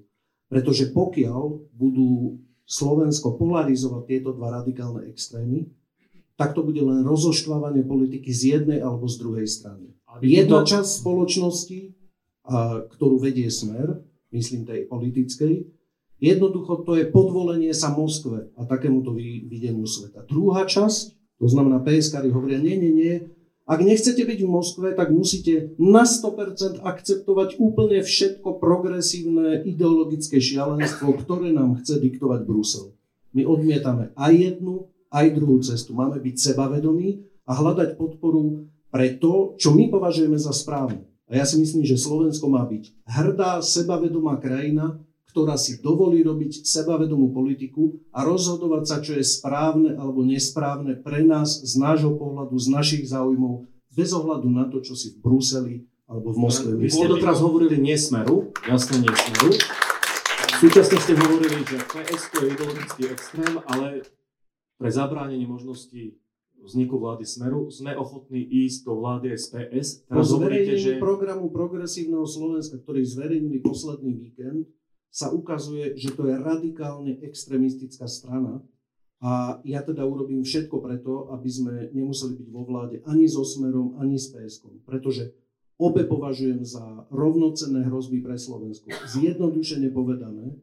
Pretože pokiaľ budú Slovensko polarizovať tieto dva radikálne extrémy, tak to bude len rozoštvávanie politiky z jednej alebo z druhej strany. Jedna časť spoločnosti, ktorú vedie Smer, myslím tej politickej, jednoducho to je podvolenie sa Moskve a takémuto videniu sveta. Druhá časť, to znamená PSK-ri hovoria, nie, ak nechcete byť v Moskve, tak musíte na 100% akceptovať úplne všetko progresívne ideologické šialenstvo, ktoré nám chce diktovať Brusel. My odmietame aj jednu, aj druhú cestu. Máme byť sebavedomí a hľadať podporu pre to, čo my považujeme za správne. A ja si myslím, že Slovensko má byť hrdá, sebavedomá krajina, ktorá si dovolí robiť sebavedomú politiku a rozhodovať sa, čo je správne alebo nesprávne pre nás, z nášho pohľadu, z našich záujmov, bez ohľadu na to, čo si v Bruseli alebo v Moskve. Vy ste doteraz hovorili nesmeru, jasne nesmeru. Súčasne ste hovorili, že PSK je ideologický extrém, ale Pre zabránenie možnosti vzniku vlády Smeru sme ochotní ísť do vlády SPS. Po zverejnení programu Progresívneho Slovenska, ktorý zverejnili posledný víkend, sa ukazuje, že to je radikálne extrémistická strana a ja teda urobím všetko preto, aby sme nemuseli byť vo vláde ani so Smerom, ani s PSK, pretože obe považujem za rovnocenné hrozby pre Slovensko. Zjednodušene povedané,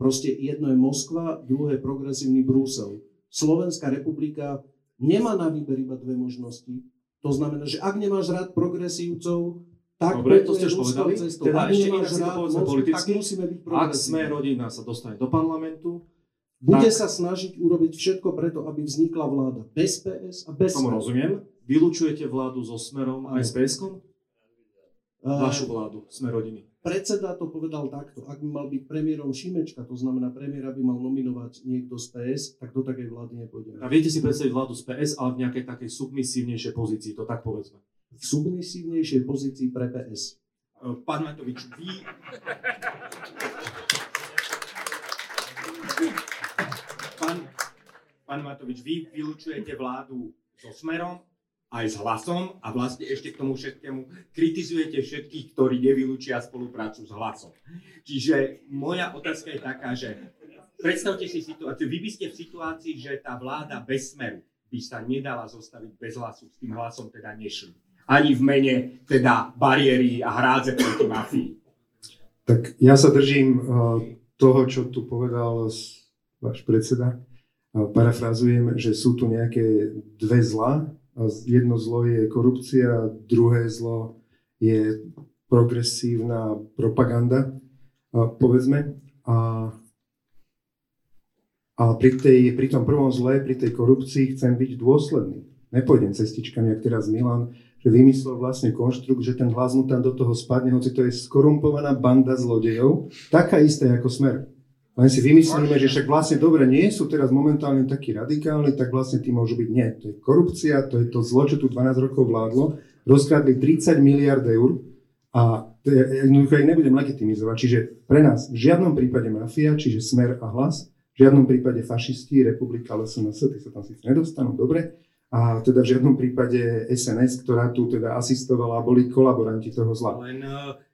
proste jedno je Moskva, druhé progresívny Brusel. Slovenská republika nemá na výber iba dve možnosti. To znamená, že ak nemáš rád progresívcov, tak preto je Ruskou cestou. Teda ak ešte nemáš rád Moskvu, tak musíme byť progresívni. Ak Sme Rodina sa dostane do parlamentu, bude sa snažiť urobiť všetko preto, aby vznikla vláda bez PS a bez Smeru. Tomu rozumiem. Vylúčujete vládu so Smerom aj s PS-kom? Vašu vládu, Sme Rodiny. Predseda to povedal takto. Ak by mal byť premiérom Šimečka, to znamená premiéra by mal nominovať niekto z PS, tak do takej vlády nepôjde. A viete si predstaviť vládu z PS, ale v nejakej takej submisívnejšej pozícii, to tak povedzme. V submisívnejšej pozícii pre PS. Pán Matovič, vy vylučujete vládu so Smerom, aj s Hlasom a vlastne ešte k tomu všetkému kritizujete všetkých, ktorí nevylučia spoluprácu s Hlasom. Čiže moja otázka je taká, že predstavte si situáciu, vy by ste v situácii, že tá vláda bez Smeru by sa nedala zostaviť bez Hlasu, s tým Hlasom teda nešli. Ani v mene teda bariéry a hrádze proti mafii. Tak ja sa držím toho, čo tu povedal váš predseda. Parafrazujem, že sú tu nejaké dve zlá. Jedno zlo je korupcia, druhé zlo je progresívna propaganda, povedzme. A pri tom prvom zle, pri tej korupcii chcem byť dôsledný. Nepôjdem cestičkami, jak teraz Milan, že vymyslel vlastne konštrukt, že ten Hlas mu tam do toho spadne, hoci to je skorumpovaná banda zlodejov, taká istá ako Smer. Len si vymyslíme, že však vlastne dobre nie sú teraz momentálne takí radikálni, tak vlastne tí môžu byť nie. To je korupcia, to je to zlo, čo tu 12 rokov vládlo. Rozkradli 30 miliard eur a jednoducho ich nebudem legitimizovať. Čiže pre nás v žiadnom prípade mafia, čiže Smer a Hlas, v žiadnom prípade fašisti, Republika, SNS, tí sa tam síce nedostanú, dobre. A teda v žiadnom prípade SNS, ktorá tu teda asistovala, boli kolaboranti toho zla. Len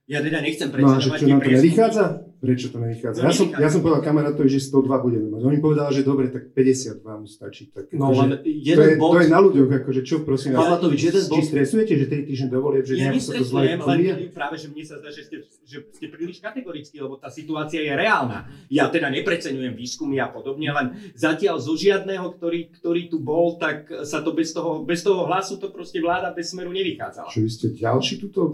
ja teda nechcem predsedovať. No a čo nevychádza? Prečo to nevychádza? Ja som povedal kamarátovi, že 102 budeme mať. On mi povedal, že dobre, tak 50 vám stačí. Tak, no, akože, to je na ľuďoch, akože čo, prosím vás. Matovič, či stresujete, že 3 týždne dovolie, že nejak sa to zle povie? Práve, že mne sa zdá, že ste príliš kategorickí, lebo tá situácia je reálna. Ja teda nepreceňujem výskumy a podobne, len zatiaľ zo žiadneho, ktorý tu bol, tak sa to bez toho Hlasu, to proste vláda bez Smeru nevychádzala. Čo vy ste ďalší tuto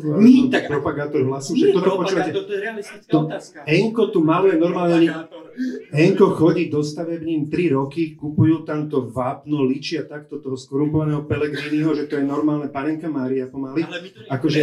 propagátor Hlasu? Nie propagátor, to je realistická otázka. Enko tu maluje normálne, Enko chodí do stavebnín 3 roky, kupujú tam to vápno, ličia takto toho skorumpovaného Pellegriniho, že to je normálne panenka Mária pomaly. Ale my to akože,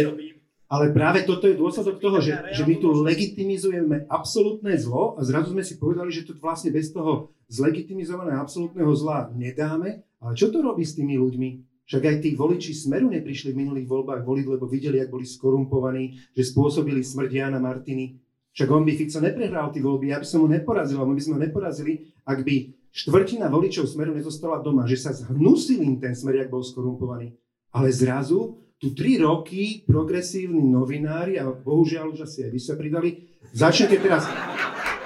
ale práve toto je dôsledok toho, že my tu legitimizujeme absolútne zlo a zrazu sme si povedali, že to vlastne bez toho zlegitimizovaného absolútneho zla nedáme. Ale čo to robí s tými ľuďmi? Však aj tí voliči Smeru neprišli v minulých voľbách voliť, lebo videli, jak boli skorumpovaní, že spôsobili smrť Jána Martiny. Však on by Fico neprehral tí voľby, ja by som ho neporazil, my by sme ho neporazili, ak by štvrtina voličov Smeru nezostala doma, že sa zhnusil im ten Smer, jak bol skorumpovaný. Ale zrazu tu 3 roky progresívni novinári, a bohužiaľ už asi aj vy sa pridali, začnete teraz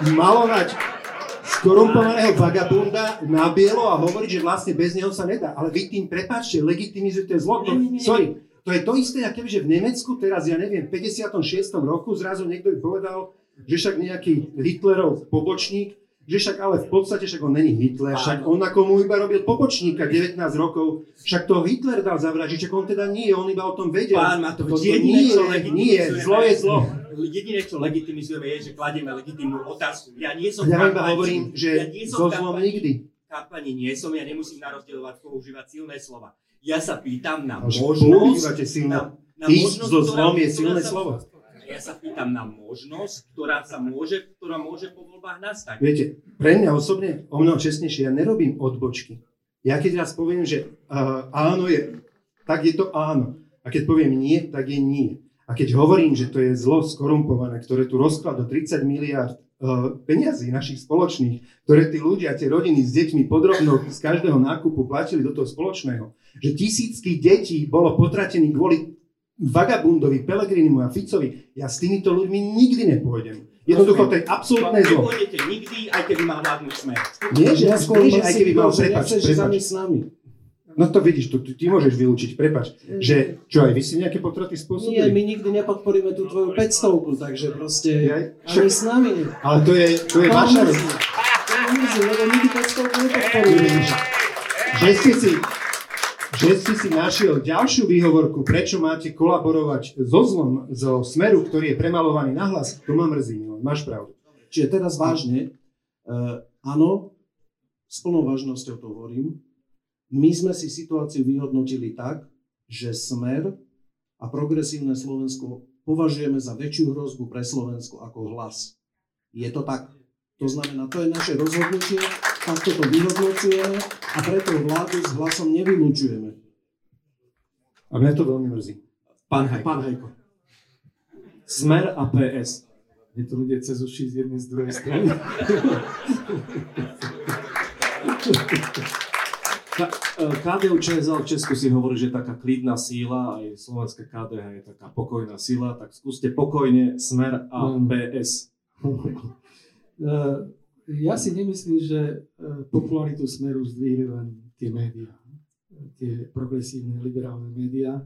malovať skorumpovaného vagabunda na bielo a hovoriť, že vlastne bez neho sa nedá. Ale vy tým, prepáčte, legitimizujete zlo. Sorry, to je to isté, ako kebyže v Nemecku teraz, ja neviem, v 56. roku zrazu niekto by povedal, že však nejaký Hitlerov pobočník, že však ale v podstate však on není Hitler, však on ako mu iba robil pobočníka 19 rokov, však to Hitler dal zavražiť, však on teda nie, on iba o tom vedel. Pán Matovič, jediné, čo legitimizujeme je, že kladieme legitimnú otázku. Ja nie som hovorím, že so zlom nikdy. Kampani nie som, ja nemusím narozdeľovať, používať silné slova. Ja sa pýtam na možnosť, ktorá môže po voľbách nastať. Viete, pre mňa osobne o mnoho čestnejšie, ja nerobím odbočky. Ja keď raz poviem, že áno je, tak je to áno. A keď poviem nie, tak je nie. A keď hovorím, že to je zlo skorumpované, ktoré tu rozkladá 30 miliárd peniazy našich spoločných, ktoré tí ľudia, tie rodiny s deťmi podrobno z každého nákupu platili do toho spoločného, že tisícky detí bolo potratených kvôli vagabundovi, Pellegrinimu a Ficovi. Ja s týmito ľuďmi nikdy nepôjdem. Jednoducho to je absolútne zlo. Nepôjdete nikdy, aj keby mal vládnuť Smer. Nie, že aj keby mal, prepáč. No to vidíš, ty môžeš vylúčiť, prepáč, že čo aj vy si nejaké potraty spôsobili? Nie, my nikdy nepodporíme tú tvoju 500, takže proste ani s nami nie. Ale to je vaša rozhodná. Lebo nikdy 500 nepodporíme. Že si našiel ďalšiu výhovorku, prečo máte kolaborovať so zlom, zo Smeru, ktorý je premalovaný na Hlas, to ma mrzí, máš pravdu. Čiže teraz vážne, áno, s plnou vážnosťou to hovorím. My sme si situáciu vyhodnotili tak, že Smer a Progresívne Slovensko považujeme za väčšiu hrozbu pre Slovensko ako Hlas. Je to tak. To znamená, to je naše rozhodnutie, takto to vyhodnotujeme a preto vládu s Hlasom nevylučujeme. A mňa to veľmi mrzí. Pán Hajko. Smer a PS. Je to ľudia cez uši z jednej z druhej strany. KDH v Česku si hovorí, že je taká klidná síla, aj slovenská KDH je taká pokojná síla, tak skúste pokojne Smer a PS. Ja si nemyslím, že popularitu Smeru zdvihli len tie médiá, tie progresívne, liberálne médiá.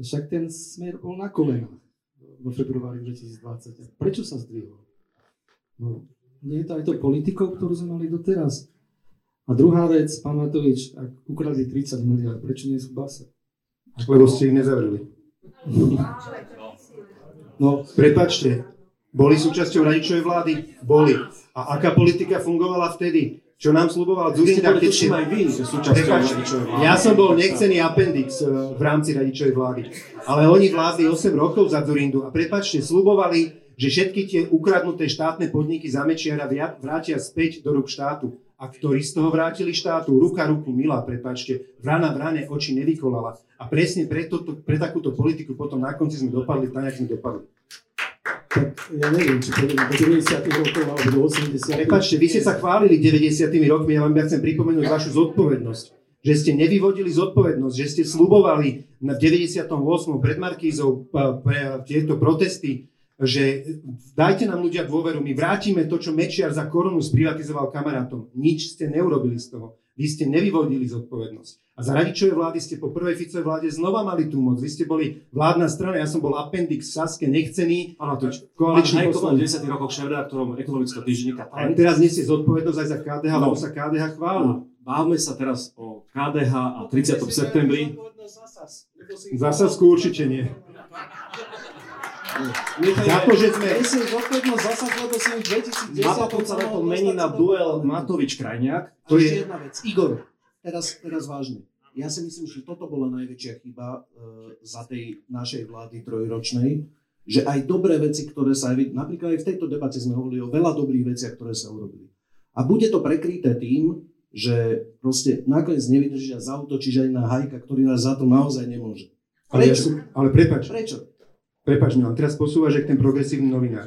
Však ten Smer bol na kolenách vo februári 2020. Prečo sa zdvihol? No, nie je to aj to politikou, ktorú sme mali doteraz. A druhá vec, pán Matovič, ak ukradli 30 miliard, prečo nie sú v base? Lebo ste ich nezavreli. No, prepáčte, boli súčasťou Radičovej vlády? Boli. A aká politika fungovala vtedy? Čo nám sľuboval Dzurinda? Vy ste boli súčasťou Radičovej vlády. Ja som bol nechcený appendix v rámci Radičovej vlády. Ale oni vládli 8 rokov za Dzurindu a prepáčte, sľubovali, že všetky tie ukradnuté štátne podniky za Mečiara vrátia späť do rúk štátu. A ktorí z toho vrátili štátu, ruka ruku milá, prepáčte, vrana vrane oči nevykolala. A presne pre takúto politiku potom na konci sme dopadli, tak jak sme dopadli. Tak ja neviem, či to je 90. rokov alebo 80. Prepáčte, vy ste sa chválili 90. rokmi, ja vám chcem pripomenúť vašu zodpovednosť. Že ste nevyvodili zodpovednosť, že ste sľubovali v 98. pred Markízou pre tieto protesty, že dajte nám ľudia dôveru, my vrátime to, čo Mečiar za korunu sprivatizoval kamarátom. Nič ste neurobili z toho. Vy ste nevyvodili zodpovednosť. A za Radičovej vlády ste po prvej Ficovej vláde znova mali tú moc. Vy ste boli vládna strana, ja som bol appendix v Saske, nechcený. Áno, to je koaličný poslanec. V 10. rokoch šéfredaktorom ekonomického týždenníka. A teraz nesie zodpovednosť aj za KDH, lebo sa KDH chváli. Bávme sa teraz o KDH a 30. septembri. Za Sasku určite nie. Nesiem zodpovednosť zasad, lebo som v 2010... Napokon sa na to mení na duel Matovič-Krajniak. To je jedna vec. Igor, teraz vážne. Ja si myslím, že toto bola najväčšia chyba za tej našej vlády trojročnej, že aj dobré veci, ktoré sa... Napríklad aj v tejto debate sme hovorili o veľa dobrých veciach, ktoré sa urobili. A bude to prekryté tým, že proste nakoniec nevydržia zaútočiť aj na Hajka, ktorý nás za to naozaj nemôže. Prečo? Ale prepáč. Prečo? Prepáč, Milan, teraz posúvaš, že ten progresívny novinár,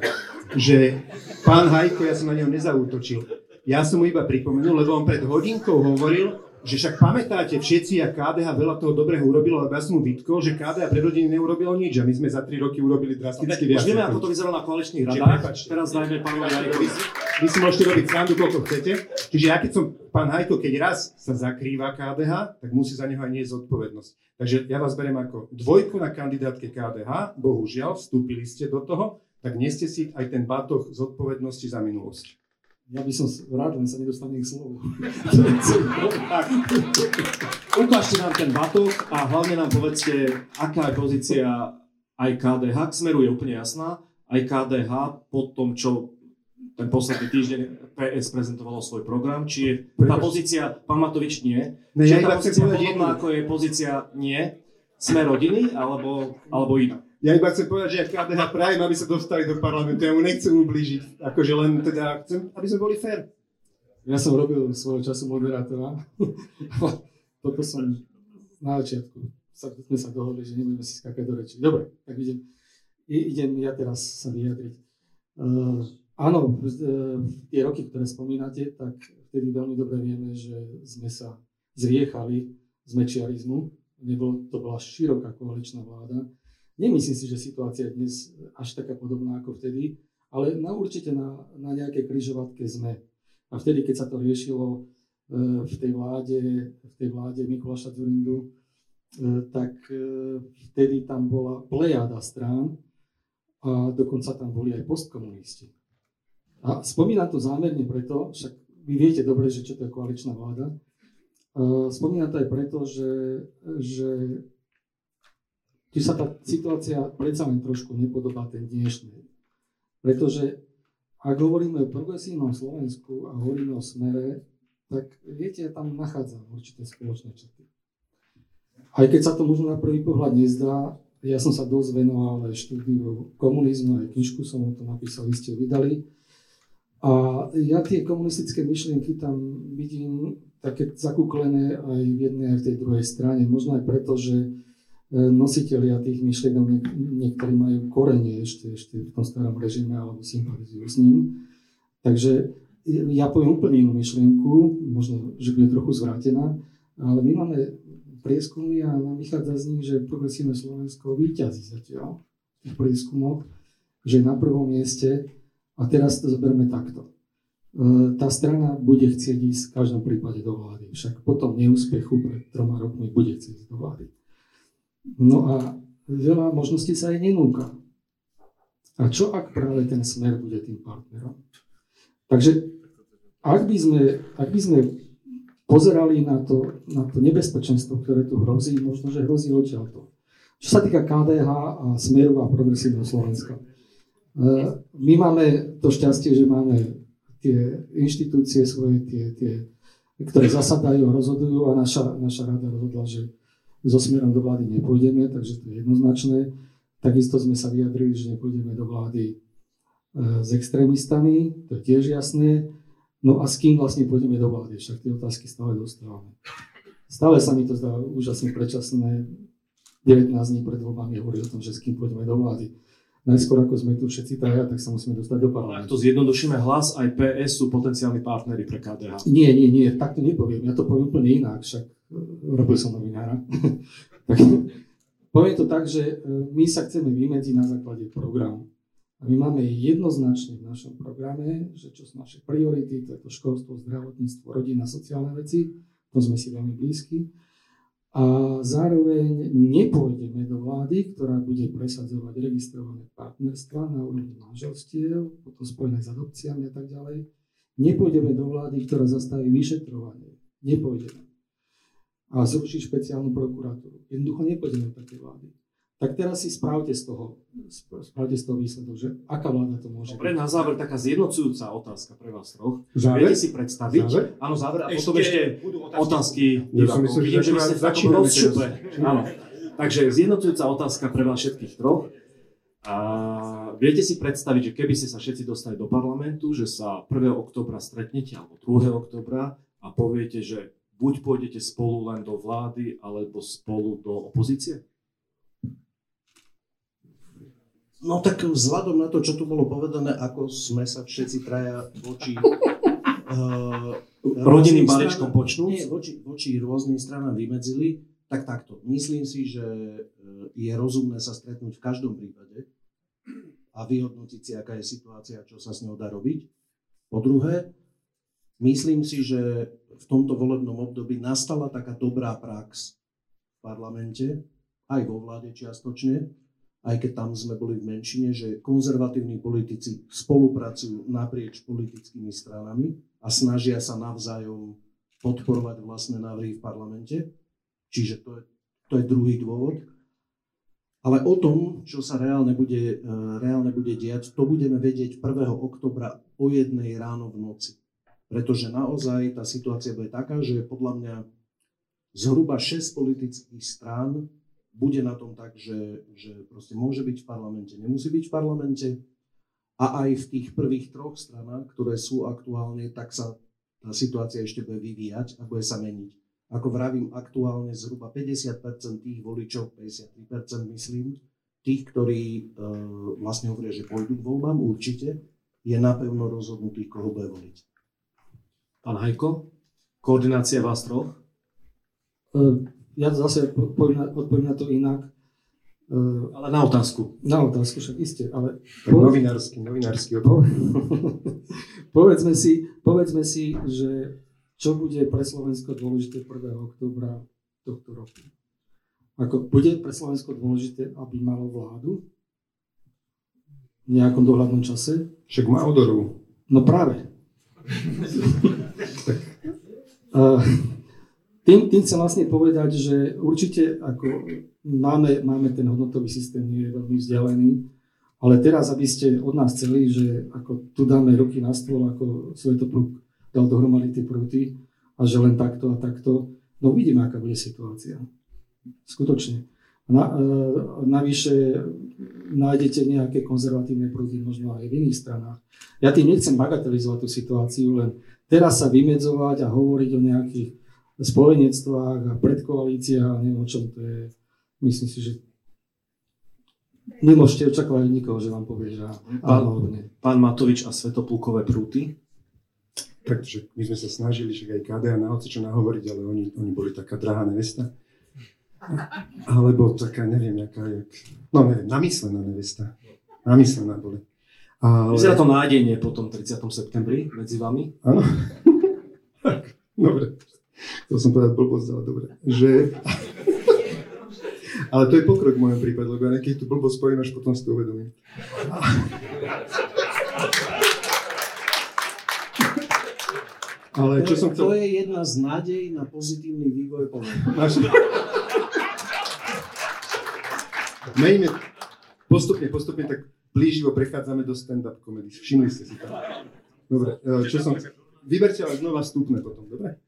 že pán Hajko, ja som na neho nezautočil. Ja som mu iba pripomenul, lebo on pred hodinkou hovoril, že však pamätáte všetci a KDH veľa toho dobrého urobilo, lebo ja som mu vytkol, že KDH pre rodiny neurobilo nič a my sme za 3 roky urobili drasticky viac. Už vieme, ako to vyzeralo na koaličných radách. Teraz dajme pánu Hajkovi. Vy si môžete robiť srandu, koľko chcete. Čiže ja keď som pán Hajko, keď raz sa zakrýva KDH, tak musí za neho aj niesť zodpovednosť. Takže ja vás beriem ako dvojku na kandidátke KDH, bohužiaľ, vstúpili ste do toho, tak neste si aj ten batoh zodpovednosti za minulosť. Ja by som rád, len sa nedostanem k slovu. Ukážte nám ten batoh a hlavne nám povedzte, aká je pozícia aj KDH, k Smeru je úplne jasná, aj KDH po tom, čo ten posledný týždeň PS prezentovalo svoj program, či je tá pozícia, pán Matovič, nie. Či je tá pozícia podobná, ako je pozícia nie, Sme Rodiny, alebo iná. Ja iba chcem povedať, že ja KDH prajem, aby sa dostali do parlamentu, ja mu nechcem ublížiť, akože len teda chcem, aby sme boli fér. Ja som robil svojho času moderátora, toto som na začiatku, sme sa dohodli, že nebudeme si skákať do reči. Dobre, tak idem ja teraz sa vyjadriť. Áno, tie roky, ktoré spomínate, tak vtedy veľmi dobre vieme, že sme sa zriechali z mečiarizmu. To bola široká koaličná vláda. Nemyslím si, že situácia je dnes až taká podobná ako vtedy, ale určite na nejakej križovatke sme. A vtedy, keď sa to riešilo v tej vláde Mikuláša Dzurindu, tak vtedy tam bola plejáda strán a dokonca tam boli aj postkomunisti. A spomínam to zámerne preto, však vy viete dobre, že čo to je koaličná vláda, spomínam to aj preto, že sa tá situácia predsa len trošku nepodobá tej dnešnej. Pretože ak hovoríme o progresívnom Slovensku a hovoríme o Smere, tak viete, ja tam nachádzam určité spoločné črty. Aj keď sa to možno na prvý pohľad nezdá, ja som sa dosť venoval aj štúdiu komunizmu, aj knižku som o tom napísal, vy ste ju vydali. A ja tie komunistické myšlienky tam vidím také zakúklené aj v jednej, aj v tej druhej strane. Možno aj preto, že nositelia tých myšlienok niektorí majú korene ešte v tom starom režime alebo sympatizujú s ním. Takže ja poviem úplne inú myšlienku, možno, že bude trochu zvrátená, ale my máme prieskumy a nám vychádza z nich, že progresívne Slovensko víťazí zatiaľ v prieskumoch, že na prvom mieste. A teraz to zoberme takto. Tá strana bude chcieť ísť v každom prípade do vlády. Však po tom neúspechu pred 3 rokmi bude chcieť ísť do vlády. No a veľa možností sa aj nenúka. A čo ak práve ten Smer bude tým partnerom? Takže ak by sme pozerali na to nebezpečenstvo, ktoré tu hrozí, možno, že hrozí odtiaľto. Čo sa týka KDH a Smeru a progresívneho Slovenska. My máme to šťastie, že máme tie inštitúcie svoje, ktoré zasadajú a rozhodujú a naša rada rozhodla, že so Smerom do vlády nepôjdeme, takže to je jednoznačné. Takisto sme sa vyjadrili, že nepôjdeme do vlády s extrémistami, to je tiež jasné. No a s kým vlastne pôjdeme do vlády, však tie otázky stále dostávame. Stále sa mi to zdá úžasne predčasné, 19 dní pred voľbami hovorí o tom, že s kým pôjdeme do vlády. Najskôr, ako sme tu všetci traja, tak sa musíme dostať do parlamentu. Ak to zjednodušíme, Hlas aj PS sú potenciálni partneri pre KDH. Nie, tak to nepoviem. Ja to poviem úplne inak, však robil som novinára. Poviem to tak, že my sa chceme vymedziť na základe programu. A my máme jednoznačne v našom programe, že čo sú naše priority, to je to školstvo, zdravotníctvo, rodina, sociálne veci, to sme si veľmi blízky. A zároveň nepôjdeme do vlády, ktorá bude presadzovať registrované partnerstva na úrovni manželstiev, potom spojené s adopciami a tak ďalej. Nepôjdeme do vlády, ktorá zastaví vyšetrovanie. Nepôjdeme. A zruší špeciálnu prokuratúru. Jednoducho nepôjdeme do také vlády. Tak teraz si správte z toho výsledok, že aká vláda to môže. Dobre, na záver taká zjednocujúca otázka pre vás troch. Viete si predstaviť? Záver? Áno, záver a potom ešte otázky divákov. Vidím, že vy ste v takom rozšupe. Takže zjednocujúca otázka pre vás všetkých troch. A viete si predstaviť, že keby ste sa všetci dostali do parlamentu, že sa 1. októbra stretnete alebo 2. októbra a poviete, že buď pôjdete spolu len do vlády alebo spolu do opozície? No tak vzhľadom na to, čo tu bolo povedané, ako sme sa všetci traja voči rodinným balíčkom počnúť, voči rôznym stranám vymedzili, tak takto. Myslím si, že je rozumné sa stretnúť v každom prípade a vyhodnotiť si, aká je situácia, čo sa s ňou dá robiť. Po druhé, myslím si, že v tomto volebnom období nastala taká dobrá prax v parlamente, aj vo vláde čiastočne, aj keď tam sme boli v menšine, že konzervatívni politici spolupracujú naprieč politickými stranami a snažia sa navzájom podporovať vlastné návrhy v parlamente. Čiže to je druhý dôvod. Ale o tom, čo sa reálne bude diať, to budeme vedieť 1. októbra o 1:00 ráno v noci. Pretože naozaj tá situácia bude taká, že podľa mňa zhruba 6 politických strán bude na tom tak, že proste môže byť v parlamente, nemusí byť v parlamente. A aj v tých prvých 3 stranách, ktoré sú aktuálne, tak sa tá situácia ešte bude vyvíjať a bude sa meniť. Ako vravím, aktuálne zhruba 50% tých voličov, 53% myslím, tých, ktorí vlastne hovoria, že pôjdu k voľbám určite, je napevno rozhodnutý, koho bude voliť. Pán Hajko, koordinácia vás troch? Ja zase odpoviem na to inak. Ale na otázku. Na otázku, však isté, ale... Novinársky odpoveď. Povedzme si, že čo bude pre Slovensko dôležité 1. októbra tohto roku? Ako bude pre Slovensko dôležité, aby malo vládu? V nejakom dohľadnom čase. Však má odoru. No práve. Tým chcem vlastne povedať, že určite ako máme ten hodnotový systém, nie je veľmi vzdialený, ale teraz, aby ste od nás chceli, že ako tu dáme ruky na stôl, ako Svetopluk dal dohromady tie prúty a že len takto a takto, no uvidíme, aká bude situácia. Skutočne. Navyše nájdete nejaké konzervatívne prúdy možno aj v iných stranách. Ja tým nechcem bagatelizovať tú situáciu, len teraz sa vymedzovať a hovoriť o nejakých spojenectvách a predkoalíciách, neviem o čom to je. Myslím si, že nemôžete očakávať nikoho, že vám povie, že áno. Pán Matovič a Svetoplukové prúty? Takže my sme sa snažili, že aj KDH na hoci čo nahovoriť, ale oni boli taká drahá nevesta. Alebo taká, neviem, jaká je... No neviem, namyslená nevesta. Namyslená boli. Ale... Vyzerá to nádejne po tom 30. septembri medzi vami? Áno. Dobre. To som povedať blbosť, ale dobre. Že... Ale to je pokrok v mojom prípade, lebo ja niekedy tú blbosť poviem, až potom si to uvedomím. Ale čo som chcel... To je jedna z nádej na pozitívny vývoj. Mejme, postupne tak blíživo prechádzame do stand-up komedy. Všimli ste si to? Dobre, čo som... Vyberte ale znova vstupné potom, dobre?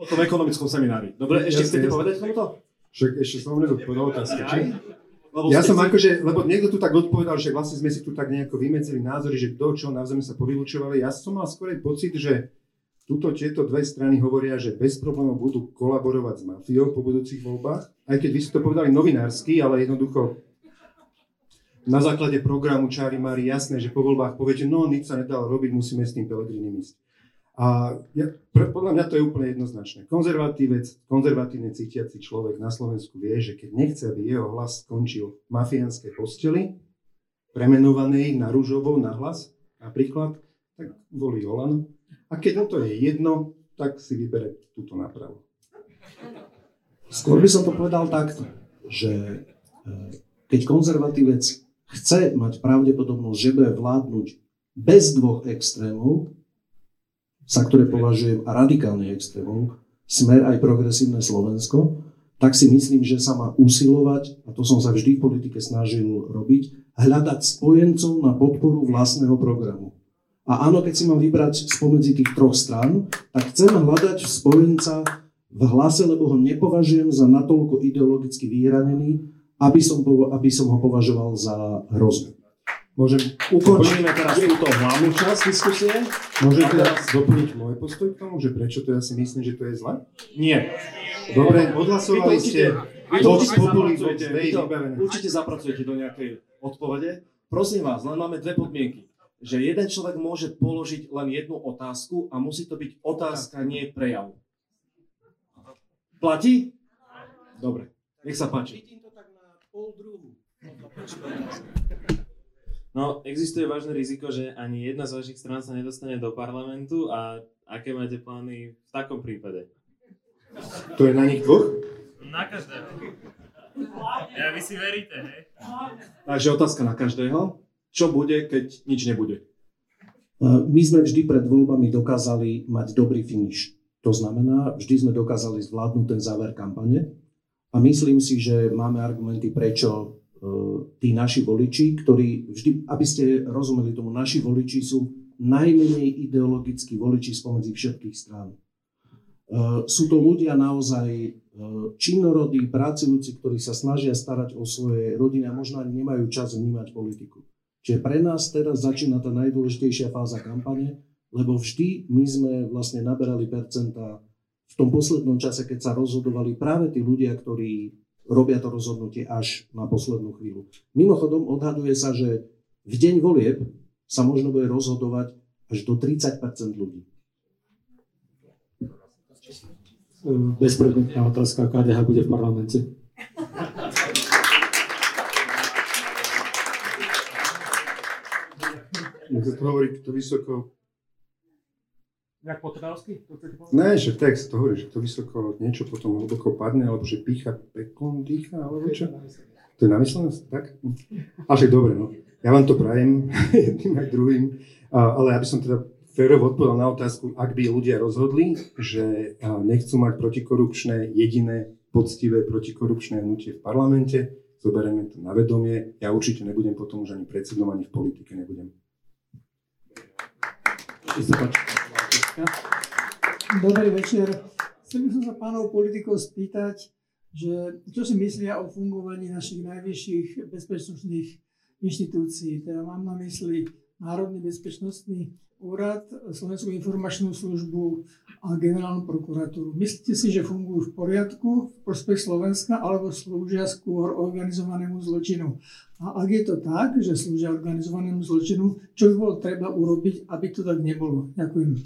O tom ekonomickom seminári. Dobre, ešte chcete povedať toto? Však ešte som neodpovedal otázky, či? Ja som akože, lebo niekto tu tak odpovedal, že vlastne sme si tu tak nejako vymedzili názory, že kto čo, navzájom sa povylúčovali. Ja som mal skorej pocit, že tieto dve strany hovoria, že bez problémov budú kolaborovať s mafiou po budúcich voľbách. Aj keď vy ste to povedali novinársky, ale jednoducho na základe programu Čári Mári jasné, že po voľbách poviete, no nič sa nedalo robiť, musíme s tým Pellegrinim ísť. A podľa mňa to je úplne jednoznačné. Konzervatívne cítiaci človek na Slovensku vie, že keď nechce, aby jeho hlas skončil v mafiánskej posteli, premenovanej na rúžovou, na Hlas napríklad, tak volí OĽaNO. A keď mu to je jedno, tak si vybere túto nápravu. Skôr by som to povedal takto, že keď konzervatívec chce mať pravdepodobnosť, že bude vládnuť bez dvoch extrémov, za ktoré považujem a radikálnych extrémov, Smer aj Progresívne Slovensko, tak si myslím, že sa má usilovať, a to som sa vždy v politike snažil robiť, hľadať spojencov na podporu vlastného programu. A áno, keď si mám vybrať spomedzi tých troch strán, tak chcem hľadať spojenca v Hlase, lebo ho nepovažujem za natoľko ideologicky vyhranený, aby som ho považoval za hrozbu. Ukončíme teraz túto hlavnú časť diskusie. Môžem teraz doplniť môj postoj k tomu, že prečo to ja si myslím, že to je zle? Nie. Dobre, odhlasovali ste. Určite zapracujete do nejakej odpovede. Prosím vás, len máme dve podmienky. Že jeden človek môže položiť len jednu otázku a musí to byť otázka, nie prejav. Platí? Dobre, nech sa páči. Vidím to tak na pol druhu. No, existuje vážne riziko, že ani jedna z vašich strán sa nedostane do parlamentu a aké máte plány v takom prípade? To je na nich dvoch? Na každého. Ja vy si veríte, hej? Takže otázka na každého. Čo bude, keď nič nebude? My sme vždy pred voľbami dokázali mať dobrý finiš. To znamená, vždy sme dokázali zvládnuť ten záver kampane a myslím si, že máme argumenty, prečo tí naši voliči, ktorí vždy, aby ste rozumeli tomu, naši voliči sú najmenej ideologickí voliči spomedzi všetkých strán. Sú to ľudia naozaj činorodí, pracujúci, ktorí sa snažia starať o svoje rodiny a možno ani nemajú čas vnímať politiku. Čiže pre nás teraz začína tá najdôležitejšia fáza kampane, lebo vždy my sme vlastne naberali percentá v tom poslednom čase, keď sa rozhodovali práve tí ľudia, ktorí robia to rozhodnutie až na poslednú chvíľu. Mimochodom, odhaduje sa, že v deň volieb sa možno bude rozhodovať až do 30% ľudí. Bezpredmetná otázka, KDH bude v parlamente. Nechce to hovoriť to vysoko... Jak Potravský? Ne, že text, to hovorí, že to vysoko niečo potom hlboko padne, alebo že pícha pekon, dýcha, alebo čo? To je namyslenosť, tak? A však dobre, no. Ja vám to prajem jedným aj druhým, ale aby som teda férovo odpovedal na otázku, ak by ľudia rozhodli, že nechcú mať protikorupčné, jediné, poctivé protikorupčné hnutie v parlamente, zoberieme to na vedomie, ja určite nebudem potom už ani predsedom, ani v politike nebudem. Dobrý večer. Chcel by som sa pánov politikov spýtať, že čo si myslia o fungovaní našich najvyšších bezpečnostných inštitúcií. Teda mám na mysli Národný bezpečnostný úrad, Slovenskú informačnú službu a generálnu prokuratúru. Myslíte si, že fungujú v poriadku, v prospech Slovenska, alebo slúžia skôr organizovanému zločinu? A ak je to tak, že slúžia organizovanému zločinu, čo by bolo treba urobiť, aby to tak nebolo? Ďakujem.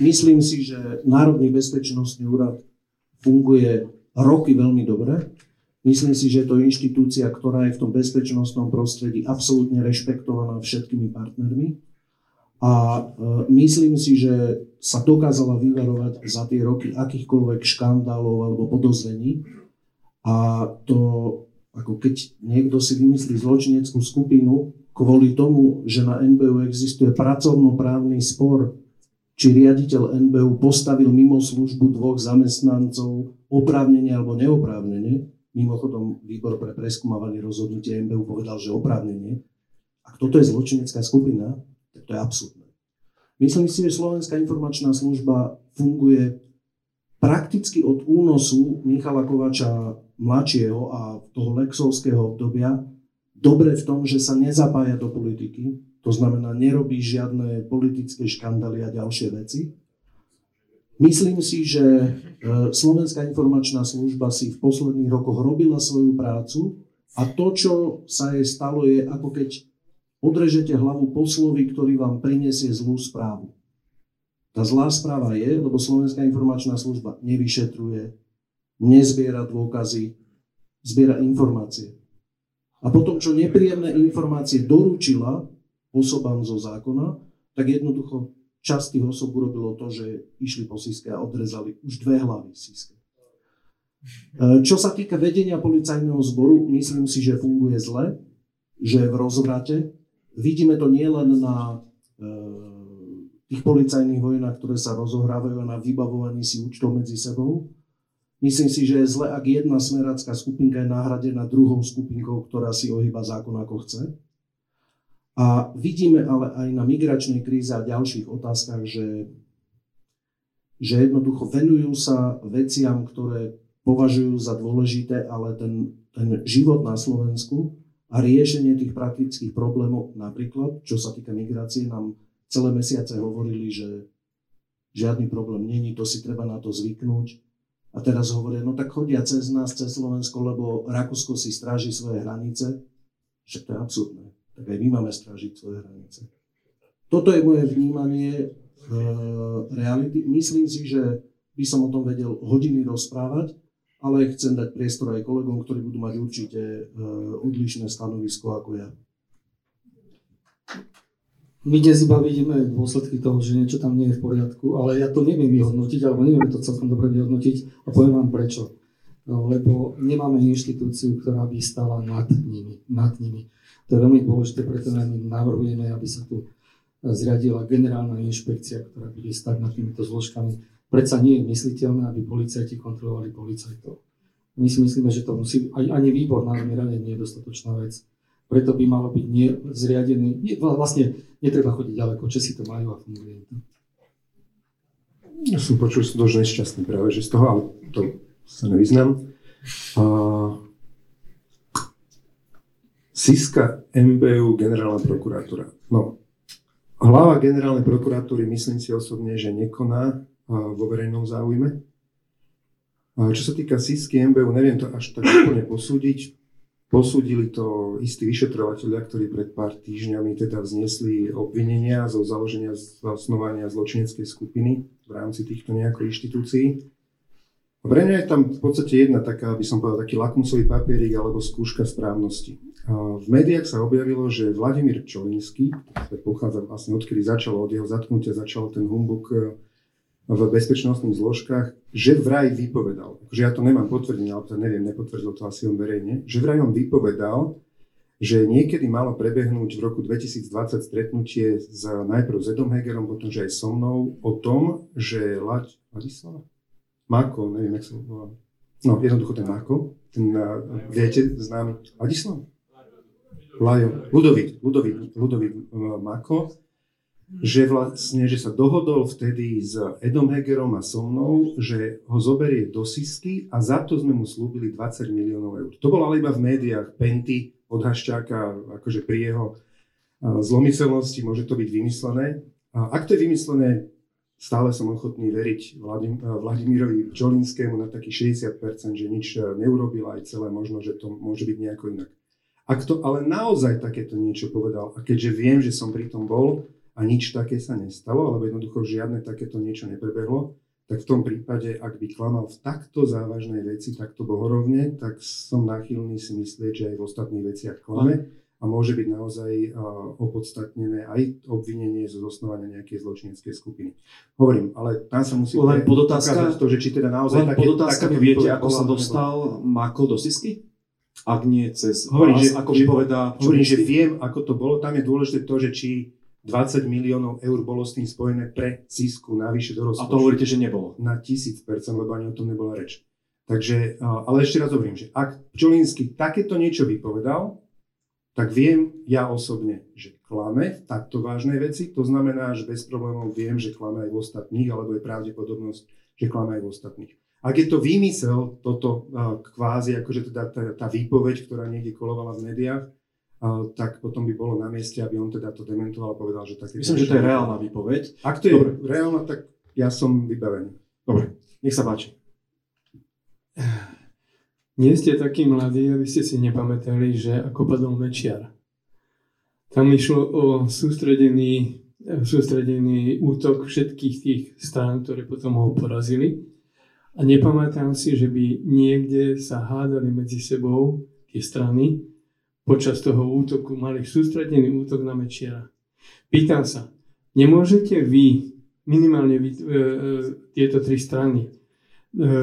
Myslím si, že Národný bezpečnostný úrad funguje roky veľmi dobre. Myslím si, že to je inštitúcia, ktorá je v tom bezpečnostnom prostredí absolútne rešpektovaná všetkými partnermi. A myslím si, že sa dokázala vyvarovať za tie roky akýchkoľvek škandálov alebo podozrení. A to, ako keď niekto si vymyslí zločineckú skupinu kvôli tomu, že na NBU existuje pracovnoprávny spor, či riaditeľ NBU postavil mimo službu dvoch zamestnancov oprávnene alebo neoprávnene. Mimochodom, výbor pre preskúmavanie rozhodnutia NBU povedal, že oprávnene. Ak toto je zločinecká skupina, tak to je absurdné. Myslím si, že Slovenská informačná služba funguje prakticky od únosu Michala Kovača mladšieho a toho lexovského obdobia dobre v tom, že sa nezapája do politiky, to znamená nerobí žiadne politické škandály a ďalšie veci. Myslím si, že Slovenská informačná služba si v posledných rokoch robila svoju prácu a to, čo sa jej stalo, je ako keď odrežete hlavu poslovi, ktorý vám prinesie zlú správu. Tá zlá správa je, lebo Slovenská informačná služba nevyšetruje, nezbiera dôkazy, zbiera informácie. A potom, čo nepríjemné informácie doručila osobám zo zákona, tak jednoducho časť tých osob urobilo to, že išli po síske a odrezali už dve hlavy síske. Čo sa týka vedenia policajného zboru, myslím si, že funguje zle, že je v rozvrate. Vidíme to nielen na tých policajných vojnách, ktoré sa rozohrávajú a na vybavovaní si účtov medzi sebou. Myslím si, že je zle, ak jedna smerácká skupinka je nahradená druhou skupinkou, ktorá si ohýba zákon ako chce. A vidíme ale aj na migračnej kríze a ďalších otázkach, že jednoducho venujú sa veciam, ktoré považujú za dôležité, ale ten život na Slovensku a riešenie tých praktických problémov, napríklad, čo sa týka migrácie, nám celé mesiace hovorili, že žiadny problém není, to si treba na to zvyknúť. A teraz hovoria, no tak chodia cez nás, cez Slovensko, lebo Rakúsko si stráži svoje hranice, že to je absurdné. Tak aj my máme strážiť svoje hranice. Toto je moje vnímanie reality. Myslím si, že by som o tom vedel hodiny rozprávať, ale chcem dať priestor aj kolegom, ktorí budú mať určite odlišné stanovisko ako ja. My dnes iba vidíme dôsledky toho, že niečo tam nie je v poriadku, ale ja to neviem vyhodnotiť, alebo neviem to celkom dobre vyhodnotiť a poviem vám prečo. Lebo nemáme inštitúciu, ktorá by stala nad nimi. To je veľmi dôležité, preto my navrhujeme, aby sa tu zriadila generálna inšpekcia, ktorá bude stať nad týmito zložkami. Predsa nie je mysliteľné, aby policajti kontrolovali policajtov. My si myslíme, že to musí, ani výbor na rade nie je dostatočná vec. Preto by malo byť zriadený, vlastne netreba chodiť ďaleko, Česi to majú a funguje to. Ja som počul, že som dosť nešťastný práve, že z toho, ale to sa nevyznám. Siska, MBU, generálna prokuratúra. No, hlava generálnej prokuratúry, myslím si osobne, že nekoná vo verejnom záujme. Čo sa týka Sisky, MBU, neviem to až tak úplne posúdiť. Posúdili to istí vyšetrovateľia, ktorí pred pár týždňami teda vznesli obvinenia zo založenia zasnovania zločineckej skupiny v rámci týchto nejakých inštitúcií. Pre mňa je tam v podstate jedna taká, by som povedal, taký lakmusový papierik alebo skúška správnosti. V médiách sa objavilo, že Vladimír Čornínsky, ktorý pochádza vlastne odkedy začalo, od jeho zatknutia začal ten humbuk v bezpečnostných zložkách, že vraj vypovedal, akože ja to nemám potvrdené, ale to neviem, nepotvrdil to asi on verejne, že vraj on vypovedal, že niekedy malo prebehnúť v roku 2020 stretnutie s najprv Zedom Hegerom, potom, že aj so mnou, o tom, že Ladislav Mako, neviem, jak sa volá, no jednoducho ten Mako, ten, viete, známy, Ladislav? Ľudovít Mako, že vlastne, že sa dohodol vtedy s Edom Hegerom a so mnou, že ho zoberie do Sisky a za to sme mu slúbili 20 miliónov eur. To bolo ale iba v médiách Penty od Haščáka, akože pri jeho zlomyselnosti môže to byť vymyslené. A ak to je vymyslené, stále som ochotný veriť Vladimírovi Čornínskému na takých 60%, že nič neurobil, aj celé možno, že to môže byť nejako inak. Ak to ale naozaj takéto niečo povedal, a keďže viem, že som pri tom bol, a nič také sa nestalo, alebo jednoducho žiadne takéto niečo neprebehlo, tak v tom prípade, ak by klamal v takto závažnej veci, takto bohorovne, tak som náchylný si myslieť, že aj v ostatných veciach klame a môže byť naozaj opodstatnené aj obvinenie zo zosnovania nejakej zločineckej skupiny. Hovorím, ale tam sa musí podotázka, že či teda naozaj podotázka, také viete, ako sa dostal Mako do Sisky? Ak nie cez Hlas, ako vypovedá. Hovorím, že viem, ako to bolo. Tam je dôležité to, že či 20 miliónov eur bolo s tým spojené pre Sisku navyše do rozpočtu. A to hovoríte, že nebolo? Na 1000%, lebo ani o tom nebola reč. Takže, ale ešte raz hovorím, že ak Čolínsky takéto niečo vypovedal, tak viem ja osobne, že klame v takto vážnej veci. To znamená, že bez problémov viem, že klame aj v ostatných, alebo je pravdepodobnosť, že klame aj v ostatných. Ak je to výmysel, toto kvázi, akože teda tá výpoveď, ktorá niekde kolovala v médiách, tak potom by bolo na mieste, aby on teda to dementoval a povedal, že také... Myslím, že to je reálna výpoveď. Ak to je reálna, tak ja som vybavený. Dobre, nech sa páči. Nie ste takí mladí, aby ste si nepamätali, že ako padol Mečiar. Tam išlo o sústredený útok všetkých tých strán, ktoré potom ho porazili. A nepamätám si, že by niekde sa hádali medzi sebou tie strany, počas toho útoku mali sústredený útok na Mečiara. Pýtam sa, nemôžete vy, minimálne vy, tieto tri strany,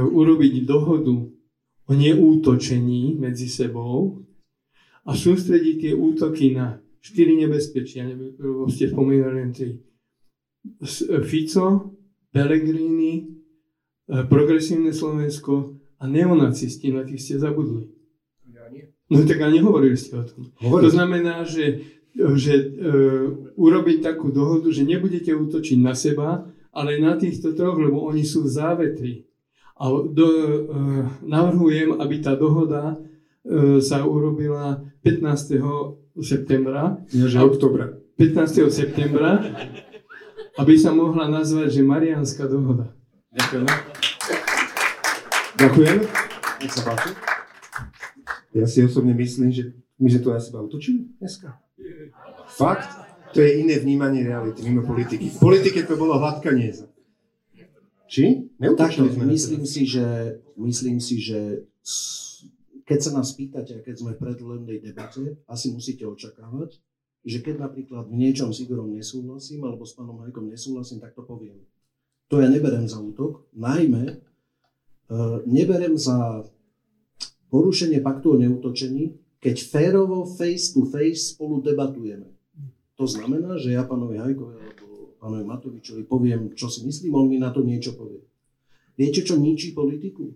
urobiť dohodu o neútočení medzi sebou a sústrediť tie útoky na 4 nebezpečia, lebo ste spomínali len 3. Fico, Pellegrini, Progresívne Slovensko a neonacisti, na tých ste zabudli. No tak ale nehovorili ste o tom. Hovorili. To znamená, že urobiť takú dohodu, že nebudete útočiť na seba, ale na týchto troch, lebo oni sú v závetri. A navrhujem, aby tá dohoda sa urobila 15. septembra. Neže oktobra. 15. septembra, aby sa mohla nazvať, že Mariánska dohoda. Ďakujem. Ďakujem. Nech sa páči. Ja si osobne myslím, že my sme to na seba utočili dneska. Fakt, to je iné vnímanie reality mimo politiky. V politike to bolo hladkanie. Či? Neutočili sme. Myslím si, že keď sa nás pýtate, keď sme v predvolebnej debate, asi musíte očakávať, že keď napríklad v niečom s Igorom nesúhlasím, alebo s pánom Hajkom nesúhlasím, tak to poviem. To ja neberem za útok, najmä neberem za porušenie paktu o neútočení, keď férovo face to face spolu debatujeme. To znamená, že ja pánovi Hajkovi alebo pánovi Matovičovi poviem, čo si myslím, on mi na to niečo povie. Viete, čo ničí politiku?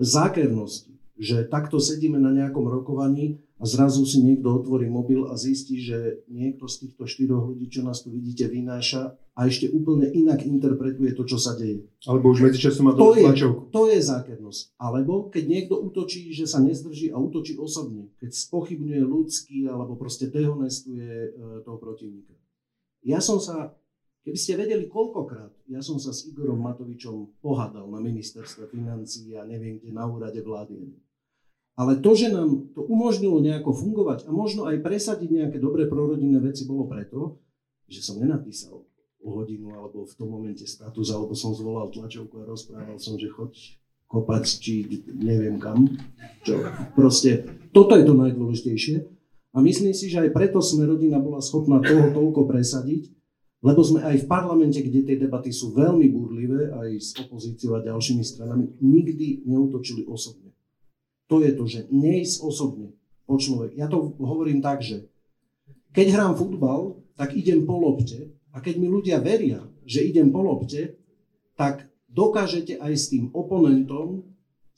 Zákernosti, že takto sedíme na nejakom rokovaní a zrazu si niekto otvorí mobil a zistí, že niekto z týchto 4 ľudí, čo nás tu vidíte, vynáša a ešte úplne inak interpretuje to, čo sa deje. Alebo už medzičasom má to tlačovku. To je zákernosť. Alebo keď niekto útočí, že sa nezdrží a útočí osobne, keď spochybňuje ľudský alebo proste dehonestuje toho protivníka. Ja som sa, keby ste vedeli koľkokrát, ja som sa s Igorom Matovičom pohádal na ministerstve financií a neviem kde na úrade vlády. Ale to, že nám to umožnilo nejako fungovať a možno aj presadiť nejaké dobré prorodinné veci, bolo preto, že som nenapísal o hodinu alebo v tom momente status, alebo som zvolal tlačovku a rozprával som, že choď kopať, či neviem kam. Čo? Proste toto je to najdôležitejšie. A myslím si, že aj preto Sme Rodina bola schopná toho toľko presadiť, lebo sme aj v parlamente, kde tie debaty sú veľmi búrlivé, aj s opozíciou a ďalšími stranami, nikdy neútočili osobne. To je to, že nejsť osobne o človek. Ja to hovorím tak, že keď hrám futbal, tak idem po lopte a keď mi ľudia veria, že idem po lopte, tak dokážete aj s tým oponentom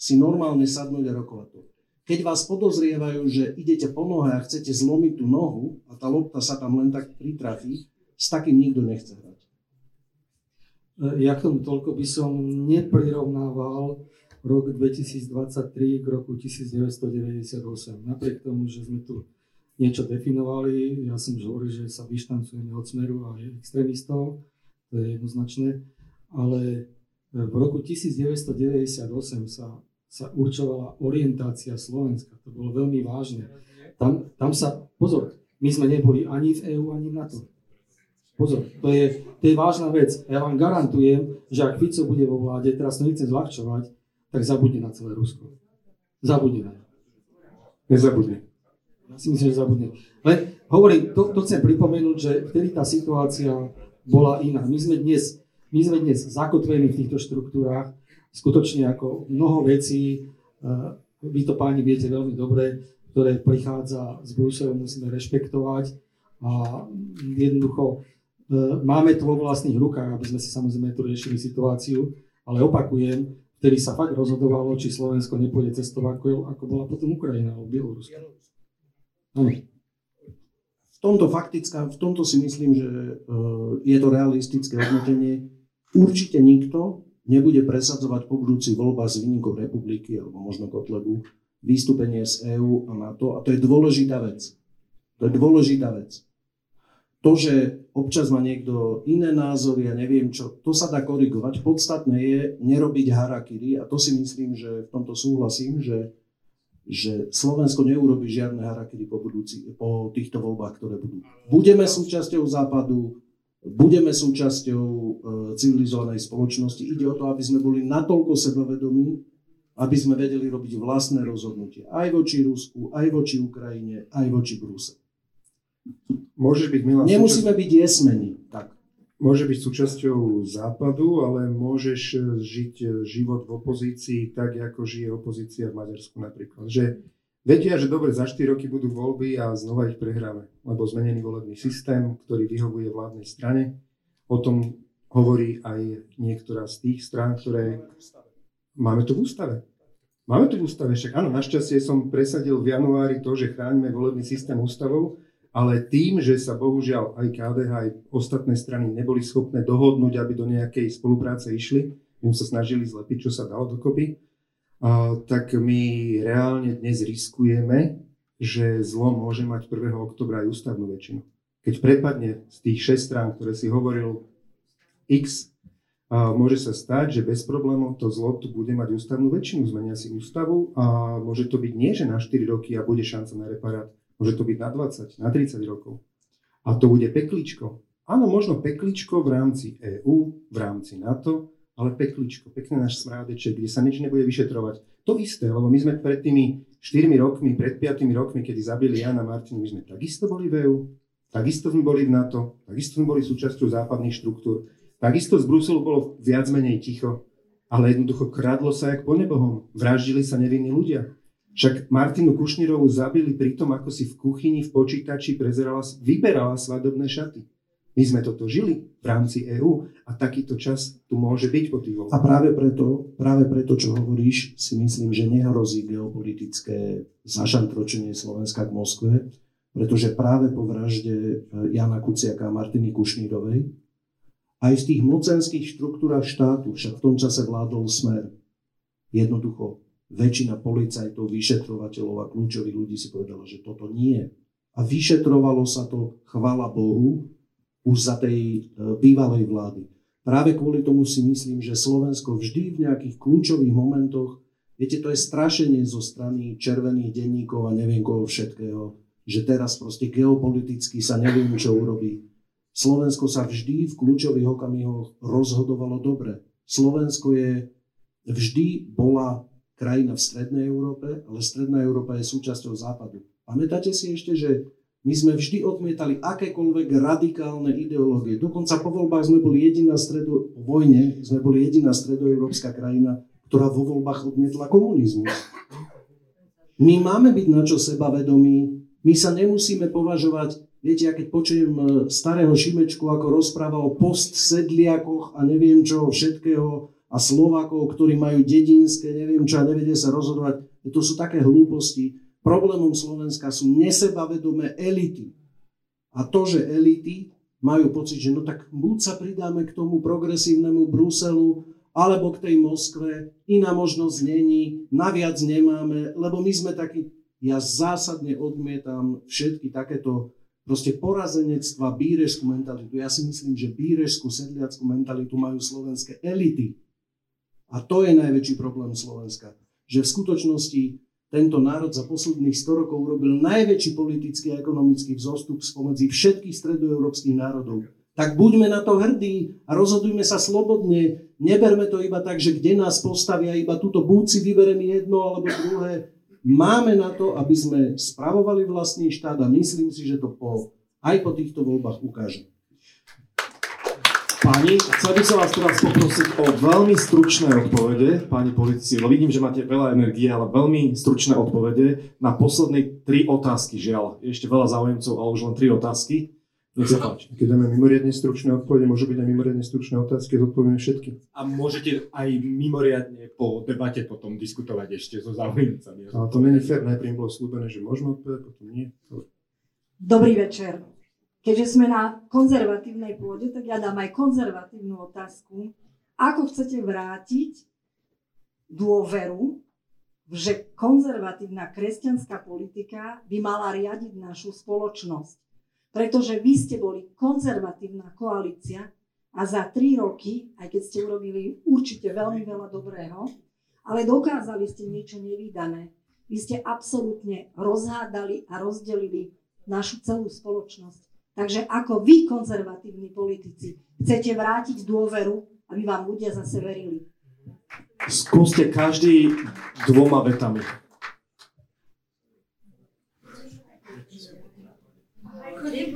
si normálne sadnúť a rokovať to. Keď vás podozrievajú, že idete po nohe a chcete zlomiť tú nohu a tá lopta sa tam len tak pritrafí, s takým nikto nechce hrať. Ja k tomu toľko by som neprirovnával rok 2023 k roku 1998. Napriek tomu, že sme tu niečo definovali, ja som už hovoril, že sa vyštancujeme od Smeru a extrémistov, to je jednoznačné, ale v roku 1998 sa určovala orientácia Slovenska, to bolo veľmi vážne. Tam sa, pozor, my sme neboli ani v EÚ, ani v NATO. Pozor, to je vážna vec. Ja vám garantujem, že ak Fico bude vo vláde, teraz to nechcem zľahčovať, tak zabudne na celé Rusko. Zabudne. Nezabudne. Ja si myslím, že zabudne. Len hovorím, to chcem pripomenúť, že vtedy tá situácia bola iná. My sme dnes zakotvení v týchto štruktúrách, skutočne ako mnoho vecí, vy to páni viete veľmi dobre, ktoré prichádza z Bruselu, musíme rešpektovať a jednoducho máme to vo vlastných rukách, aby sme si samozrejme tu riešili situáciu, ale opakujem, ktorý sa fakt rozhodovalo, či Slovensko nepôjde cestou, ako bola potom Ukrajina alebo Bielorusko. V tomto si myslím, že je to realistické hodnotenie. Určite nikto nebude presadzovať po budúci voľbách s výnikou Republiky alebo možno Kotlebu výstupenie z EÚ a NATO. A to je dôležitá vec. To, že občas má niekto iné názory, ja neviem čo, to sa dá korigovať. Podstatné je nerobiť harakiri a to si myslím, že v tomto súhlasím, že Slovensko neurobi žiadne harakiri po týchto voľbách, ktoré budú. Budeme súčasťou Západu, budeme súčasťou civilizovanej spoločnosti. Ide o to, aby sme boli natoľko sebavedomí, aby sme vedeli robiť vlastné rozhodnutie. Aj voči Rusku, aj voči Ukrajine, aj voči Bruselu. Nemusíme byť jesmení. Tak. Môže byť súčasťou Západu, ale môžeš žiť život v opozícii tak, ako žije opozícia v Maďarsku napríklad. Že vedia, že dobre, za 4 roky budú voľby a znova ich prehráme, lebo zmenený volebný systém, ktorý vyhovuje vládnej strane. O tom hovorí aj niektorá z tých strán, ktoré... Máme to v ústave, však áno, našťastie som presadil v januári to, že chránime volebný systém ústavou, ale tým, že sa bohužiaľ aj KDH, aj ostatné strany neboli schopné dohodnúť, aby do nejakej spolupráce išli, my sa snažili zlepiť, čo sa dalo dokopy, tak my reálne dnes riskujeme, že zlo môže mať 1. oktobra aj ústavnú väčšinu. Keď prepadne z tých 6 strán, ktoré si hovoril X, môže sa stať, že bez problémov to zlo tu bude mať ústavnú väčšinu, zmenia si ústavu a môže to byť nie, že na 4 roky a bude šanca na reparát. Môže to byť na 20, na 30 rokov. A to bude pekličko. Áno, možno pekličko v rámci EÚ, v rámci NATO, ale pekličko, pekný náš smrádeček, kde sa nič nebude vyšetrovať. To isté, lebo my sme pred tými 4 rokmi, pred 5 rokmi, kedy zabili Jána Martina, my sme takisto boli v EÚ, takisto sme boli v NATO, takisto sme boli súčasťou západných štruktúr, takisto z Bruselu bolo viac menej ticho, ale jednoducho kradlo sa jak po nebohom, vraždili sa nevinní ľudia. Však Martinu Kušnírovú zabili pri tom, ako si v kuchyni, v počítači vyberala svadobné šaty. My sme toto žili v rámci EÚ a takýto čas tu môže byť po tých voľbách. A práve preto, čo hovoríš, si myslím, že nehrozí geopolitické zašantročenie Slovenska k Moskve, pretože práve po vražde Jana Kuciaka a Martiny Kušnírovej aj v tých mocenských štruktúrach štátu, však v tom čase vládol Smer, jednoducho väčšina policajtov, vyšetrovateľov a kľúčových ľudí si povedala, že toto nie. A vyšetrovalo sa to, chvala Bohu, už za tej bývalej vlády. Práve kvôli tomu si myslím, že Slovensko vždy v nejakých kľúčových momentoch Viete, to je strašenie zo strany červených denníkov a neviem koho všetkého, že teraz proste geopoliticky sa neviem, čo urobí. Slovensko sa vždy v kľúčových okamihoch rozhodovalo dobre. Slovensko je vždy bola krajina v Strednej Európe, ale Stredná Európa je súčasťou Západu. Pamätáte si ešte, že my sme vždy odmietali akékoľvek radikálne ideológie. Dokonca po voľbách sme boli jediná stredoeurópska krajina, ktorá vo voľbách odmietla komunizmus. My máme byť na čo sebavedomí, my sa nemusíme považovať, viete, ja keď počujem starého Šimečku, ako rozpráva o postsedliakoch a neviem čo všetkého a Slovákov, ktorí majú dedinské, neviem čo a nevedia sa rozhodovať, to sú také hlúposti. Problémom Slovenska sú nesebavedomé elity. A to, že elity majú pocit, že no tak buď sa pridáme k tomu progresívnemu Bruselu, alebo k tej Moskve, iná možnosť není, naviac nemáme, lebo my sme takí, ja zásadne odmietam všetky takéto proste porazenectva, bírežskú mentalitu. Ja si myslím, že bírežskú, sedliackú mentalitu majú slovenské elity. A to je najväčší problém Slovenska. Že v skutočnosti tento národ za posledných 100 rokov urobil najväčší politický a ekonomický vzostup spomedzi všetkých stredoeurópskych národov. Tak buďme na to hrdí a rozhodujme sa slobodne. Neberme to iba tak, že kde nás postavia, iba túto buď si vybereme jedno alebo druhé. Máme na to, aby sme spravovali vlastný štát a myslím si, že to aj po týchto voľbách ukážeme. Pani, chcel by som vás teraz poprosiť o veľmi stručné odpovede, pani politici. Vidím, že máte veľa energie, ale veľmi stručné odpovede na posledné 3 otázky, žiaľ. Ešte veľa záujemcov, ale už len 3 otázky. Keď dáme mimoriadne stručné odpovede, môžu byť aj mimoriadne stručné otázky, zodpovieme všetky. A môžete aj mimoriadne po debate potom diskutovať ešte so záujemcami. Ale to nie je fér, najprv bolo slúbené, že môžeme odpovedať, potom nie. Dobrý večer. Keďže sme na konzervatívnej pôde, tak ja dám aj konzervatívnu otázku. Ako chcete vrátiť dôveru, že konzervatívna kresťanská politika by mala riadiť našu spoločnosť? Pretože vy ste boli konzervatívna koalícia a za 3 roky, aj keď ste urobili určite veľmi veľa dobrého, ale dokázali ste niečo nevídané. Vy ste absolútne rozhádali a rozdelili našu celú spoločnosť. Takže ako vy, konzervatívni politici, chcete vrátiť dôveru, aby vám ľudia zase verili? Skúste každý 2 vetami.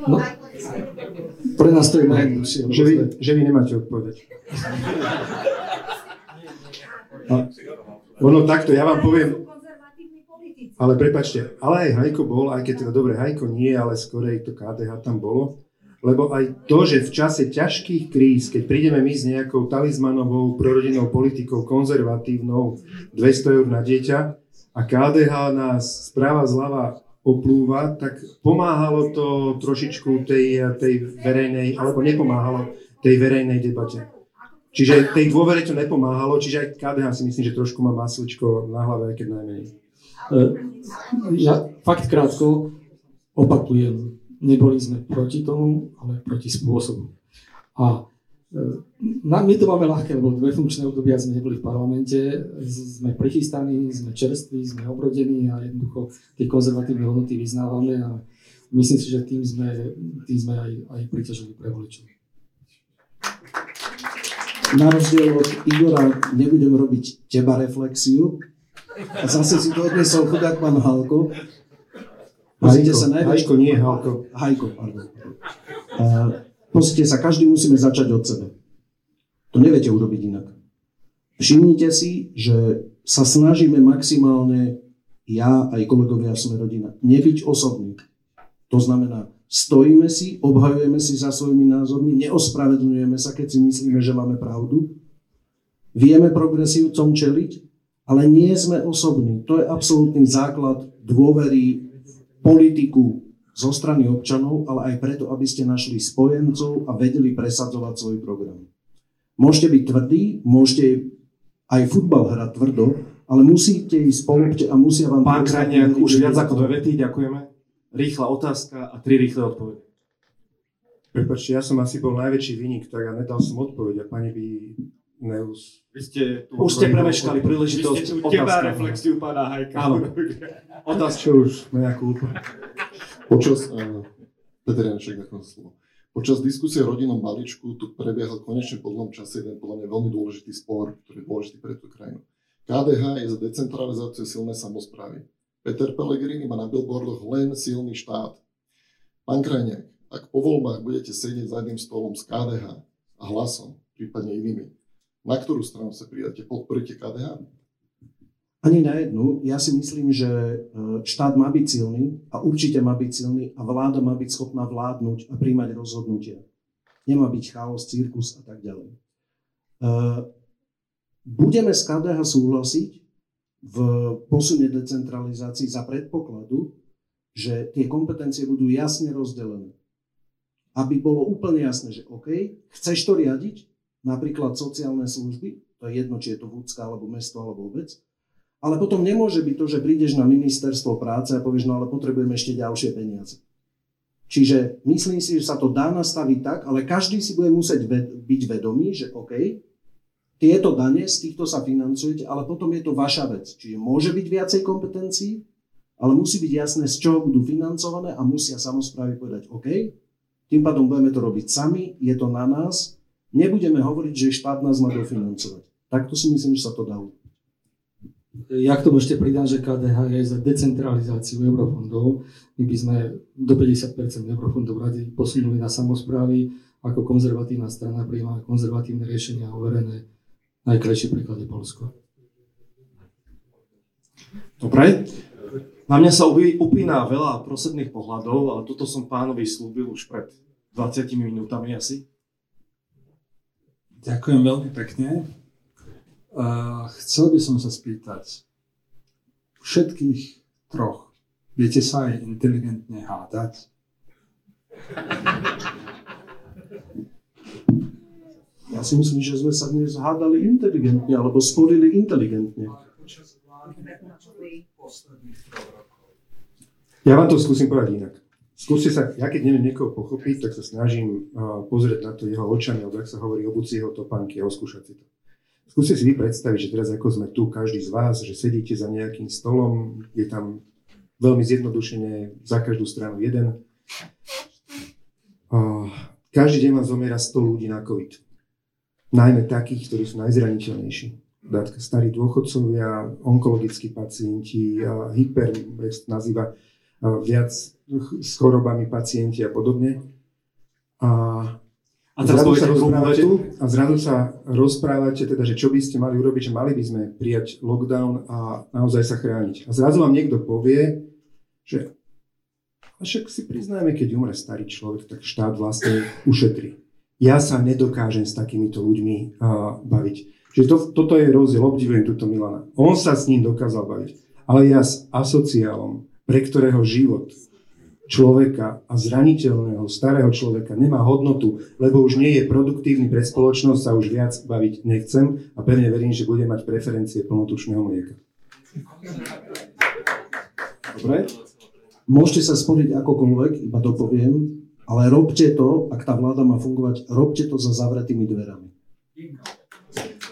No, pre nás to je najjednoduchšie, že vy nemáte odpovedať. Ono takto, ja vám poviem, ale prepáčte, ale aj Hajko bol, aj keď teda dobre Hajko nie, ale skorej to KDH tam bolo, lebo aj to, že v čase ťažkých kríz, keď prídeme my s nejakou talizmanovou prorodinnou politikou, konzervatívnou, 200 eur na dieťa a KDH nás správa zľava oplúva, tak pomáhalo to trošičku tej verejnej, alebo nepomáhalo tej verejnej debate. Čiže tej dôvere to nepomáhalo, čiže aj KDH si myslím, že trošku má masličko na hlave, aj keď najmenej. Ja fakt krátko opakujem, neboli sme proti tomu, ale proti spôsobu. A my to máme ľahké, lebo 2 funkčné obdobia sme neboli v parlamente, sme prichystaní, sme čerství, sme obrodení a jednoducho tie konzervatívne hodnoty vyznávame a myslím si, že tým sme aj priťažili pre voličov. Na rozdiel od Igora nebudem robiť teba reflexiu a zase si to odnesol chudák pán Halko. Hajko, nie Halko. Hajko, pardon. Pozrite sa, každý musíme začať od seba. To neviete urobiť inak. Všimnite si, že sa snažíme maximálne, ja aj kolegovia Sme Rodina, nebyť osobní. To znamená, stojíme si, obhajujeme si za svojimi názormi, neospravedlňujeme sa, keď si myslíme, že máme pravdu. Vieme progresívcom čeliť, ale nie sme osobní. To je absolútny základ dôvery v politiku, zo strany občanov, ale aj preto, aby ste našli spojencov a vedeli presadzovať svoj program. Môžete byť tvrdí, môžete aj futbal hrať tvrdo, ale musíte ísť spolupte a musia vám... Pán Krajniak, už viac ako 2 vety, ďakujeme. Rýchla otázka a 3 rýchle odpovede. Prepáčte, ja som asi bol najväčší viník, tak ja nedal som odpoveď a pani by Už ste premeškali príležitosť. Vy ste tu teba reflexiu pána Hajka. Áno. Otázka už nejakú. Počas diskusie o rodinnom balíčku tu prebiehal konečne po dlhom čase jeden podľa mňa veľmi dôležitý spor, ktorý je dôležitý pre tú krajinu. KDH je za decentralizáciu silnej samosprávy. Peter Pellegrini má na billboardoch len silný štát. Pán Krajniak, ak po voľbách budete sedieť za jedným stolom s KDH a Hlasom, prípadne inými, na ktorú stranu sa pridáte? Podporíte KDH? Ani na jednu. Ja si myslím, že štát má byť silný a určite má byť silný a vláda má byť schopná vládnuť a príjmať rozhodnutia. Nemá byť chaos, cirkus a tak ďalej. Budeme s KDH súhlasiť v posune decentralizácii za predpokladu, že tie kompetencie budú jasne rozdelené. Aby bolo úplne jasné, že OK, chceš to riadiť, napríklad sociálne služby, to je jedno, či je to vúcka, alebo mesto, alebo obec, ale potom nemôže byť to, že prídeš na ministerstvo práce a povieš, no ale potrebujeme ešte ďalšie peniaze. Čiže myslím si, že sa to dá nastaviť tak, ale každý si bude musieť byť vedomý, že OK, tieto dane, z týchto sa financujete, ale potom je to vaša vec. Čiže môže byť viacej kompetencií, ale musí byť jasné, z čoho budú financované a musia samosprávy povedať OK, tým pádom budeme to robiť sami, je to na nás, nebudeme hovoriť, že štát nás má dofinancovať. Takto si myslím, že sa to dá. Ja k tomu ešte pridám, že KDH je za decentralizáciu eurofondov. My by sme do 50% eurofondov radi posunuli na samosprávy. Ako konzervatívna strana prijíma konzervatívne riešenia overené. Najkrajší príklad je Poľsko. Dobre. Na mňa sa upína veľa prosebných pohľadov, ale toto som pánovi slúbil už pred 20 minútami asi. Ďakujem veľmi pekne. Chcel by som sa spýtať všetkých troch. Viete sa aj inteligentne hádať? Ja si myslím, že sme sa dnes hádali inteligentne, alebo sporili inteligentne. Ja vám to skúsim povedať inak. Skúste sa, ja keď neviem niekoho pochopiť, tak sa snažím pozrieť na to jeho očami, alebo ak sa hovorí obuci jeho topánky a oskúšať si to. Skúste si vy predstaviť, že teraz ako sme tu, každý z vás, že sedíte za nejakým stolom, je tam veľmi zjednodušene za každú stranu jeden. Každý deň vám zomiera 100 ľudí na COVID. Najmä takých, ktorí sú najzraniteľnejší. Starí dôchodcovia, onkologickí pacienti, nazýva viac s chorobami pacienti a podobne. A zrazu sa rozprávate, teda, že čo by ste mali urobiť, že mali by sme prijať lockdown a naozaj sa chrániť. A zrazu vám niekto povie, že však si priznajme, keď umre starý človek, tak štát vlastne ušetrí. Ja sa nedokážem s takýmito ľuďmi baviť. Čiže toto je rozdiel, obdivujem túto Milana. On sa s ním dokázal baviť. Ale ja s asociálom, pre ktorého život človeka a zraniteľného starého človeka nemá hodnotu, lebo už nie je produktívny pre spoločnosť, sa už viac baviť nechcem a pevne verím, že bude mať preferencie plnotučného mlieka. Dobre? Môžete sa sporiť akokoľvek, iba to poviem, ale robte to, ak tá vláda má fungovať, robte to za zavretými dverami.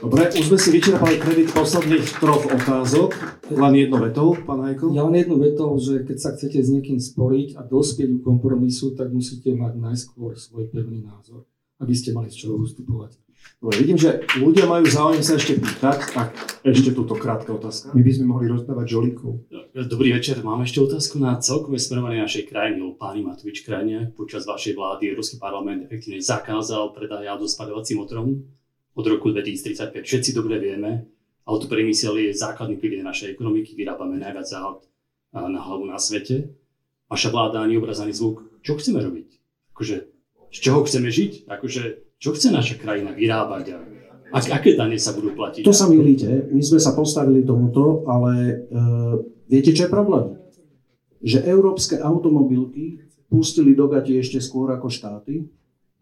Dobre, už sme si vyčerpali kredit posledných troch otázok. Len jednou vetou, pán Hajko? Ja len jednou vetou, že keď sa chcete s niekým sporiť a dospieť ku kompromisu, tak musíte mať najskôr svoj pevný názor, aby ste mali z čoho ustupovať. Dobre, vidím, že ľudia majú záujem sa ešte pýtať. Tak ešte túto krátka otázka. My by sme mohli rozdávať žolíkov. Dobrý večer, mám ešte otázku na celkové smerovanie našej krajiny. Páni Matovič Krajniak, počas vašej vlády Európsky parlament efektívne zakázal predaj aut so spaľovacím motorom. Od roku 2035 všetci dobre vieme, autopriemysel je základný pilier našej ekonomiky, vyrábame najviac aut na hlavu na svete. Vaša vláda ani obraz, ani zvuk. Čo chceme robiť? Akože, z čoho chceme žiť? Akože, čo chce naša krajina vyrábať? Aké dane sa budú platiť? To sa milíte. My sme sa postavili tomuto, ale viete, čo je problém? Že európske automobilky pustili do gati ešte skôr ako štáty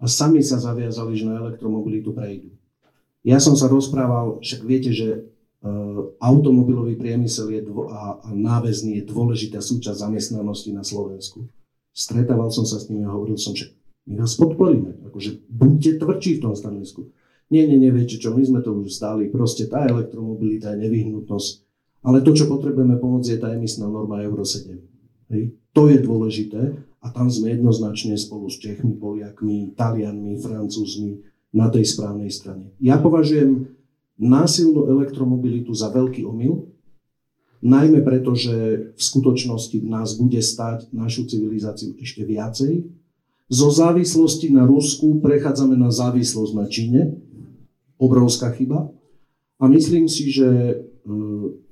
a sami sa zaviazali, že na elektromobilitu prejdú. Ja som sa rozprával, však viete, že automobilový priemysel je a náväzný je dôležitá súčasť zamestnanosti na Slovensku. Stretával som sa s nimi a hovoril som, že my vás podporíme, akože buďte tvrdší v tom stanovisku. Nie, viete čo, my sme to už vzdali, proste tá elektromobilita je nevyhnutnosť. Ale to, čo potrebujeme pomôcť, je tá emisná norma Euro 7. Hej. To je dôležité a tam sme jednoznačne spolu s Čechmi, Poliakmi, Talianmi, Francúzmi na tej správnej strane. Ja považujem násilnú elektromobilitu za veľký omyl, najmä preto, že v skutočnosti v nás bude stáť našu civilizáciu ešte viacej. Zo závislosti na Rusku prechádzame na závislosť na Číne. Obrovská chyba. A myslím si, že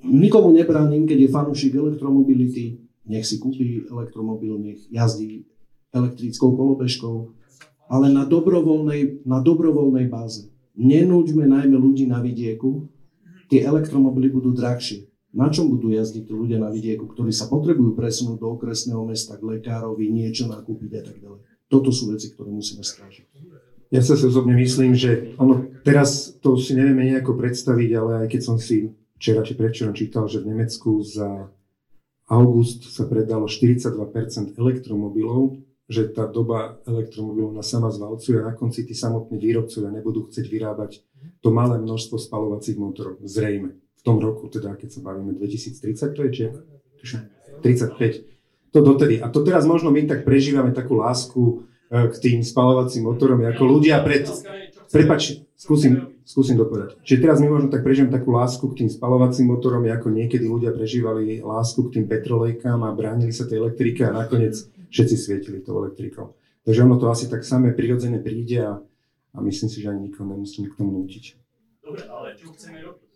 nikomu nebránim, keď je fanúšik elektromobility, nech si kúpi elektromobil, nech jazdí elektrickou kolobežkou, ale na dobrovoľnej báze. Nenúďme najmä ľudí na vidieku, tie elektromobily budú drahšie. Na čom budú jazdiť tí ľudia na vidieku, ktorí sa potrebujú presunúť do okresného mesta k lekárovi, niečo nakúpiť a tak ďalej. Toto sú veci, ktoré musíme strážiť. Ja sa osobne myslím, že ono, teraz to si nevieme nejako predstaviť, ale aj keď som si včera či predvčerom čítal, že v Nemecku za august sa predalo 42% elektromobilov, že tá doba elektromobilov na sama zvalcuje a na konci tí samotní výrobcovia nebudú chcieť vyrábať to malé množstvo spaľovacích motorov. Zrejme. V tom roku, teda keď sa bavíme 2030, to je čiže 35. To dotedy. A to teraz možno my tak prežívame takú lásku k tým spaľovacím motorom, ako ľudia pred... Prepáč, skúsim dopovedať. Čiže teraz my možno tak prežívame takú lásku k tým spaľovacím motorom, ako niekedy ľudia prežívali lásku k tým petrolejkám a bránili sa tej elektrike a nakoniec všetci svietili tou elektrikou. Takže ono to asi tak samé prirodzene príde a myslím si, že ani nikoho nemusíme k tomu nútiť. Dobre, ale čo chceme robiť?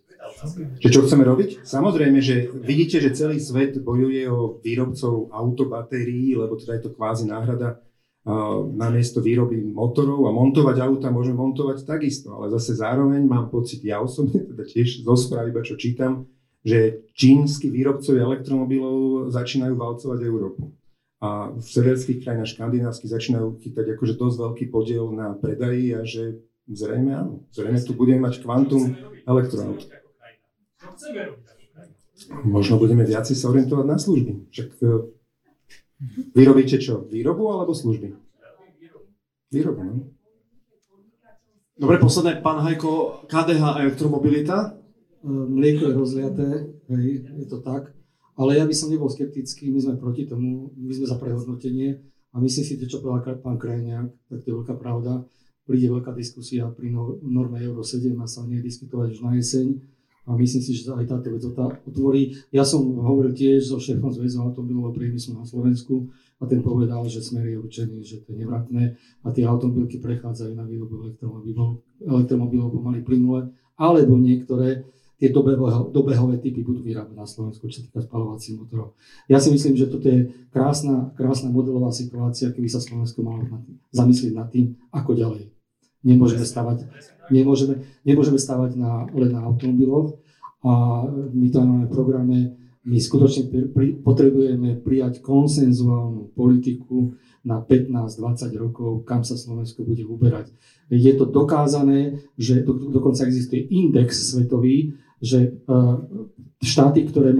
Čo chceme robiť? Samozrejme, že vidíte, že celý svet bojuje o výrobcov autobatérií, lebo teda je to kvázi náhrada namiesto výroby motorov a montovať auta môžeme montovať takisto, ale zase zároveň mám pocit, ja osobne teda tiež zo správ, iba čo čítam, že čínsky výrobcovia elektromobilov začínajú valcovať Európu a v severských krajinách škandinávskych začínajú chytať akože dosť veľký podiel na predaji a že zrejme áno, zrejme tu budeme mať kvantum elektroaut. Možno budeme viac sa orientovať na služby, však vy robíte čo? Výrobu alebo služby? Výrobu, no. Dobre, posledné, pán Hajko, KDH a elektromobilita? Mlieko je rozliaté, hej, je to tak. Ale ja by som nebol skeptický, my sme proti tomu, my sme za prehodnotenie a myslím si, čo povedal pán Krajniak, tak to je veľká pravda. Príde veľká diskusia pri norme Euro 7 a sa nie diskutovať už na jeseň. A myslím si, že aj táto vec otvorí. Ja som hovoril tiež so šéfom zväzu automobilového priemyslu na Slovensku a ten povedal, že Smer je určený, že to je nevratné a tie automobilky prechádzajú na výrobu elektromobilov pomaly plynule, alebo niektoré tie dobehové typy budú vyrábať na Slovensku, čo sa týka spaľovacích motorov. Ja si myslím, že toto je krásna modelová situácia, keby sa Slovensko malo zamyslieť nad tým, ako ďalej. Nemôžeme stavať len na automobiloch a my tam máme programe, my skutočne potrebujeme prijať konsenzuálnu politiku na 15-20 rokov, kam sa Slovensko bude uberať. Je to dokázané, že dokonca existuje index svetový, že štáty, ktoré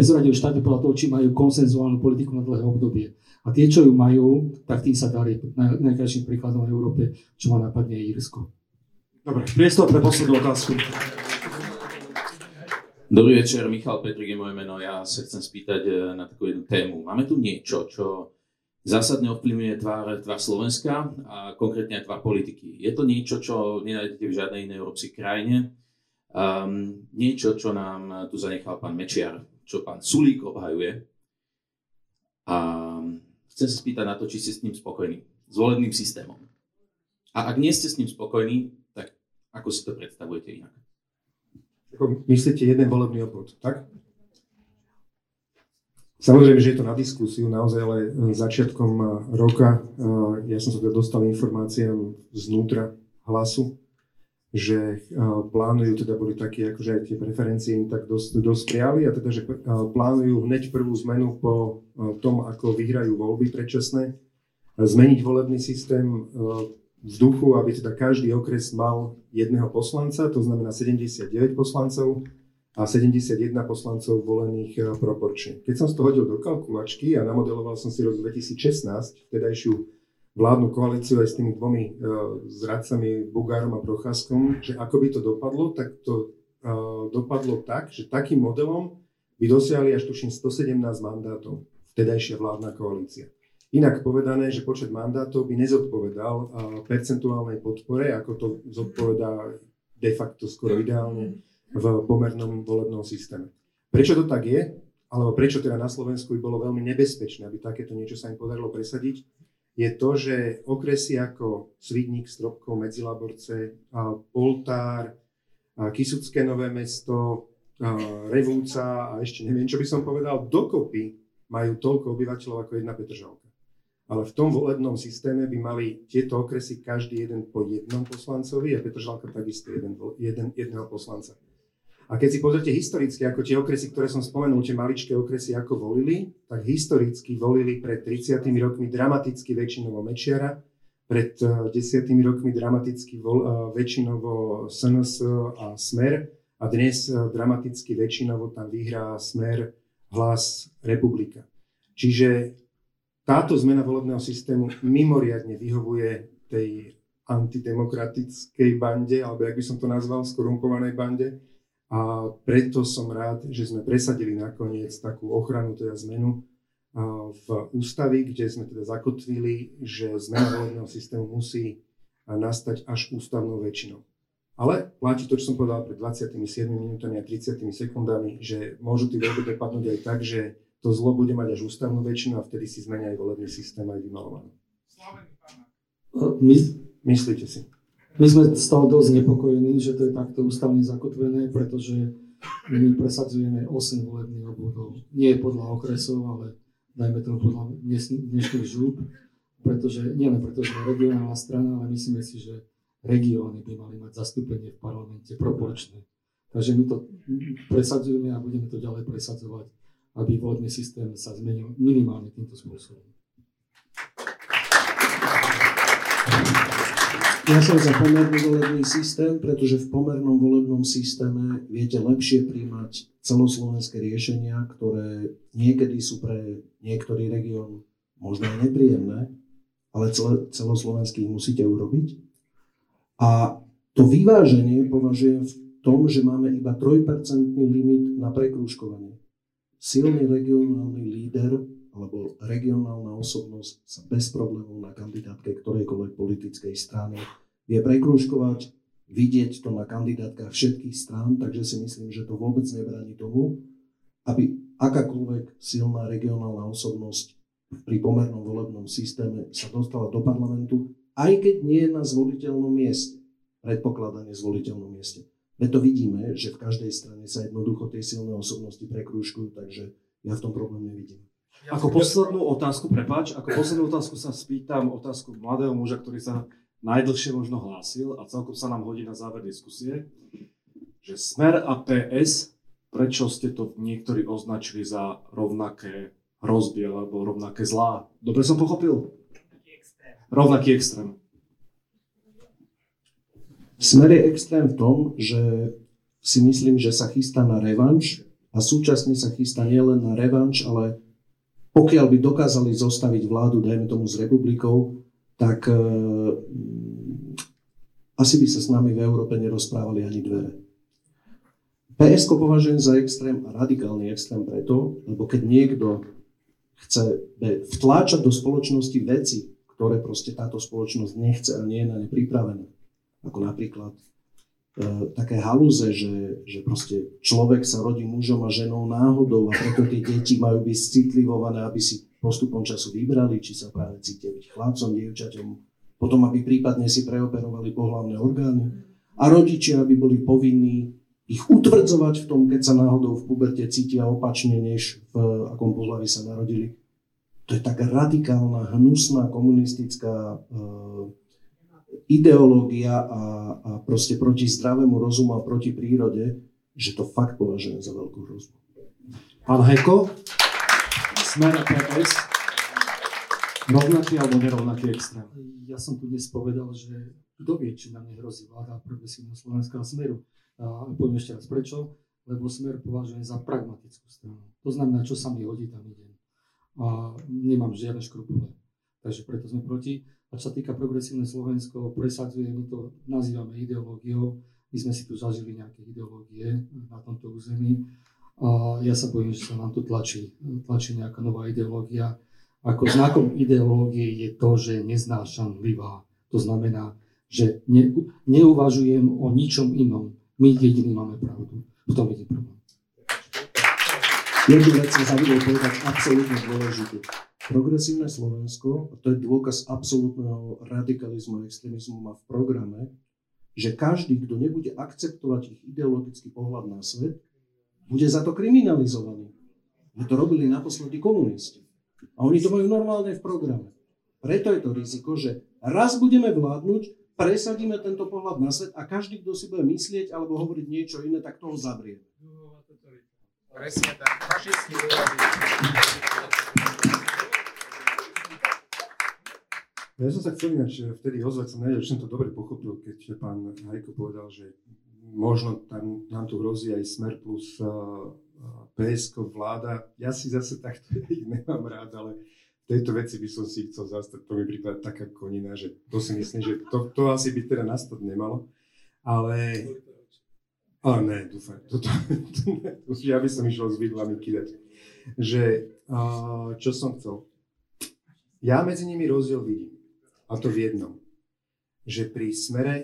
zradili štáty podľa toho, či majú konsenzuálnu politiku na dlhé obdobie. A tie, čo ju majú, tak tým sa darí. Najkrajším príkladom v Európe, čo ma napadne, je Írsko. Dobre, priestor pre poslednú otázku. Dobrý večer, Michal Petrik je moje meno. Ja sa chcem spýtať na takú jednu tému. Máme tu niečo, čo zásadne ovplyvňuje tvár Slovenska a konkrétne aj tvár politiky. Je to niečo, čo nenájdete v žiadnej inej európskej krajine. Niečo, čo nám tu zanechal pán Mečiar, čo pán Sulík obhajuje. A chcem sa spýtať na to, či ste s ním spokojní, s volebným systémom. A ak nie ste s ním spokojní, tak ako si to predstavujete inak? Myslíte jeden volebný obvod, tak? Samozrejme, že je to na diskusiu, naozaj, ale začiatkom roka, ja som sa teda dostal informáciám znútra Hlasu, že plánujú, teda boli také, akože aj tie preferencie im tak dosť priali, a teda, že plánujú hneď prvú zmenu po tom, ako vyhrajú voľby predčasné, zmeniť volebný systém v duchu, aby teda každý okres mal jedného poslanca, to znamená 79 poslancov a 71 poslancov volených proporčne. Keď som to hodil do kalkulačky a namodeloval som si rok 2016, vtedajšiu vládnu koalíciu aj s tými dvomi zradcami, Bugárom a Procházkom, že ako by to dopadlo, tak to dopadlo tak, že takým modelom by dosiahli až tuším 117 mandátov, vtedajšia vládna koalícia. Inak povedané, že počet mandátov by nezodpovedal percentuálnej podpore, ako to zodpovedá de facto skoro ideálne v pomernom volebnom systéme. Prečo to tak je? Alebo prečo teda na Slovensku by bolo veľmi nebezpečné, aby takéto niečo sa im podarilo presadiť? Je to, že okresy ako Svidník, Stropkov, Medzilaborce, Poltár, Kysucké Nové Mesto, Revúca a ešte neviem, čo by som povedal, dokopy majú toľko obyvateľov ako jedna Petržalka. Ale v tom volebnom systéme by mali tieto okresy každý jeden po jednom poslancovi a Petržalka takisto jedného poslanca. A keď si pozrite historicky, ako tie okresy, ktoré som spomenul, tie maličké okresy, ako volili, tak historicky volili pred 30 rokmi dramaticky väčšinovo Mečiara, pred 10 rokmi dramaticky väčšinovo SNS a Smer a dnes dramaticky väčšinovo tam vyhrá Smer, Hlas, Republika. Čiže táto zmena volebného systému mimoriadne vyhovuje tej antidemokratickej bande, alebo jak by som to nazval, skorumpovanej bande. A preto som rád, že sme presadili nakoniec takú ochranu, teda zmenu v ústave, kde sme teda zakotvili, že zmena volebného systému musí nastať až ústavnou väčšinou. Ale platí to, čo som povedal pred 27 minútami a 30 sekundami, že môžu tí voľby prepadnúť aj tak, že to zlo bude mať až ústavnú väčšinu a vtedy si zmenia aj volebný systém aj vymalovaný. Myslíte si? My sme stále dosť znepokojení, že to je takto ústavne zakotvené, pretože my presadzujeme 8 volebných obvodov. Nie podľa okresov, ale dajme to podľa dnešných žúb, pretože nie len pretože regionálna strana, ale myslíme si, že regióny by mali mať zastúpenie v parlamente proporčné. Takže my to presadzujeme a budeme to ďalej presadzovať, aby volebný systém sa zmenil minimálne týmto spôsobom. Ja som za pomerný volebný systém, pretože v pomernom volebnom systéme viete lepšie príjmať celoslovenské riešenia, ktoré niekedy sú pre niektorý región možno aj nepríjemné, ale celoslovenských musíte urobiť. A to vyváženie považujem v tom, že máme iba 3% limit na prekrúžkovanie. Silný regionálny líder alebo regionálna osobnosť sa bez problémov na kandidátke ktorejkoľvek politickej strany vie prekrúžkovať, vidieť to na kandidátkach všetkých strán, takže si myslím, že to vôbec nebráni tomu, aby akákoľvek silná regionálna osobnosť pri pomernom volebnom systéme sa dostala do parlamentu, aj keď nie na zvoliteľnom mieste, predpokladane zvoliteľnom mieste. Veď to vidíme, že v každej strane sa jednoducho tej silné osobnosti prekrúžkujú, takže ja v tom problém nevidím. Ako poslednú otázku sa spýtam otázku mladého muža, ktorý sa najdlhšie možno hlásil a celkom sa nám hodí na záver diskusie, že Smer a PS, prečo ste to niektorí označili za rovnaké hrozby alebo rovnaké zlá? Dobre som pochopil? Rovnaký extrém. Smer je extrém v tom, že si myslím, že sa chystá na revanš a súčasne sa chystá nielen na revanš, ale pokiaľ by dokázali zostaviť vládu, dajme tomu s Republikou, tak asi by sa s nami v Európe nerozprávali ani dvere. PSko považujem za extrém a radikálny extrém preto, lebo keď niekto chce vtláčať do spoločnosti veci, ktoré proste táto spoločnosť nechce a nie je na ne pripravená, ako napríklad také halúze, že proste človek sa rodí mužom a ženou náhodou a preto tie deti majú byť citlivované, aby si postupom času vybrali, či sa práve cítia byť chlapcom, dievčaťom, potom aby prípadne si preoperovali pohlavné orgány a rodičia, aby boli povinní ich utvrdzovať v tom, keď sa náhodou v puberte cítia opačne, než v akom pohlaví sa narodili. To je tak radikálna, hnusná, komunistická ideológia a proste proti zdravému rozumu a proti prírode, že to fakt považujem za veľkú hrozbu. Pán Hajko, Smer a PS, rovnaký alebo nerovnaký extrém? Ja som tu dnes povedal, že kto vie, či nám nehrozí vláda Progresívneho Slovenska a Smeru. A poviem ešte raz prečo, lebo Smer považujem za pragmatickú stranu. To znamená, čo sa mi hodí, tam idem. A nemám žiadne škrupule. Takže preto sme proti. Čo sa týka Progresívne Slovensko, presadzuje, my to nazývame ideológiou, my sme si tu zažili nejaké ideológie na tomto území a ja sa bojím, že sa nám tu tlačí nejaká nová ideológia. Ako znakom ideológie je to, že neznášanlivá. To znamená, že neuvažujem o ničom inom. My jediní máme pravdu. V tom je problém. Jednu vec som sa videl povedať absolútne dôležitú. Progresívne Slovensko, a to je dôkaz absolútneho radikalizmu a extrémizmu, má v programe, že každý, kto nebude akceptovať ich ideologický pohľad na svet, bude za to kriminalizovaný. My to robili naposledy komunisti. A oni to majú normálne v programe. Preto je to riziko, že raz budeme vládnuť, presadíme tento pohľad na svet a každý, kto si bude myslieť alebo hovoriť niečo iné, tak toho zavrie. Presne tak. Fašistní Ja som sa chcel ináč vtedy ozvať, som nevedel, že som to dobre pochopil, keď pán Hajko povedal, že možno tam nám tu hrozí aj Smer plus PSK vláda. Ja si zase takto ich nemám rád, ale tejto veci by som si chcel zastať. To mi príklad taká konina, že to si myslím, že to asi by teda nastať nemalo. Ale... Ale ne, dúfam. Ja by som išiel s vidlami kýdať. Že, čo som chcel? Ja medzi nimi rozdiel vidím. A to v jednom, že pri Smere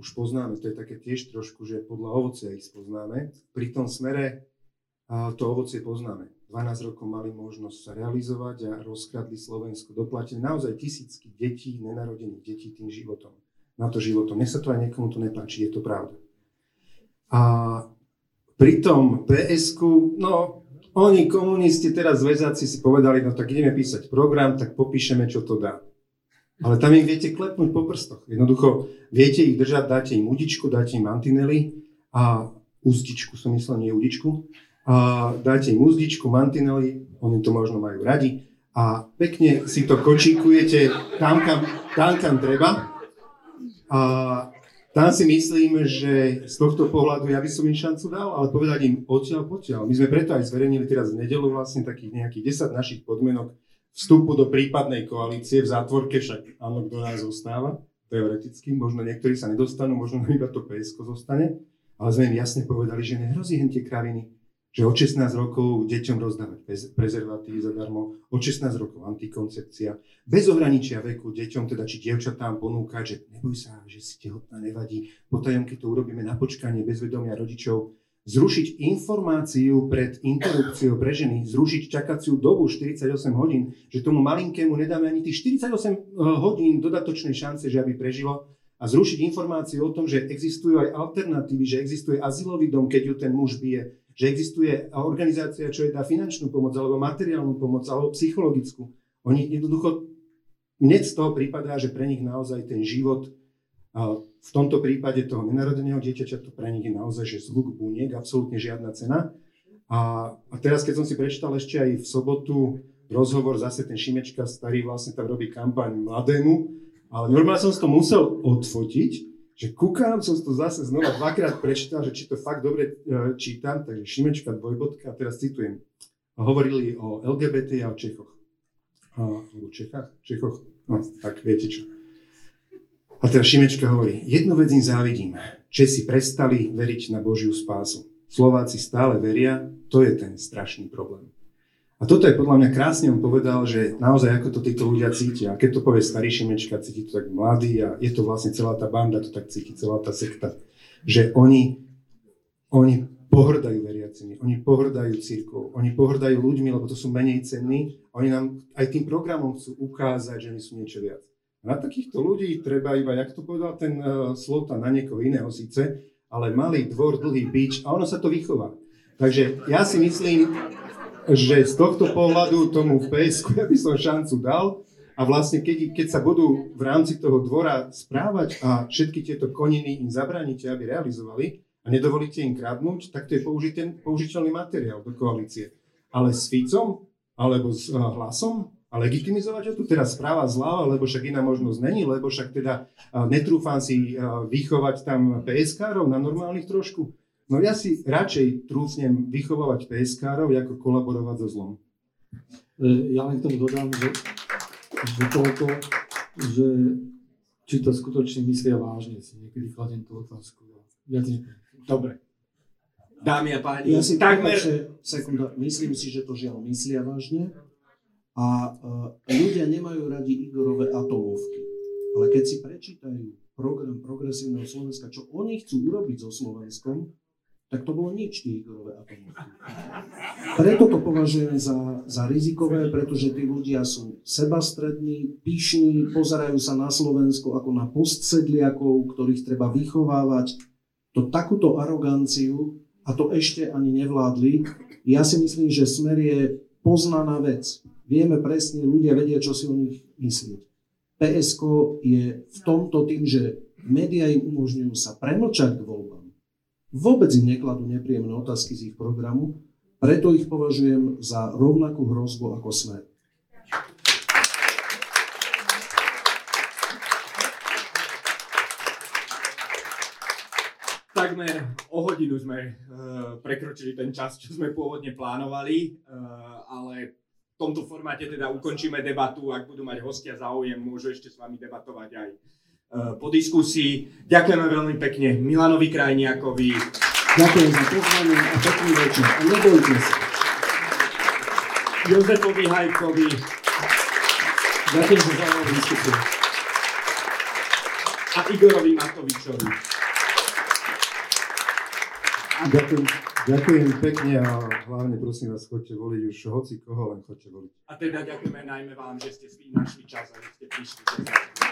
už poznáme, to je také tiež trošku, že podľa ovocia ich poznáme, pri tom Smere to ovocie poznáme. 12 rokov mali možnosť sa realizovať a rozkradli Slovensko, doplatili naozaj tisícky detí, nenarodených detí tým životom, na to životom. Nech sa to aj niekomu to nepáči, je to pravda. A pri tom PS-ku, no... Oni komunisti, teraz zväzáci si povedali, no tak ideme písať program, tak popíšeme, čo to dá. Ale tam im viete klepnúť po prstoch. Jednoducho, viete ich držať, dáte im udičku, dáte im mantinely a úzdičku, som myslel, nie udičku. A dáte im úzdičku, mantinely, oni to možno majú radi a pekne si to kočíkujete tam, kam treba. A tam si myslím, že z tohto pohľadu ja by som im šancu dal, ale povedať im odtiaľ. My sme preto aj zverejnili teraz v nedeľu vlastne takých nejakých 10 našich podmienok vstupu do prípadnej koalície v zátvorke, však áno, kto nás zostáva, teoreticky, možno niektorí sa nedostanú, možno iba to PSK zostane, ale sme im jasne povedali, že nehrozí hen tie kraviny, že od 16 rokov deťom rozdávať prezervatívy zadarmo, od 16 rokov antikoncepcia, bez ohraničia veku deťom, teda či dievčatám ponúkať, že neboj sa, že si tehotná nevadí, potajomky to urobíme na počkanie bez vedomia rodičov, zrušiť informáciu pred interrupciou pre ženy, zrušiť čakaciu dobu 48 hodín, že tomu malinkému nedáme ani tých 48 hodín dodatočnej šance, že aby prežilo, a zrušiť informáciu o tom, že existujú aj alternatívy, že existuje azylový dom, keď ju ten muž bije, že existuje organizácia, čo je dá finančnú pomoc, alebo materiálnu pomoc, alebo psychologickú. Oni jednoducho, mne z toho prípadá, že pre nich naozaj ten život, v tomto prípade toho nenarodeného dieťaťa, to pre nich je naozaj, že zvuk buniek, absolútne žiadna cena. A teraz, keď som si prečítal ešte aj v sobotu rozhovor, zase ten Šimečka starý vlastne tam robí kampaň mladému, ale normálne som si to musel odfotiť, že kúkám, som si to zase znova dvakrát prečítal, že či to fakt dobre čítam, takže Šimečka, dvojbodka, a teraz citujem. Hovorili o LGBT a o Čechoch. O Čechách? Čechoch? No, tak viete čo. A teraz Šimečka hovorí, jednu vec im závidím. Česi prestali veriť na Božiu spásu. Slováci stále veria, to je ten strašný problém. A toto je podľa mňa krásne, on povedal, že naozaj ako to títo ľudia cítia. A keď to povie starý Šimečka, cíti to tak mladý a je to vlastne celá tá banda, to tak cíti, celá tá sekta. Že oni pohrdajú veriacimi, oni pohrdajú cirkvou, oni pohrdajú ľuďmi, lebo to sú menej cenní. Oni nám aj tým programom chcú ukázať, že my sú niečo viac. A na takýchto ľudí treba iba, jak to povedal ten Slota, na niekoho iného síce, ale malý dvor, dlhý bič a ono sa to vychová. Takže ja si myslím, že z tohto pohľadu tomu v PSK ja by som šancu dal a vlastne keď sa budú v rámci toho dvora správať a všetky tieto koniny im zabránite, aby realizovali a nedovolíte im kradnúť, tak to je použiteľný materiál do koalície. Ale s Ficom, alebo s Hlasom a legitimizovať ho tu teraz správa zláva, lebo však iná možnosť není, lebo však teda netrúfam si vychovať tam PSK-rov na normálnych trošku. No ja si radšej trúsnem vychovávať PSK-rov, ako kolaborovať so zlom. Ja len k tomu dodám, že že toľko, že či to skutočne myslia vážne, si niekedy kladiem tú otázku. Ja ti nepoviem. Dobre. Dámy a páni, ja si takmer... Myslím si, že to žiaľ myslia vážne a ľudia nemajú radi Igorove atomovky. Ale keď si prečítajú program Progresívneho Slovenska, čo oni chcú urobiť so Slovenskom, tak to bolo nič, tie Igorové atomovky. Preto to považujem za rizikové, pretože tí ľudia sú sebastrední, pyšní, pozerajú sa na Slovensko ako na postsedliakov, ktorých treba vychovávať. To takúto aroganciu, a to ešte ani nevládli, ja si myslím, že Smer je poznaná vec. Vieme presne, ľudia vedia, čo si o nich myslí. PSK je v tomto tým, že médiá im umožňujú sa premlčať k voľbám. Vôbec im nekladú nepríjemné otázky z ich programu, preto ich považujem za rovnakú hrozbu ako Smer. Takmer o hodinu sme prekročili ten čas, čo sme pôvodne plánovali, ale v tomto formáte teda ukončíme debatu. Ak budú mať hostia záujem, môžu ešte s vami debatovať aj po diskusii. Ďakujeme veľmi pekne Milanovi Krajniakovi. Ďakujem za pozvanie a pekný večer. A nebojte sa. Jozefovi Hajkovi. Ďakujem za záujem výstupu. A Igorovi Matovičovi. Ďakujem pekne a hlavne prosím vás, choďte voliť už hoci koho, len choďte voliť. A teda ďakujeme najmä vám, že ste si našli čas a že ste prišli.